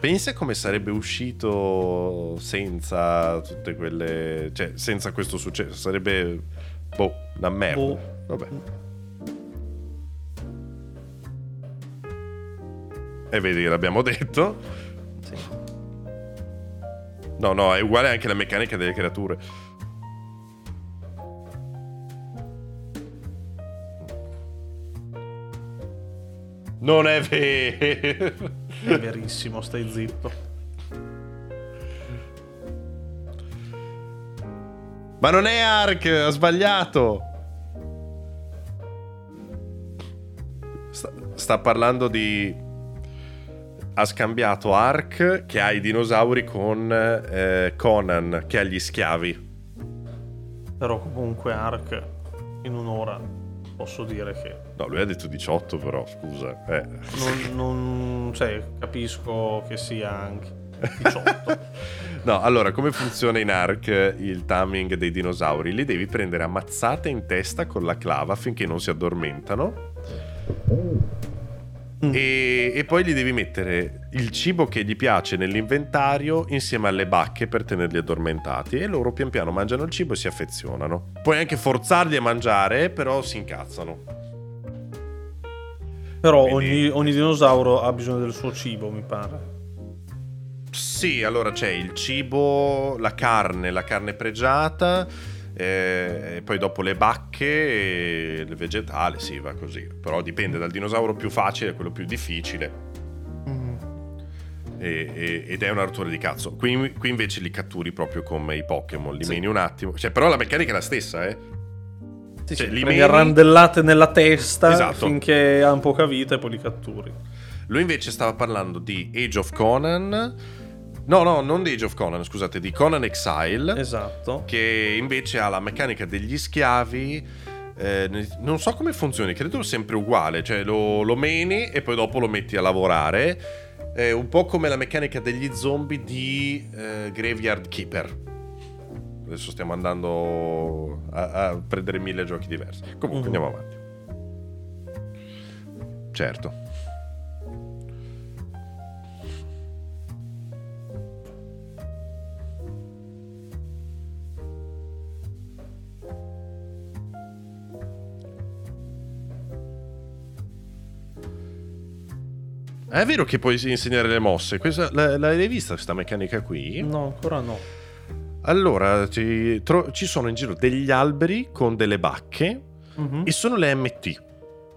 Pensa come sarebbe uscito senza tutte quelle, cioè senza questo successo, sarebbe una merda. Vabbè. E vedi, l'abbiamo detto. Sì. No, è uguale anche la meccanica delle creature. Non è vero. È verissimo, stai zitto. Ma non è Ark, ha sbagliato. Sta parlando di... Ha scambiato Ark, che ha i dinosauri, con Conan, che ha gli schiavi. Però comunque Ark in un'ora posso dire che... No, lui ha detto 18 però, scusa. Non cioè, capisco che sia anche 18. No, allora, come funziona in Ark il timing dei dinosauri? Li devi prendere ammazzate in testa con la clava finché non si addormentano. E poi gli devi mettere il cibo che gli piace nell'inventario insieme alle bacche per tenerli addormentati, e loro pian piano mangiano il cibo e si affezionano. Puoi anche forzarli a mangiare, però si incazzano. Però quindi... ogni dinosauro ha bisogno del suo cibo, mi pare. Sì, allora c'è il cibo, la carne pregiata, e poi dopo le bacche, il vegetale, sì, va così. Però dipende dal dinosauro più facile a quello più difficile. Ed è un rottura di cazzo. Qui invece li catturi proprio come i Pokémon, li meni un attimo. Cioè, però la meccanica è la stessa, eh? Sì, cioè, sì, li meni randellate nella testa, esatto, finché ha un poca vita e poi li catturi. Lui invece stava parlando di Age of Conan. No, non di Age of Conan, scusate, di Conan Exile. Esatto. Che invece ha la meccanica degli schiavi. Non so come funzioni, credo sempre uguale. Cioè, lo meni e poi dopo lo metti a lavorare. È un po' come la meccanica degli zombie di Graveyard Keeper. Adesso stiamo andando a prendere 1000 giochi diversi. Comunque andiamo avanti. Certo. È vero che puoi insegnare le mosse. L'hai vista questa meccanica qui? No, ancora no. Allora, ci sono in giro degli alberi con delle bacche, mm-hmm, e sono le MT.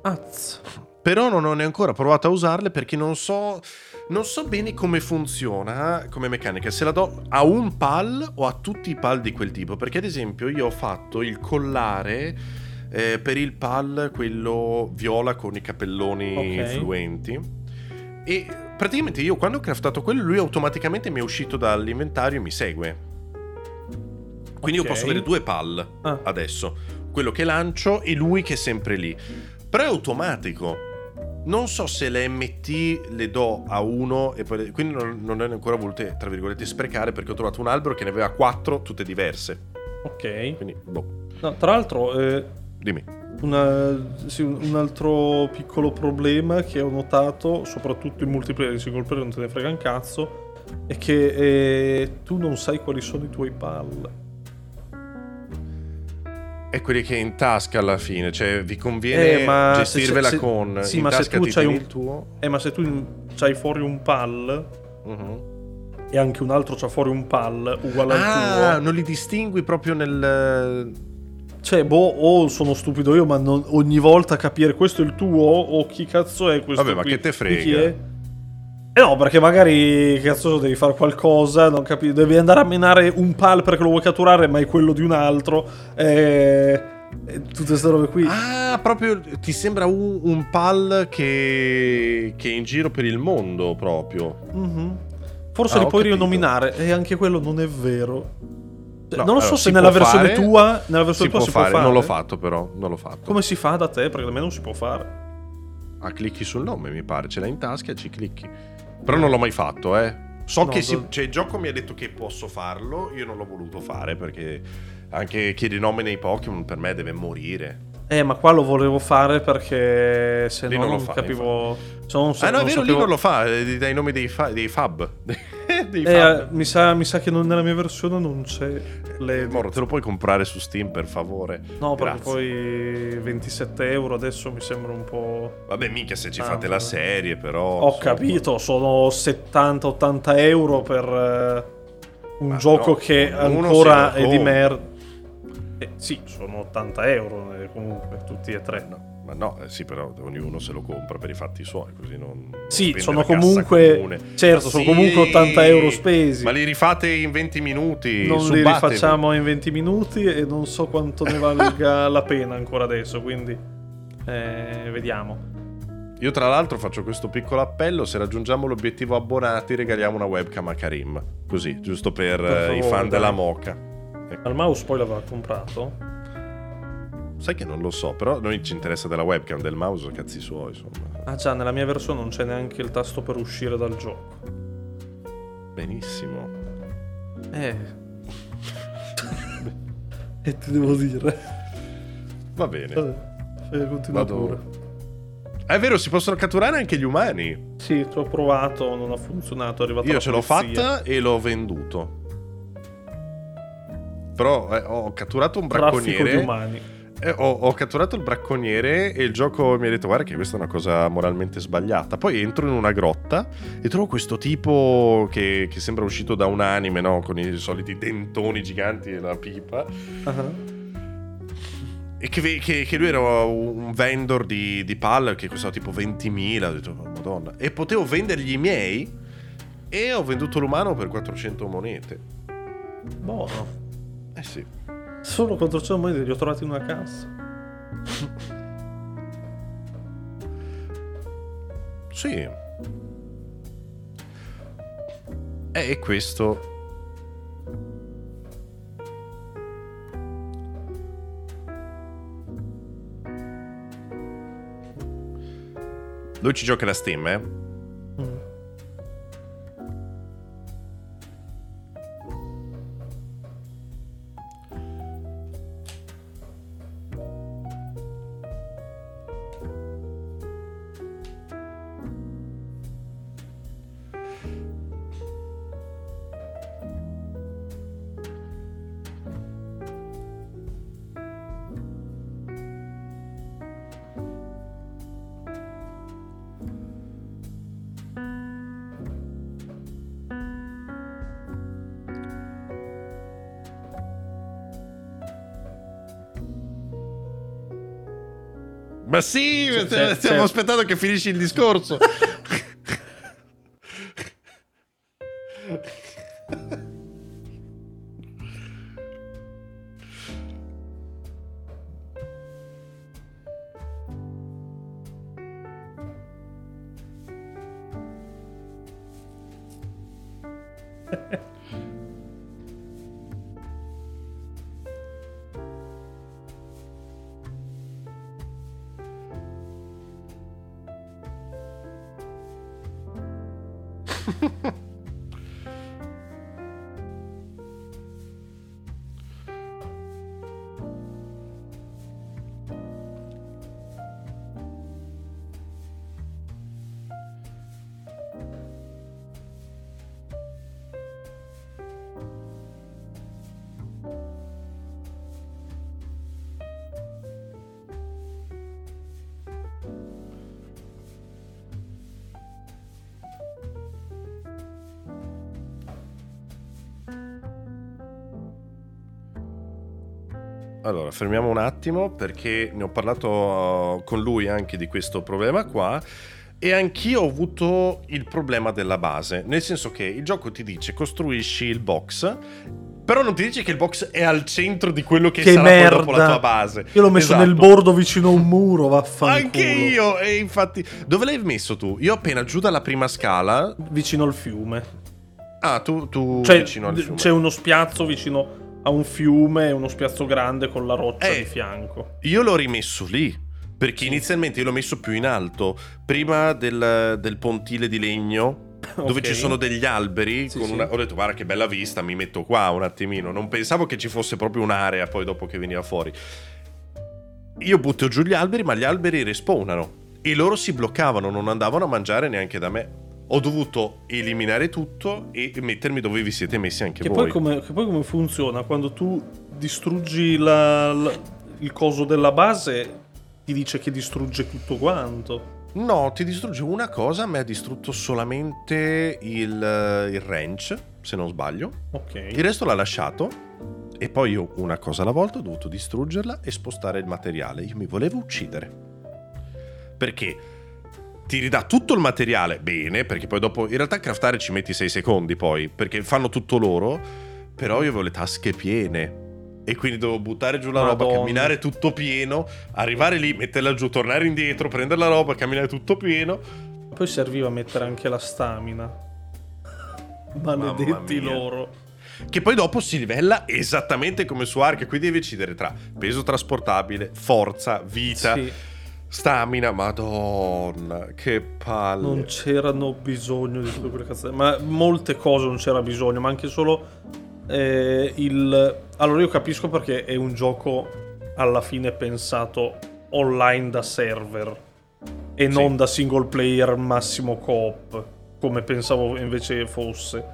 Azz. Però non ho ancora provato a usarle perché non so bene come funziona come meccanica. Se la do a un pal o a tutti i pal di quel tipo. Perché ad esempio io ho fatto il collare per il pal, quello viola con i capelloni, okay, influenti. E praticamente io quando ho craftato quello, lui automaticamente mi è uscito dall'inventario e mi segue. Quindi, okay, io posso avere due pal adesso. Quello che lancio e lui che è sempre lì. Però è automatico. Non so se le MT le do a uno e poi quindi non ne ho ancora volute, tra virgolette, sprecare, perché ho trovato un albero che ne aveva 4, tutte diverse. Ok. Quindi, boh. No, tra l'altro, dimmi. Un altro piccolo problema che ho notato, soprattutto in multiplayer, in single player non te ne frega un cazzo, è che tu non sai quali sono i tuoi pal. È quelli che in tasca alla fine, cioè vi conviene gestirvela con sì, in ma tasca se tu c'hai il tuo. Ma se tu c'hai fuori un pal, uh-huh, e anche un altro c'ha fuori un pal uguale al tuo, non li distingui proprio nel... Cioè, sono stupido io, ma non, ogni volta capire questo è il tuo o chi cazzo è questo. Vabbè, qui, ma che te frega? No, perché magari cazzo devi fare qualcosa, non capisci, devi andare a menare un pal perché lo vuoi catturare, ma è quello di un altro. Tutte queste robe qui. Proprio ti sembra un pal che è in giro per il mondo proprio. Mm-hmm. Forse li puoi rinominare, e anche quello non è vero. No, non lo so, allora, se nella versione tua si può fare. Non l'ho fatto, però non l'ho fatto. Come si fa da te? Perché da me non si può fare. Clicchi sul nome, mi pare, ce l'hai in tasca e ci clicchi. Però non l'ho mai fatto, eh. Cioè, il gioco mi ha detto che posso farlo, io non l'ho voluto fare perché anche chi rinomina i Pokémon per me deve morire. Ma qua lo volevo fare perché se lì no non capivo. Lì non lo fa, dai nomi dei fab. Mi sa che nella mia versione non c'è. Moro, te lo puoi comprare su Steam, per favore? No, grazie. Perché poi 27 euro adesso mi sembra un po'. Vabbè, minchia, se ci fate la serie, però. Capito, sono 70-80 euro per un gioco che ancora è di merda. Sì, sono 80 euro comunque, tutti e tre. No, ma no, sì, però ognuno se lo compra per i fatti suoi, così non. Sì, sono comunque. Certo, sono comunque 80 euro spesi. Ma li rifate in 20 minuti. Non li rifacciamo in 20 minuti e non so quanto ne valga la pena ancora adesso, quindi vediamo. Io tra l'altro faccio questo piccolo appello: se raggiungiamo l'obiettivo abbonati, regaliamo una webcam a Karim, così, giusto per i fan della Moca. Ecco. Al mouse poi l'aveva comprato? Sai che non lo so, però noi ci interessa della webcam, del mouse, cazzi suoi, insomma. Già, nella mia versione non c'è neanche il tasto per uscire dal gioco. Benissimo. E ti devo dire. Va bene. Continua pure. È vero, si possono catturare anche gli umani. Sì, l'ho provato, non ha funzionato, è arrivato. Io ce l'ho fatta e l'ho venduto. Però ho catturato un bracconiere. Traffico di umani. ho catturato il bracconiere e il gioco mi ha detto: guarda che questa è una cosa moralmente sbagliata. Poi entro in una grotta e trovo questo tipo che sembra uscito da un anime, no? Con i soliti dentoni giganti e la pipa. Uh-huh. E che lui era un vendor di palle che costava tipo 20.000. Ho detto: madonna. E potevo vendergli i miei e ho venduto l'umano per 400 monete. Buono. Eh sì. Solo 400 monete li ho trovati in una cassa. Sì. E questo lui ci gioca la Steam, eh? Mm. Ma sì, stiamo aspettando che finisci il discorso. Allora, fermiamo un attimo perché ne ho parlato con lui anche di questo problema qua e anch'io ho avuto il problema della base, nel senso che il gioco ti dice costruisci il box, però non ti dice che il box è al centro di quello che sarà poi dopo la tua base. Io l'ho messo nel bordo vicino a un muro, vaffanculo. Anche io, e infatti... Dove l'hai messo tu? Io appena giù dalla prima scala... Vicino al fiume. Ah, tu cioè, vicino al fiume. C'è uno spiazzo vicino... a un fiume e uno spiazzo grande con la roccia di fianco. Io l'ho rimesso lì, perché inizialmente io l'ho messo più in alto, prima del pontile di legno, okay, dove ci sono degli alberi. Sì, ho detto, guarda che bella vista, mi metto qua un attimino. Non pensavo che ci fosse proprio un'area poi dopo che veniva fuori. Io butto giù gli alberi, ma gli alberi respawnano. E loro si bloccavano, non andavano a mangiare neanche da me. Ho dovuto eliminare tutto e mettermi dove vi siete messi anche voi. Che poi come funziona? Quando tu distruggi il coso della base, ti dice che distrugge tutto quanto. No, ti distrugge una cosa, a me ha distrutto solamente il ranch, se non sbaglio. Ok. Il resto l'ha lasciato e poi io una cosa alla volta ho dovuto distruggerla e spostare il materiale. Io mi volevo uccidere. Perché... ti ridà tutto il materiale, bene, perché poi dopo in realtà craftare ci metti 6 secondi poi, perché fanno tutto loro, però io avevo le tasche piene e quindi dovevo buttare giù la roba, camminare tutto pieno, arrivare lì, metterla giù, tornare indietro, prendere la roba, camminare tutto pieno. Poi serviva mettere anche la stamina. Maledetti loro. Che poi dopo si livella esattamente come su Ark, qui devi decidere tra peso trasportabile, forza, vita... Sì. Stamina, madonna, che palle. Non c'erano bisogno di tutte quelle cazzate. Ma molte cose non c'era bisogno. Ma anche solo Allora io capisco perché è un gioco alla fine pensato online da server e non da single player massimo co-op, come pensavo invece fosse.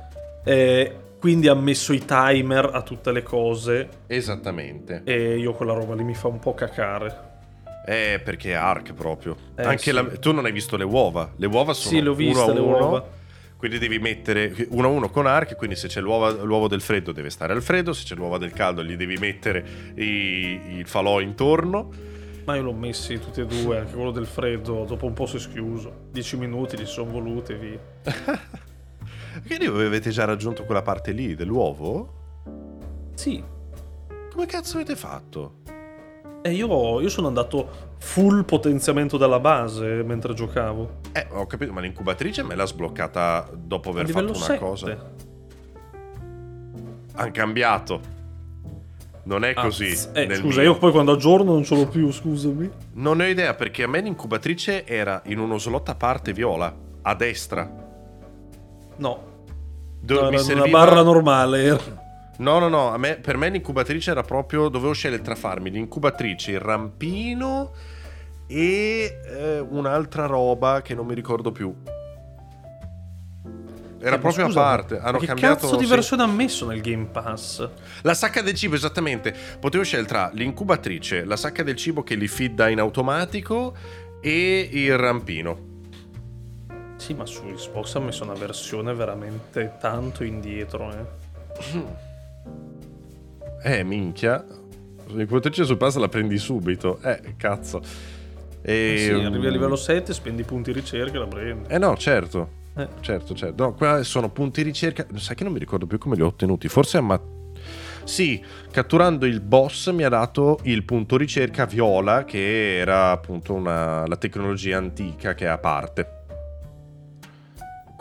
Quindi ha messo i timer a tutte le cose. Esattamente. E io quella roba lì mi fa un po' cacare. Perché è Ark proprio. Anche sì. Tu non hai visto le uova. Le uova sono sì, l'ho vista, uno a le uno. Uova. Quindi devi mettere uno a uno con Ark. Quindi se c'è l'uovo del freddo deve stare al freddo. Se c'è l'uovo del caldo gli devi mettere il falò intorno. Ma io l'ho messi tutti e due. Anche quello del freddo dopo un po' si è schiuso. 10 minuti li sono voluti via. Quindi avete già raggiunto quella parte lì dell'uovo? Sì. Come cazzo avete fatto? Io sono andato full potenziamento della base mentre giocavo. Ho capito, ma l'incubatrice me l'ha sbloccata dopo aver fatto una 7. Cosa. Han cambiato. Non è così. Scusa, io poi quando aggiorno non ce l'ho più, scusami. Non ne ho idea, perché a me l'incubatrice era in uno slot a parte viola, a destra. No, mi serviva una barra normale. No. Per me l'incubatrice era proprio. Dovevo scegliere tra farmi l'incubatrice, il rampino e un'altra roba che non mi ricordo più. Era proprio scusa, a parte. Hanno che cambiato, cazzo di versione ha messo nel Game Pass? La sacca del cibo, esattamente. Potevo scegliere tra l'incubatrice, la sacca del cibo che li feeda in automatico e il rampino. Sì, ma su Xbox ha messo una versione veramente tanto indietro, minchia. L'incubatrice sul pass la prendi subito. Cazzo. Sì, arrivi a livello 7, spendi punti ricerca e la prendi. No, certo. Certo. No, qua sono punti ricerca. Sai che non mi ricordo più come li ho ottenuti. Forse sì, catturando il boss mi ha dato il punto ricerca viola, che era appunto la tecnologia antica che è a parte.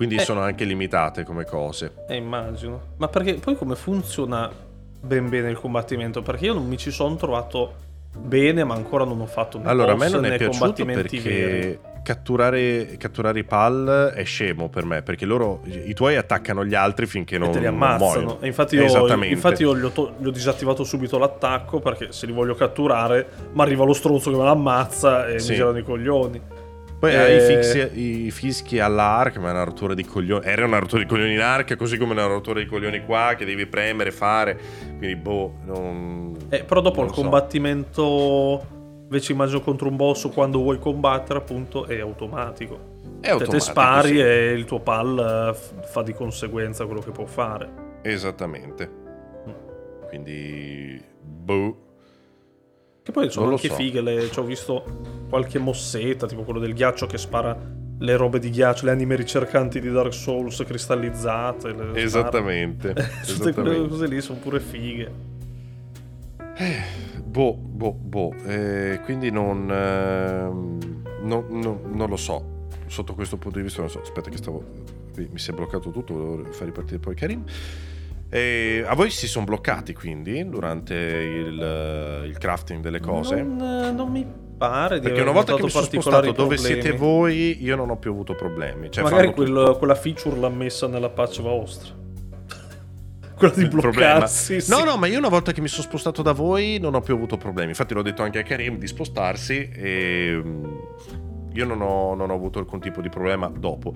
Quindi sono anche limitate come cose. Immagino. Ma perché poi come funziona bene il combattimento? Perché io non mi ci sono trovato bene, ma ancora non ho fatto un boss. Allora, a me non è piaciuto perché veri. Catturare i PAL è scemo per me, perché loro, i tuoi attaccano gli altri finché non te li ammazzano. E infatti io gli ho disattivato subito l'attacco, perché se li voglio catturare, ma arriva lo stronzo che me l'ammazza e mi girano i coglioni. Poi i fischi all'Ark, ma è una rottura di coglioni. Era una rottura di coglioni in Ark, così come una rottura di coglioni qua, che devi premere, fare. Quindi però dopo il combattimento, invece immagino contro un boss, quando vuoi combattere, appunto, è automatico. Te spari e il tuo pal fa di conseguenza quello che può fare. Esattamente. Quindi Che poi sono anche fighe, ho visto qualche mossetta, tipo quello del ghiaccio che spara le robe di ghiaccio, le anime ricercanti di Dark Souls cristallizzate. Esattamente. Tutte quelle cose lì sono pure fighe. Quindi non lo so. Sotto questo punto di vista non so. Aspetta che mi si è bloccato tutto, volevo far ripartire poi Karim. A voi si sono bloccati quindi durante il crafting delle cose? Non mi pare di perché una volta che mi sono spostato dove siete voi, io non ho più avuto problemi. Cioè, magari quella feature l'ha messa nella patch vostra. Quella di bloccarsi. Sì. No, ma io una volta che mi sono spostato da voi non ho più avuto problemi. Infatti l'ho detto anche a Karim di spostarsi e io non ho avuto alcun tipo di problema dopo.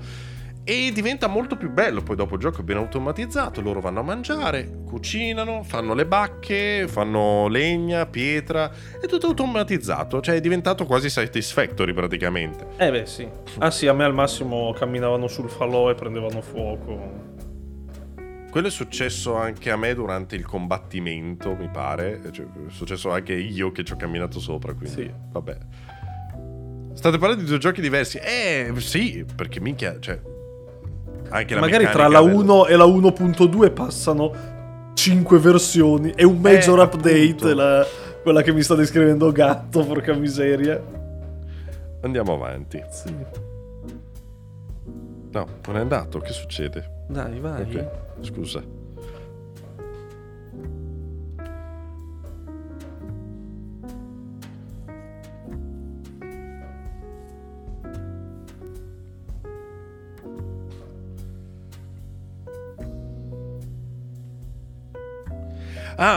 E diventa molto più bello, poi dopo il gioco è ben automatizzato, loro vanno a mangiare, cucinano, fanno le bacche, fanno legna, pietra, è tutto automatizzato, cioè è diventato quasi Satisfactory praticamente. Sì. Sì, a me al massimo camminavano sul falò e prendevano fuoco. Quello è successo anche a me durante il combattimento, mi pare, cioè, è successo anche io che ci ho camminato sopra, quindi sì. Vabbè. State parlando di due giochi diversi? Sì, perché minchia, cioè anche magari tra la 1 e la 1.2 passano 5 versioni e un major update, quella che mi sta descrivendo Gatto, porca miseria. Andiamo avanti. Sì. No, non è andato, che succede? Dai, vai. Okay. Scusa.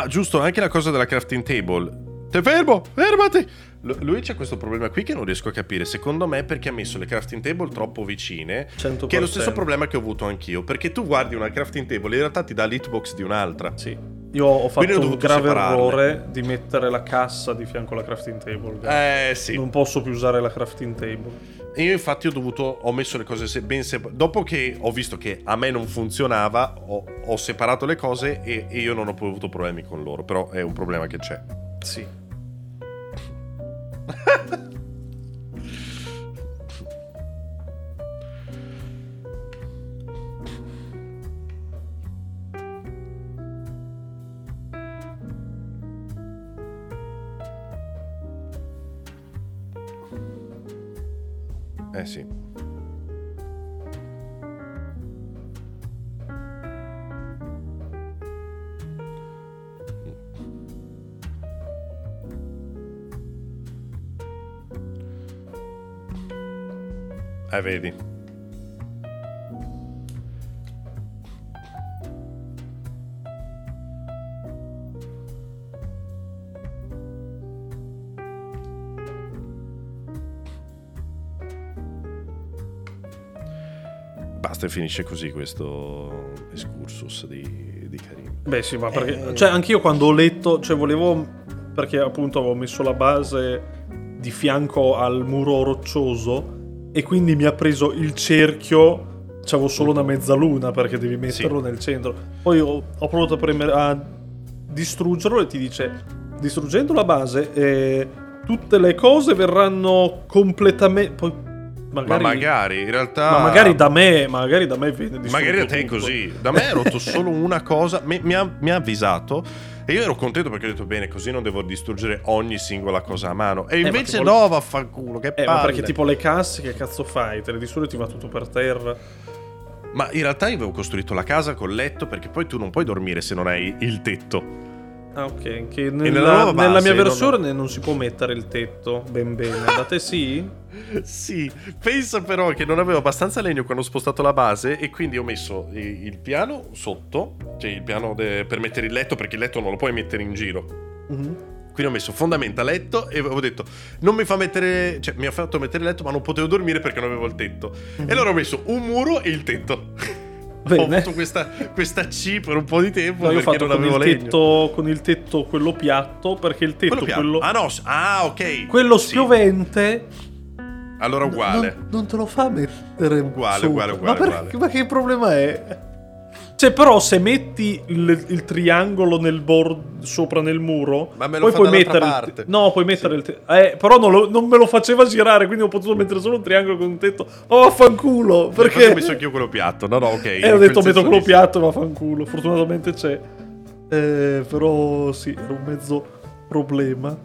Giusto, anche la cosa della crafting table. Fermati! Lui c'è questo problema qui che non riesco a capire. Secondo me perché ha messo le crafting table troppo vicine, 100%. Che è lo stesso problema che ho avuto anch'io, perché tu guardi una crafting table e in realtà ti dà l'hitbox di un'altra. Sì. Io ho fatto un grave errore di mettere la cassa di fianco alla crafting table. Sì. Non posso più usare la crafting table. E io infatti ho messo le cose ben separate. Dopo che ho visto che a me non funzionava, ho separato le cose e io non ho avuto problemi con loro. Però è un problema che c'è. Sì. Sì. Vedi. Basta e finisce così questo excursus di Karim. Beh sì, ma perché... Cioè, anch'io quando ho letto... Cioè, volevo... Perché appunto avevo messo la base di fianco al muro roccioso e quindi mi ha preso il cerchio... C'avevo solo una mezzaluna perché devi metterlo nel centro. Poi ho provato a premere... a distruggerlo e ti dice... Distruggendo la base tutte le cose verranno completamente... Poi, magari in realtà. Ma magari da me viene distrutto. Magari da te è così. Da me è rotto solo una cosa. Mi ha avvisato. E io ero contento perché ho detto bene, così non devo distruggere ogni singola cosa a mano. E invece tipo, no, vaffanculo. Che palle. Ma perché tipo le casse, che cazzo fai? Te le distruggi e ti va tutto per terra. Ma in realtà io avevo costruito la casa col letto, perché poi tu non puoi dormire se non hai il tetto. Ah, ok. Che nella mia versione non si può mettere il tetto. Ben bene. Da te sì? Sì. Pensa però che non avevo abbastanza legno quando ho spostato la base e quindi ho messo il piano sotto, cioè il piano per mettere il letto, perché il letto non lo puoi mettere in giro. Quindi ho messo fondamenta letto e avevo detto non mi fa mettere, cioè mi ha fatto mettere il letto, ma non potevo dormire perché non avevo il tetto. E allora ho messo un muro e il tetto. Bene. Ho avuto questa C per un po' di tempo, no, perché non avevo legno. Con il tetto quello piatto, perché il tetto quello ah no, ah ok, quello spiovente. Allora uguale. Non te lo fa mettere uguale. Ma che problema è? Cioè però se metti il triangolo nel bordo sopra nel muro, ma me lo poi puoi mettere parte. No, puoi mettere il tetto. Però non me lo faceva girare, quindi ho potuto mettere solo un triangolo con un tetto. Ma vaffanculo, perché ho messo anch'io quello piatto. No, ok. Ho detto metto quello piatto, vaffanculo. Fortunatamente c'è. Però sì, era un mezzo problema.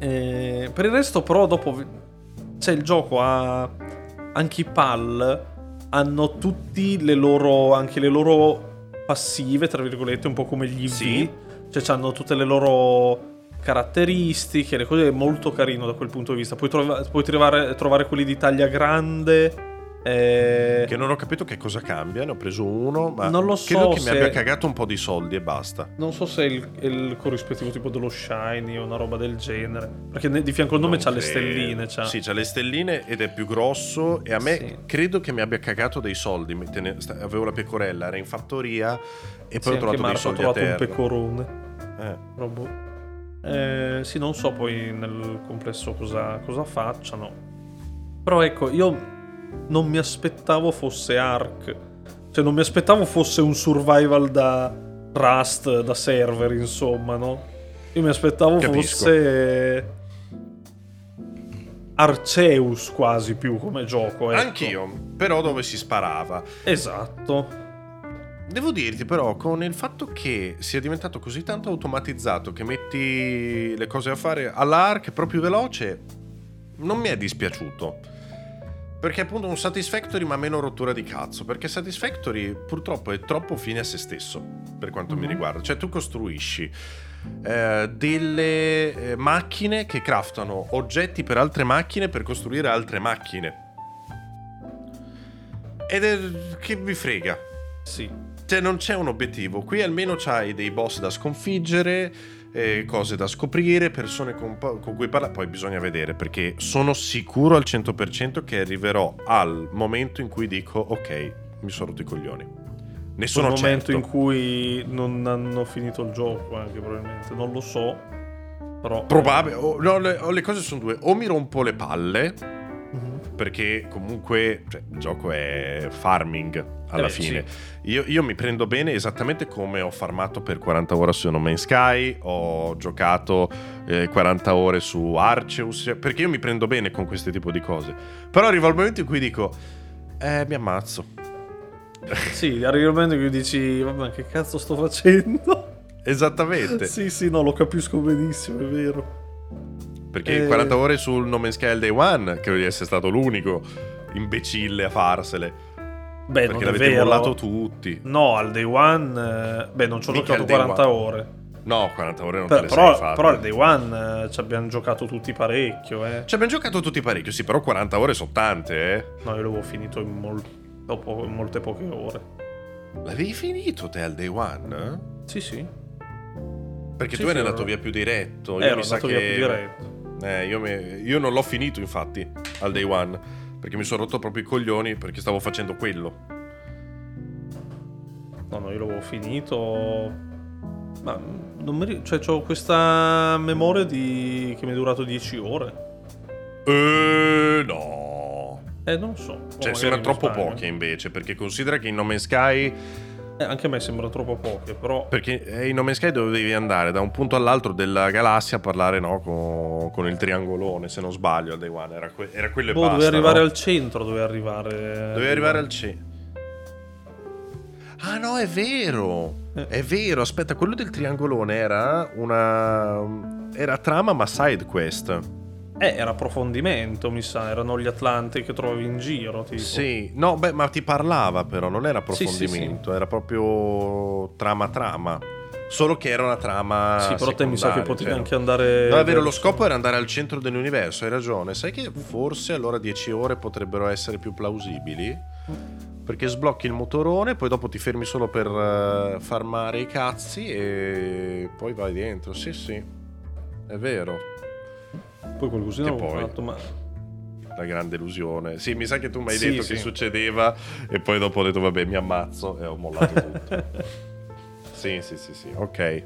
Per il resto però dopo c'è il gioco a anche i PAL hanno tutti le loro passive, tra virgolette, un po' come gli IV. Cioè hanno tutte le loro caratteristiche, le cose. È molto carino da quel punto di vista. Puoi trovare quelli di taglia grande. Che non ho capito che cosa cambia. Ne ho preso uno, ma non lo so, credo che mi abbia cagato un po' di soldi e basta. Non so se è il corrispettivo tipo dello Shiny o una roba del genere, perché di fianco al nome c'ha le stelline. Sì, c'ha le stelline ed è più grosso. E a me credo che mi abbia cagato dei soldi. Avevo la pecorella, era in fattoria e poi ho trovato dei soldi a terra. Ho trovato un pecorone. Sì, non so poi nel complesso cosa facciano. Però ecco, io non mi aspettavo fosse Ark. Cioè non mi aspettavo fosse un survival da Rust, da server, insomma, no? Io mi aspettavo fosse Arceus quasi più come gioco, ecco. Anch'io, però dove si sparava. Esatto. Devo dirti però, con il fatto che sia diventato così tanto automatizzato che metti le cose a fare all'Ark proprio veloce, non mi è dispiaciuto. Perché appunto un Satisfactory ma meno rottura di cazzo, perché Satisfactory purtroppo è troppo fine a se stesso per quanto mi riguarda. Cioè tu costruisci delle macchine che craftano oggetti per altre macchine per costruire altre macchine, ed è che vi frega. Sì. Cioè non c'è un obiettivo. Qui almeno c'hai dei boss da sconfiggere, cose da scoprire, persone con cui parlare. Poi bisogna vedere, perché sono sicuro al 100% che arriverò al momento in cui dico ok, mi sono rotto i coglioni. Ne sono certo. Momento in cui non hanno finito il gioco, anche probabilmente, non lo so, però probabile. No, le cose sono due: o mi rompo le palle, perché comunque, cioè, il gioco è farming alla fine. Sì. Io mi prendo bene esattamente come ho farmato per 40 ore su No Man's Sky, ho giocato 40 ore su Arceus, perché io mi prendo bene con questo tipo di cose. Però arriva il momento in cui dico mi ammazzo. Sì, arriva il momento che dici vabbè, che cazzo sto facendo? Esattamente. Sì, no, lo capisco benissimo, è vero. Perché 40 ore sul No Man's Sky al Day One credo di essere stato l'unico imbecille a farsele. Beh, perché l'avete mollato tutti. No, al Day One non ci ho giocato 40 ore. No, 40 ore non te le sei fatte. Però al Day One ci abbiamo giocato tutti parecchio, Ci abbiamo giocato tutti parecchio, sì, però 40 ore sono tante, No, io l'avevo finito in dopo molte poche ore. L'avevi finito te al Day One? Sì. Perché tu eri andato via più diretto. Io mi sa che... via più diretto. Io non l'ho finito, infatti, al Day One, perché mi sono rotto proprio i coglioni, perché stavo facendo quello. No, io l'avevo finito. Ma non mi ricordo, cioè c'ho questa memoria di che mi è durato 10 ore. No. Non lo so. Cioè, sembra troppo poche invece, perché considera che in No Man's Sky anche a me sembra troppo poche, però. Perché in No Man's Sky dovevi andare da un punto all'altro della galassia a parlare, no? Con il triangolone, se non sbaglio, al Day One. Era quello e basta. Dovevi arrivare al centro, dovevi arrivare al centro. Ah no, è vero! È vero, aspetta, quello del triangolone era era trama ma side quest. Era approfondimento, mi sa, erano gli Atlanti che trovavi in giro, tipo. Sì, no, ma ti parlava però, non era approfondimento, sì. Era proprio trama, solo che era una trama secondaria. Sì, però te mi sa che potevi anche andare... No, è vero, lo scopo era andare al centro dell'universo, hai ragione. Sai che forse allora 10 ore potrebbero essere più plausibili? Perché sblocchi il motorone, poi dopo ti fermi solo per farmare i cazzi e poi vai dentro, sì, è vero. Poi qualcosina avevo fatto, ma la grande illusione. Sì, mi sa che tu mi hai detto che succedeva e poi dopo ho detto vabbè, mi ammazzo e ho mollato tutto. Sì, ok.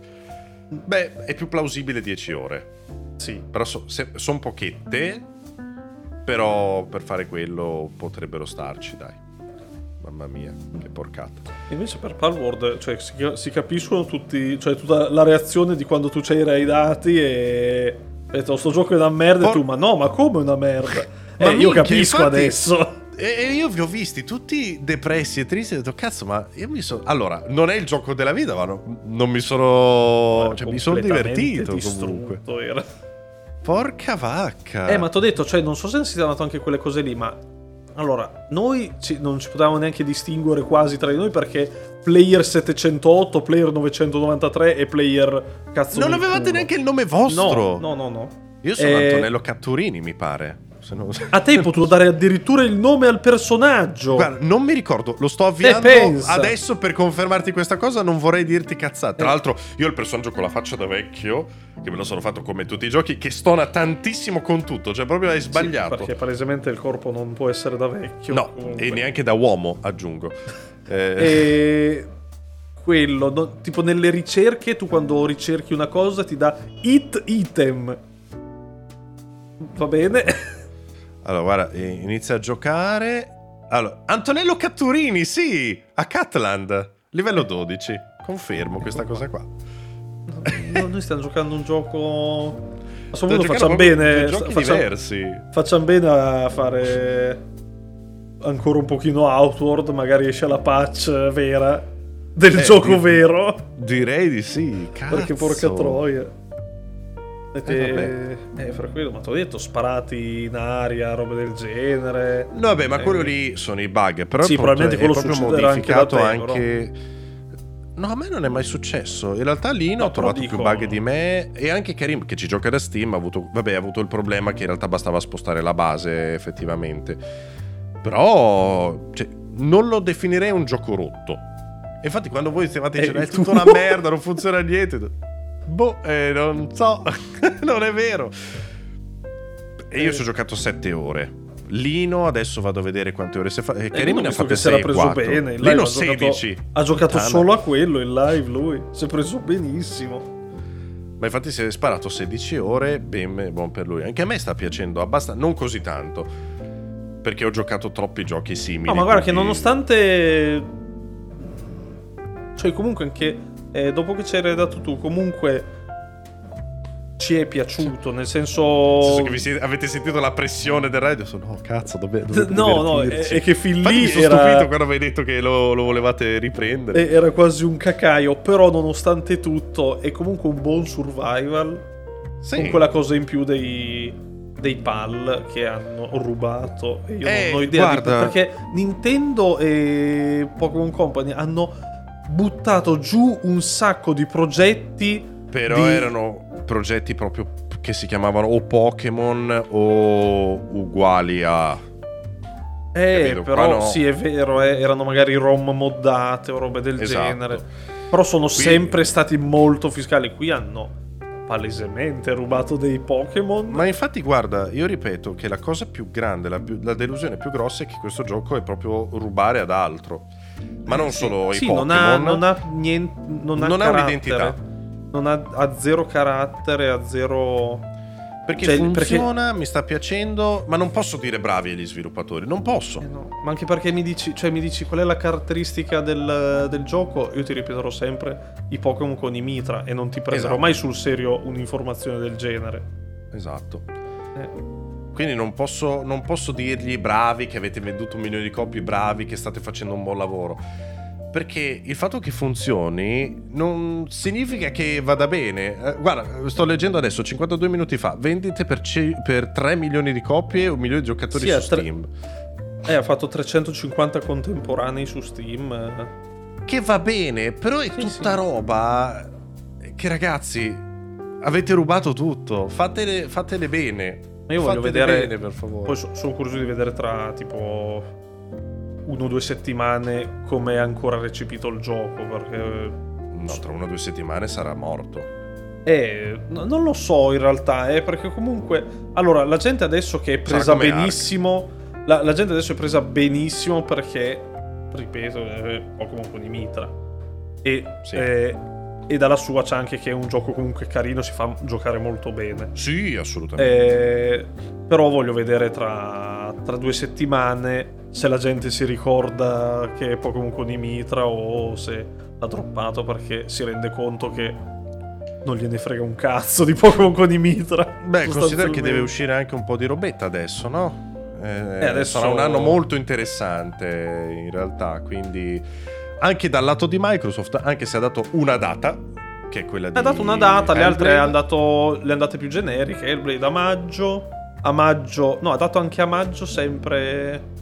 Beh, è più plausibile 10 ore. Sì. Però sono pochette, però per fare quello potrebbero starci, dai. Mamma mia, che porcata. Invece per Palworld, cioè, si capiscono tutti, cioè tutta la reazione di quando tu c'hai raidati e... Aspetta, sto gioco è una merda e tu, ma come una merda? Io capisco, infatti, adesso. E io vi ho visti tutti depressi e tristi e ho detto, cazzo, ma io mi sono... Allora, non è il gioco della vita, ma non mi sono... Cioè, mi sono divertito comunque. Era. Porca vacca. Ma t'ho detto, cioè, non so se si è dato anche quelle cose lì, ma... Allora, noi non ci potevamo neanche distinguere quasi tra di noi, perché... Player 708, Player 993 e Player cazzo. Non avevate neanche il nome vostro. No. Io sono Antonello Catturini, mi pare. A te potuto dare addirittura il nome al personaggio. Guarda, non mi ricordo, lo sto avviando adesso per confermarti questa cosa, non vorrei dirti cazzate. Tra l'altro io ho il personaggio con la faccia da vecchio, che me lo sono fatto come tutti i giochi, che stona tantissimo con tutto, cioè proprio hai sbagliato. Sì, perché palesemente il corpo non può essere da vecchio. No, comunque. E neanche da uomo, aggiungo. E quello, no, tipo nelle ricerche, tu quando ricerchi una cosa ti dà item. Va bene. Allora, guarda, inizia a giocare. Allora, Antonello Catturini, sì, a Catland, livello 12. Confermo questa cosa qua. No, noi stiamo giocando un gioco. A suo modo facciamo bene. Diversi. Facciamo bene a fare ancora un pochino Outward, magari esce la patch vera del gioco vero. Direi di sì, cazzo. Perché porca troia. Fra quello, ma t'ho detto, sparati in aria, robe del genere. No, vabbè, ma quello lì sono i bug, però sì, probabilmente quello è proprio modificato anche... No, a me non è mai successo. In realtà lì ho trovato più bug di me. E anche Karim, che ci gioca da Steam, ha avuto il problema che in realtà bastava spostare la base effettivamente. Però cioè, non lo definirei un gioco rotto. Infatti quando voi stavate dicendo è tutta una merda, non funziona niente, boh, non so, non è vero. E io ci ho giocato 7 ore. Lino, adesso vado a vedere quante ore si fa. Carino, ne ha fatte 6, preso 4. Bene. In Lino 16. Ha giocato solo a quello in live lui. Si è preso benissimo. Ma infatti si è sparato 16 ore, ben buon per lui. Anche a me sta piacendo abbastanza, non così tanto, perché ho giocato troppi giochi simili. No, ma guarda, quindi... che nonostante... Cioè comunque anche dopo che ci hai dato tu, comunque... ci è piaciuto, nel senso che avete sentito la pressione del radio, no cazzo, no è che fin lì mi sono stupito quando avevi detto che lo volevate riprendere, era quasi un cacaio, però nonostante tutto è comunque un buon survival, sì, con quella cosa in più dei PAL che hanno rubato, io non ho idea perché Nintendo e Pokémon Company hanno buttato giù un sacco di progetti, però erano progetti proprio che si chiamavano o Pokémon o uguali a... però no. Sì, è vero, erano magari ROM moddate o robe del genere. Però sono sempre stati molto fiscali. Qui hanno palesemente rubato dei Pokémon. Ma infatti guarda, io ripeto che la cosa più grande, la delusione più grossa è che questo gioco è proprio rubare ad altro. Ma non solo i Pokémon. Non ha un'identità. Ha zero carattere, ha zero... Perché funziona, perché... mi sta piacendo, ma non posso dire bravi agli sviluppatori, non posso. No. Ma anche perché mi dici qual è la caratteristica del gioco, io ti ripeterò sempre i Pokémon con i mitra e non ti prenderò mai sul serio un'informazione del genere. Esatto. Quindi non posso dirgli bravi che avete venduto 1 milione di copie, bravi che state facendo un buon lavoro. Perché il fatto che funzioni non significa che vada bene. Guarda, sto leggendo adesso, 52 minuti fa, vendite per 3 milioni di copie, 1 milione di giocatori su Steam. Ha fatto 350 contemporanei su Steam. Che va bene, però è tutta roba che, ragazzi, avete rubato tutto. Fatele bene. Ma io voglio vedere, bene, per favore. Poi sono curioso di vedere tra, tipo... 1 o 2 settimane come è ancora recepito il gioco, perché no, tra 1 o 2 settimane sarà morto. Non lo so in realtà, perché comunque allora la gente adesso che è presa benissimo, la gente adesso è presa benissimo perché, ripeto, Pokémon con i mitra e dalla sua c'è anche che è un gioco comunque carino, si fa giocare molto bene. Sì, assolutamente. Però voglio vedere tra 2 settimane se la gente si ricorda che è Pokémon con i mitra o se l'ha droppato perché si rende conto che non gliene frega un cazzo di Pokémon con i mitra. Beh, considera che deve uscire anche un po' di robetta adesso, no? Adesso sarà un anno molto interessante in realtà, quindi anche dal lato di Microsoft, anche se ha dato una data, che è quella di... Ha dato una data, Hellblade. Le altre le andate più generiche, Hellblade a maggio, no, ha dato anche a maggio sempre...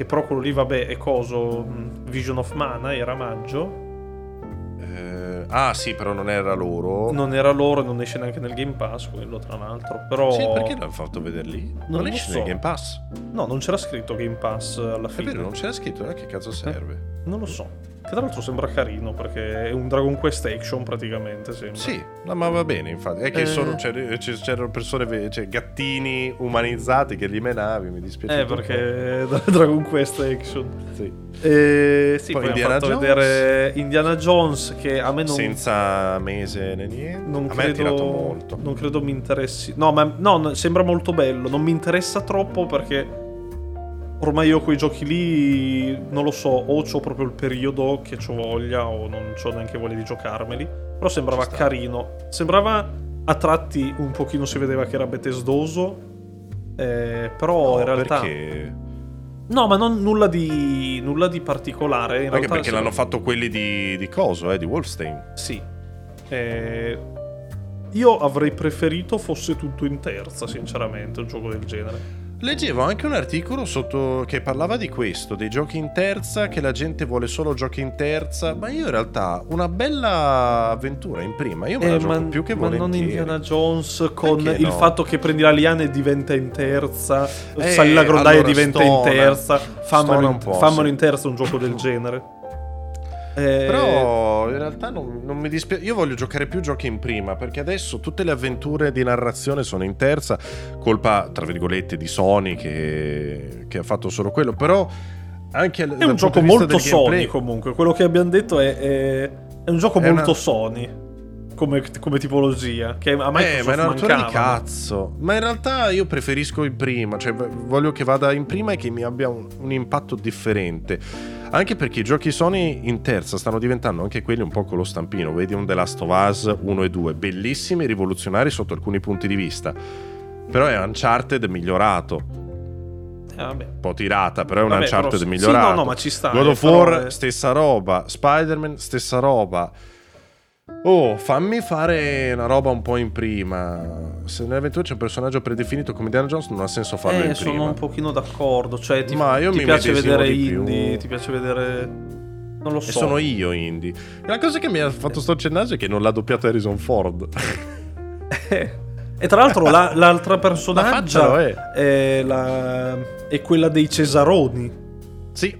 Che però quello lì, vabbè, è coso. Vision of Mana era maggio. Ah sì, però non era loro. Non era loro, non esce neanche nel Game Pass quello, tra l'altro. Però... Sì, perché l'hanno fatto vedere lì? Non esce nel Game Pass. No, non c'era scritto Game Pass alla fine. È vero, non c'era scritto, che cazzo serve? Non lo so. Che tra l'altro sembra carino, perché è un Dragon Quest Action praticamente, sembra. Sì, ma va bene, infatti. È che c'erano persone, gattini umanizzati che li menavi, mi dispiace. Perché Dragon Quest Action. Sì. Sì, poi abbiamo fatto vedere Indiana Jones, che a me non... Senza mese né niente. A me ha tirato molto. Non credo mi interessi. No, ma no, sembra molto bello. Non mi interessa troppo perché... Ormai io quei giochi lì, non lo so, o c'ho proprio il periodo che c'ho voglia o non c'ho neanche voglia di giocarmeli. Però sembrava carino. Sembrava a tratti un pochino, si vedeva che era betesdoso, però no, in realtà... Perché? No, ma non nulla di particolare. In anche realtà, perché l'hanno fatto quelli di coso, di Wolfenstein. Sì. Io avrei preferito fosse tutto in terza, sinceramente, un gioco del genere. Leggevo anche un articolo sotto che parlava di questo, dei giochi in terza, che la gente vuole solo giochi in terza, ma io in realtà una bella avventura in prima, io me la gioco più che volentieri. Ma non Indiana Jones con il fatto che prendi la liana e diventa in terza, sali la grondaia e diventa in terza, fammelo in terza un gioco del genere. Però in realtà non mi dispiace. Io voglio giocare più giochi in prima, perché adesso tutte le avventure di narrazione sono in terza, colpa tra virgolette di Sony che ha fatto solo quello. Però anche è un gioco molto Sony gameplay, comunque quello che abbiamo detto è un gioco molto Sony come tipologia, che a Microsoft ma è una natura di cazzo. Ma in realtà io preferisco in prima, cioè voglio che vada in prima e che mi abbia un impatto differente. Anche perché i giochi Sony in terza stanno diventando anche quelli un po' con lo stampino. Vedi un The Last of Us 1 e 2, bellissimi, rivoluzionari sotto alcuni punti di vista, però è Uncharted migliorato. Vabbè. Un po' tirata, però è un Uncharted migliorato. Sì, no, ma ci sta. God of War, stessa roba. Spider-Man, stessa roba. Oh, fammi fare una roba un po' in prima. Se nell'avventura c'è un personaggio predefinito come Indiana Jones, non ha senso farlo in prima. Sono un pochino d'accordo, cioè ti piace vedere indie, ti piace vedere... non lo so. E sono io indie. La cosa che mi ha fatto storcere il naso è che non l'ha doppiato Harrison Ford. E tra l'altro l'altra personaggia è quella dei Cesaroni. Sì.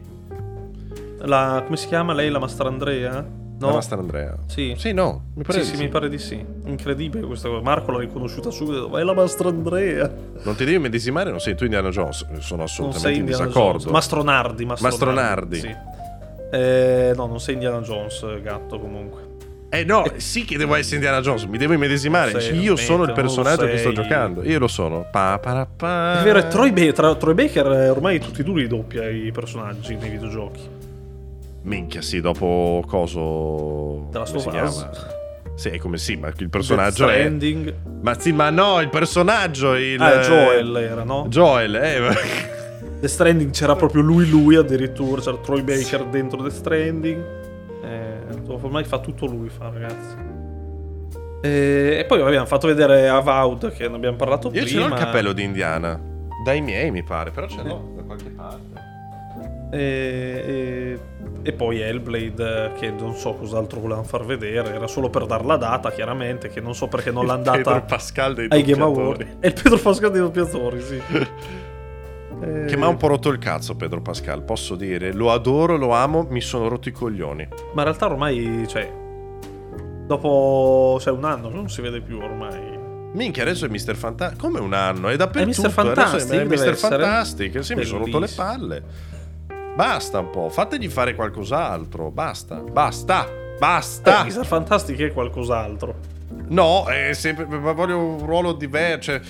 Come si chiama lei, la Mastrandrea? No? La Mastrandrea. Sì. Sì, no, mi pare sì. Mi pare di sì. Incredibile questa cosa. Marco l'ha riconosciuta subito. Ma è la Mastrandrea. Non ti devi medesimare, non sei tu Indiana Jones. Sono assolutamente in disaccordo. Mastronardi. Sì. No, non sei Indiana Jones, gatto, comunque. No, sì che devo essere Indiana Jones. Mi devo immedesimare. Io sono il personaggio che sto giocando. Io lo sono. È vero, Troy Baker ormai tutti e due li doppia i personaggi nei videogiochi. Minchia, sì, dopo coso. Come si chiama? Sì, è come sì, ma il personaggio è. Ma sì, ma no, il personaggio. Joel era, no? Joel, Death Stranding c'era proprio lui addirittura. C'era Troy Baker dentro Death Stranding. Ormai fa tutto lui, ragazzi. E poi abbiamo fatto vedere Avowed, che ne abbiamo parlato prima. Io ce l'ho il cappello di Indiana. Dai miei, mi pare, però ce l'ho da qualche parte. E poi Hellblade, che non so cos'altro volevano far vedere, era solo per dar la data, chiaramente, che non so perché non l'ha andata ai Game Awards. È il Pedro Pascal dei doppiatori, sì. Che mi ha un po' rotto il cazzo Pedro Pascal, posso dire, lo adoro, lo amo, mi sono rotto i coglioni. Ma in realtà ormai, cioè, dopo un anno non si vede più ormai. Minchia, adesso è Mr. Fantastic, come un anno? È dappertutto, è Mr. Fantastic, sì, mi sono rotto le palle. Basta un po', fategli fare qualcos'altro. Basta. Mr. Fantastic è qualcos'altro. No, è sempre, voglio un ruolo diverso. Cioè,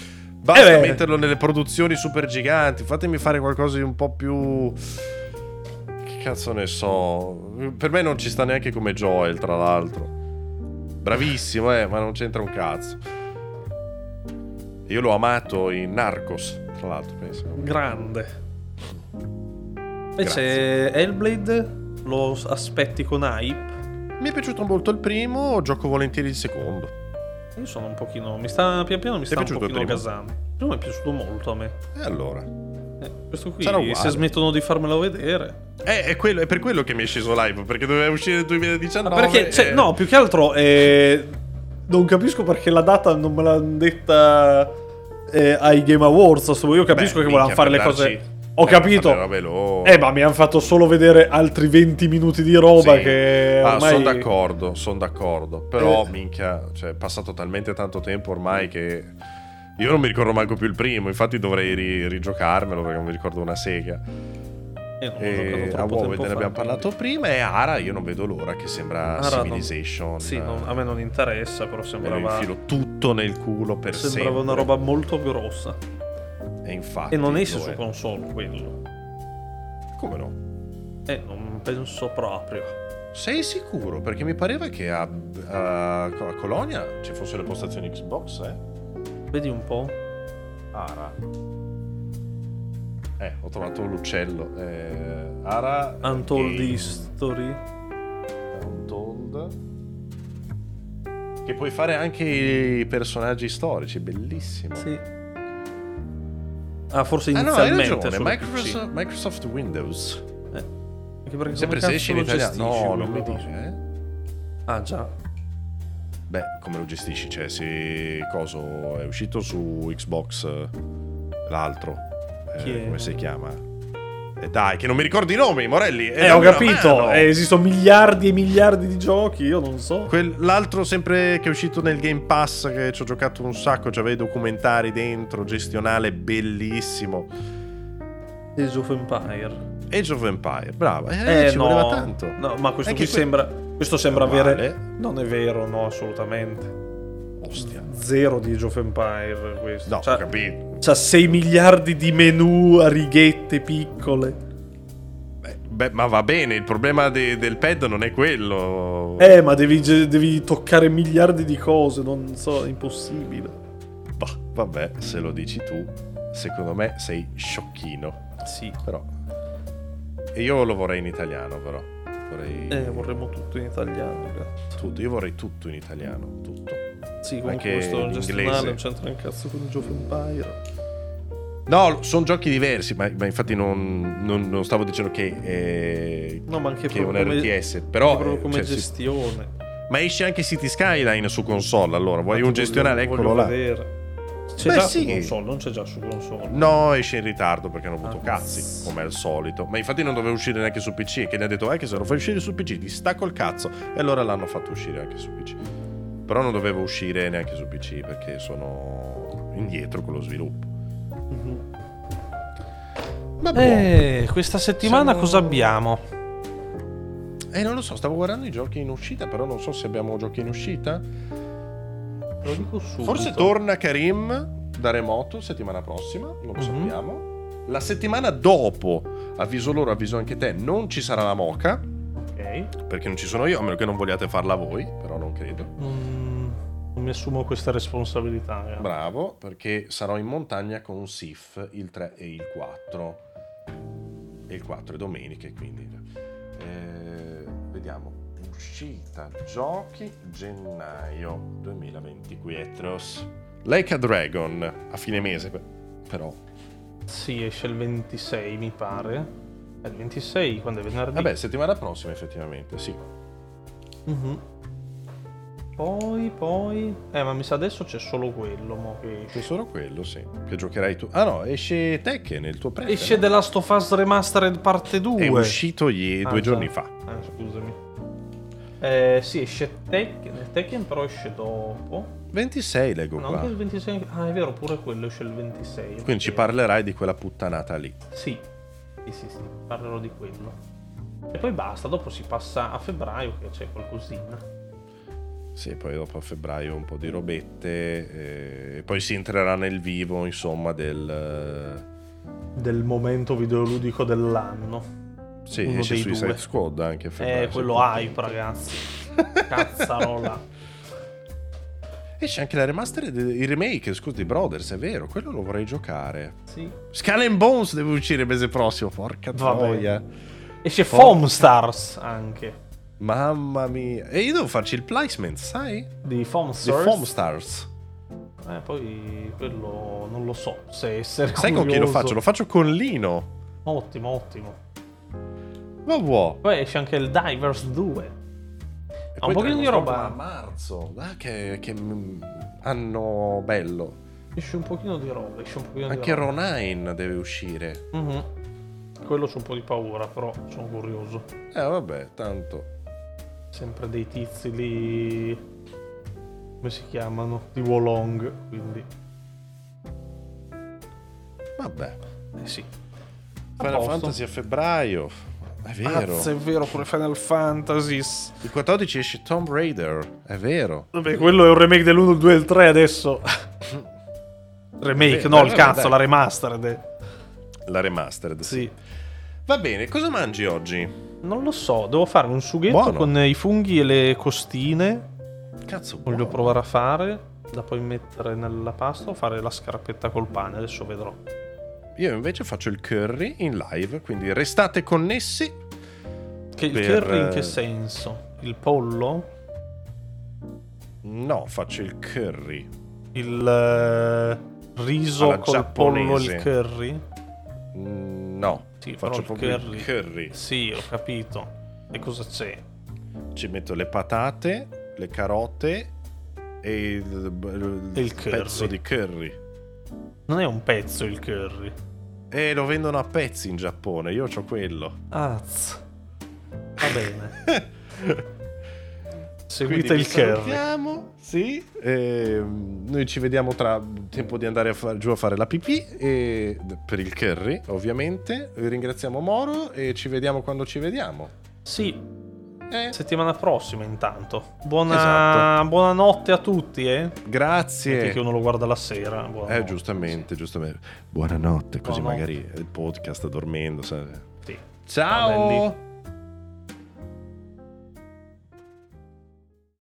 basta metterlo nelle produzioni super giganti. Fatemi fare qualcosa di un po' più. Che cazzo ne so. Per me non ci sta neanche come Joel, tra l'altro. Bravissimo, ma non c'entra un cazzo. Io l'ho amato in Narcos, tra l'altro, penso. Grande. Invece Hellblade lo aspetti con hype. Mi è piaciuto molto il primo, gioco volentieri il secondo. Io sono un pochino, mi sta un pochino gasando. Il primo mi è piaciuto molto a me. E allora? Questo qui, se smettono di farmelo vedere. È per quello che mi è sceso live, perché doveva uscire nel 2019. No, più che altro non capisco perché la data non me l'hanno detta ai Game Awards. Io capisco che volevano fare le cose... Ho capito, ma mi hanno fatto solo vedere altri 20 minuti di roba. Sì. Che ormai... sono d'accordo. Però, minchia, cioè, è passato talmente tanto tempo ormai che io non mi ricordo manco più il primo. Infatti, dovrei rigiocarmelo perché non mi ricordo una sega. A Uovo ne abbiamo parlato prima. E Ara, io non vedo l'ora, che sembra Civilization. Non... Sì, a me non interessa, però sembrava. Me lo infilo tutto nel culo per sempre. Sembrava una roba molto grossa. Infatti, e non esce su console quello. Come no? Non penso proprio. Sei sicuro? Perché mi pareva che a Colonia ci fossero le postazioni Xbox, Vedi un po'. Ara. Ho trovato l'uccello. Ara. Untold History. Untold. Che puoi fare anche i personaggi storici, bellissimo. Sì. Forse inizialmente no, hai ragione. Microsoft Windows. Perché sempre se esce in italiano. No, non mi dice, già. Beh, come lo gestisci? Cioè, se coso è uscito su Xbox l'altro, come si chiama? Dai, che non mi ricordo i nomi, Morelli. Ho capito, esistono miliardi e miliardi di giochi, io non so. L'altro sempre che è uscito nel Game Pass, che ci ho giocato un sacco, c'avevi documentari dentro, gestionale bellissimo. Age of Empire. Age of Empire, brava. Ci voleva tanto. No, ma questo qui sembra... Questo sembra avere... Non è vero, no, assolutamente. Ostia. Zero di Age of Empire questo. No, capito. C'ha 6 miliardi di menu a righette piccole. Beh, ma va bene, il problema del pad non è quello. Ma devi toccare miliardi di cose, non so, è impossibile. Bah, vabbè, se lo dici tu, secondo me sei sciocchino. Sì. Però. E io lo vorrei in italiano, però. Vorremmo tutto in italiano. Tutto, io vorrei tutto in italiano, tutto. Sì, comunque questo gestionale non c'entra un cazzo con Age of Empire. No, sono giochi diversi, ma infatti non stavo dicendo che no, ma anche che è un RTS, però proprio come gestione. Ma esce anche Cities Skylines su console, allora vuoi un gestionale, eccolo là. Vedere. C'è già su console, non c'è già su console. No, esce in ritardo perché hanno avuto cazzi, come al solito. Ma infatti non doveva uscire neanche su PC, che ne ha detto che se lo fai uscire su PC ti stacco il cazzo, e allora l'hanno fatto uscire anche su PC. Però non dovevo uscire neanche su PC perché sono indietro con lo sviluppo. Vabbè, questa settimana cosa abbiamo? Non lo so, stavo guardando i giochi in uscita, però non so se abbiamo giochi in uscita. Lo dico subito. Forse torna Karim da remoto settimana prossima, non lo sappiamo. La settimana dopo, avviso loro, avviso anche te, non ci sarà la Moca. Ok. Perché non ci sono io, a meno che non vogliate farla voi, però non credo. Non mi assumo questa responsabilità. Bravo, perché sarò in montagna con Sif il 3 e il 4. E il 4 è domenica, quindi vediamo. Uscita giochi gennaio 2024. Like a Dragon a fine mese, però. Sì, esce il 26, mi pare. È il 26, quando è venerdì. Vabbè, settimana prossima effettivamente, sì. Poi... ma mi sa adesso c'è solo quello, mo che esce. C'è solo quello, sì. Che giocherai tu. Ah no, esce Tekken, il tuo prezzo. Esce The Last of Us Remastered parte 2. È uscito due giorni fa. Scusami. Sì, esce Tekken. Tekken però esce dopo. 26 leggo qua. No, anche il 26. Ah, è vero, pure quello esce il 26. Quindi perché... ci parlerai di quella puttanata lì. Sì. Sì, parlerò di quello. E poi basta, dopo si passa a febbraio che c'è qualcosina. Sì, poi dopo a febbraio un po' di robette e poi si entrerà nel vivo, insomma, del momento videoludico dell'anno. Sì, esce Suicide Squad anche a febbraio. Quello hype, ragazzi. Cazzarola. Esce anche la remastered, il remake, scusi, Brothers, è vero, quello lo vorrei giocare. Sì. Skull and Bones deve uscire il mese prossimo, porca troia. Esce Foam Stars anche. Mamma mia. E io devo farci il placement, sai? Di Foam Stars. Foam Stars. Poi quello non lo so se essere sai curioso. Con chi lo faccio? Lo faccio con Lino. Ottimo. Vabbè. Poi esce anche il Divers 2. Ha un pochino di roba. A marzo. Che anno bello. Esce un pochino di roba. Anche Ronin deve uscire. Quello c'ho un po' di paura, però sono curioso. Vabbè, tanto. Sempre dei tizi lì, come si chiamano? Di Wolong, quindi vabbè. Sì. Final Fantasy a febbraio. È vero. Mazza, è vero, pure Final Fantasy. Il 14 esce Tomb Raider, è vero. Vabbè, quello è un remake dell'1, il 2 e il 3 adesso. Remake, no, il cazzo, dai. La remastered. La remastered, sì. Va bene, cosa mangi oggi? Non lo so, devo fare un sughetto buono. Con i funghi e le costine. Cazzo, buono. Voglio provare a fare, da poi mettere nella pasta o fare la scarpetta col pane, adesso vedrò. Io invece faccio il curry in live, quindi restate connessi. Che per... Il curry in che senso? Il pollo? No, faccio il curry. Il riso alla col giapponese. Pollo e il curry? No. Sì, faccio proprio il curry. Sì, ho capito. E cosa c'è? Ci metto le patate, le carote e il curry. Pezzo di curry. Non è un pezzo il curry. Lo vendono a pezzi in Giappone, io c'ho quello. Ah, va bene. Seguite il salutiamo, sì, noi ci vediamo tra tempo di andare giù a fare la pipì e, per il curry ovviamente. Ringraziamo Moro e ci vediamo quando ci vediamo. Sì, settimana prossima intanto. Esatto. Buonanotte a tutti, eh? Grazie. Metti che uno lo guarda la sera. Giustamente, sì. Giustamente. Buonanotte, così magari il podcast dormendo. Sì. Ciao.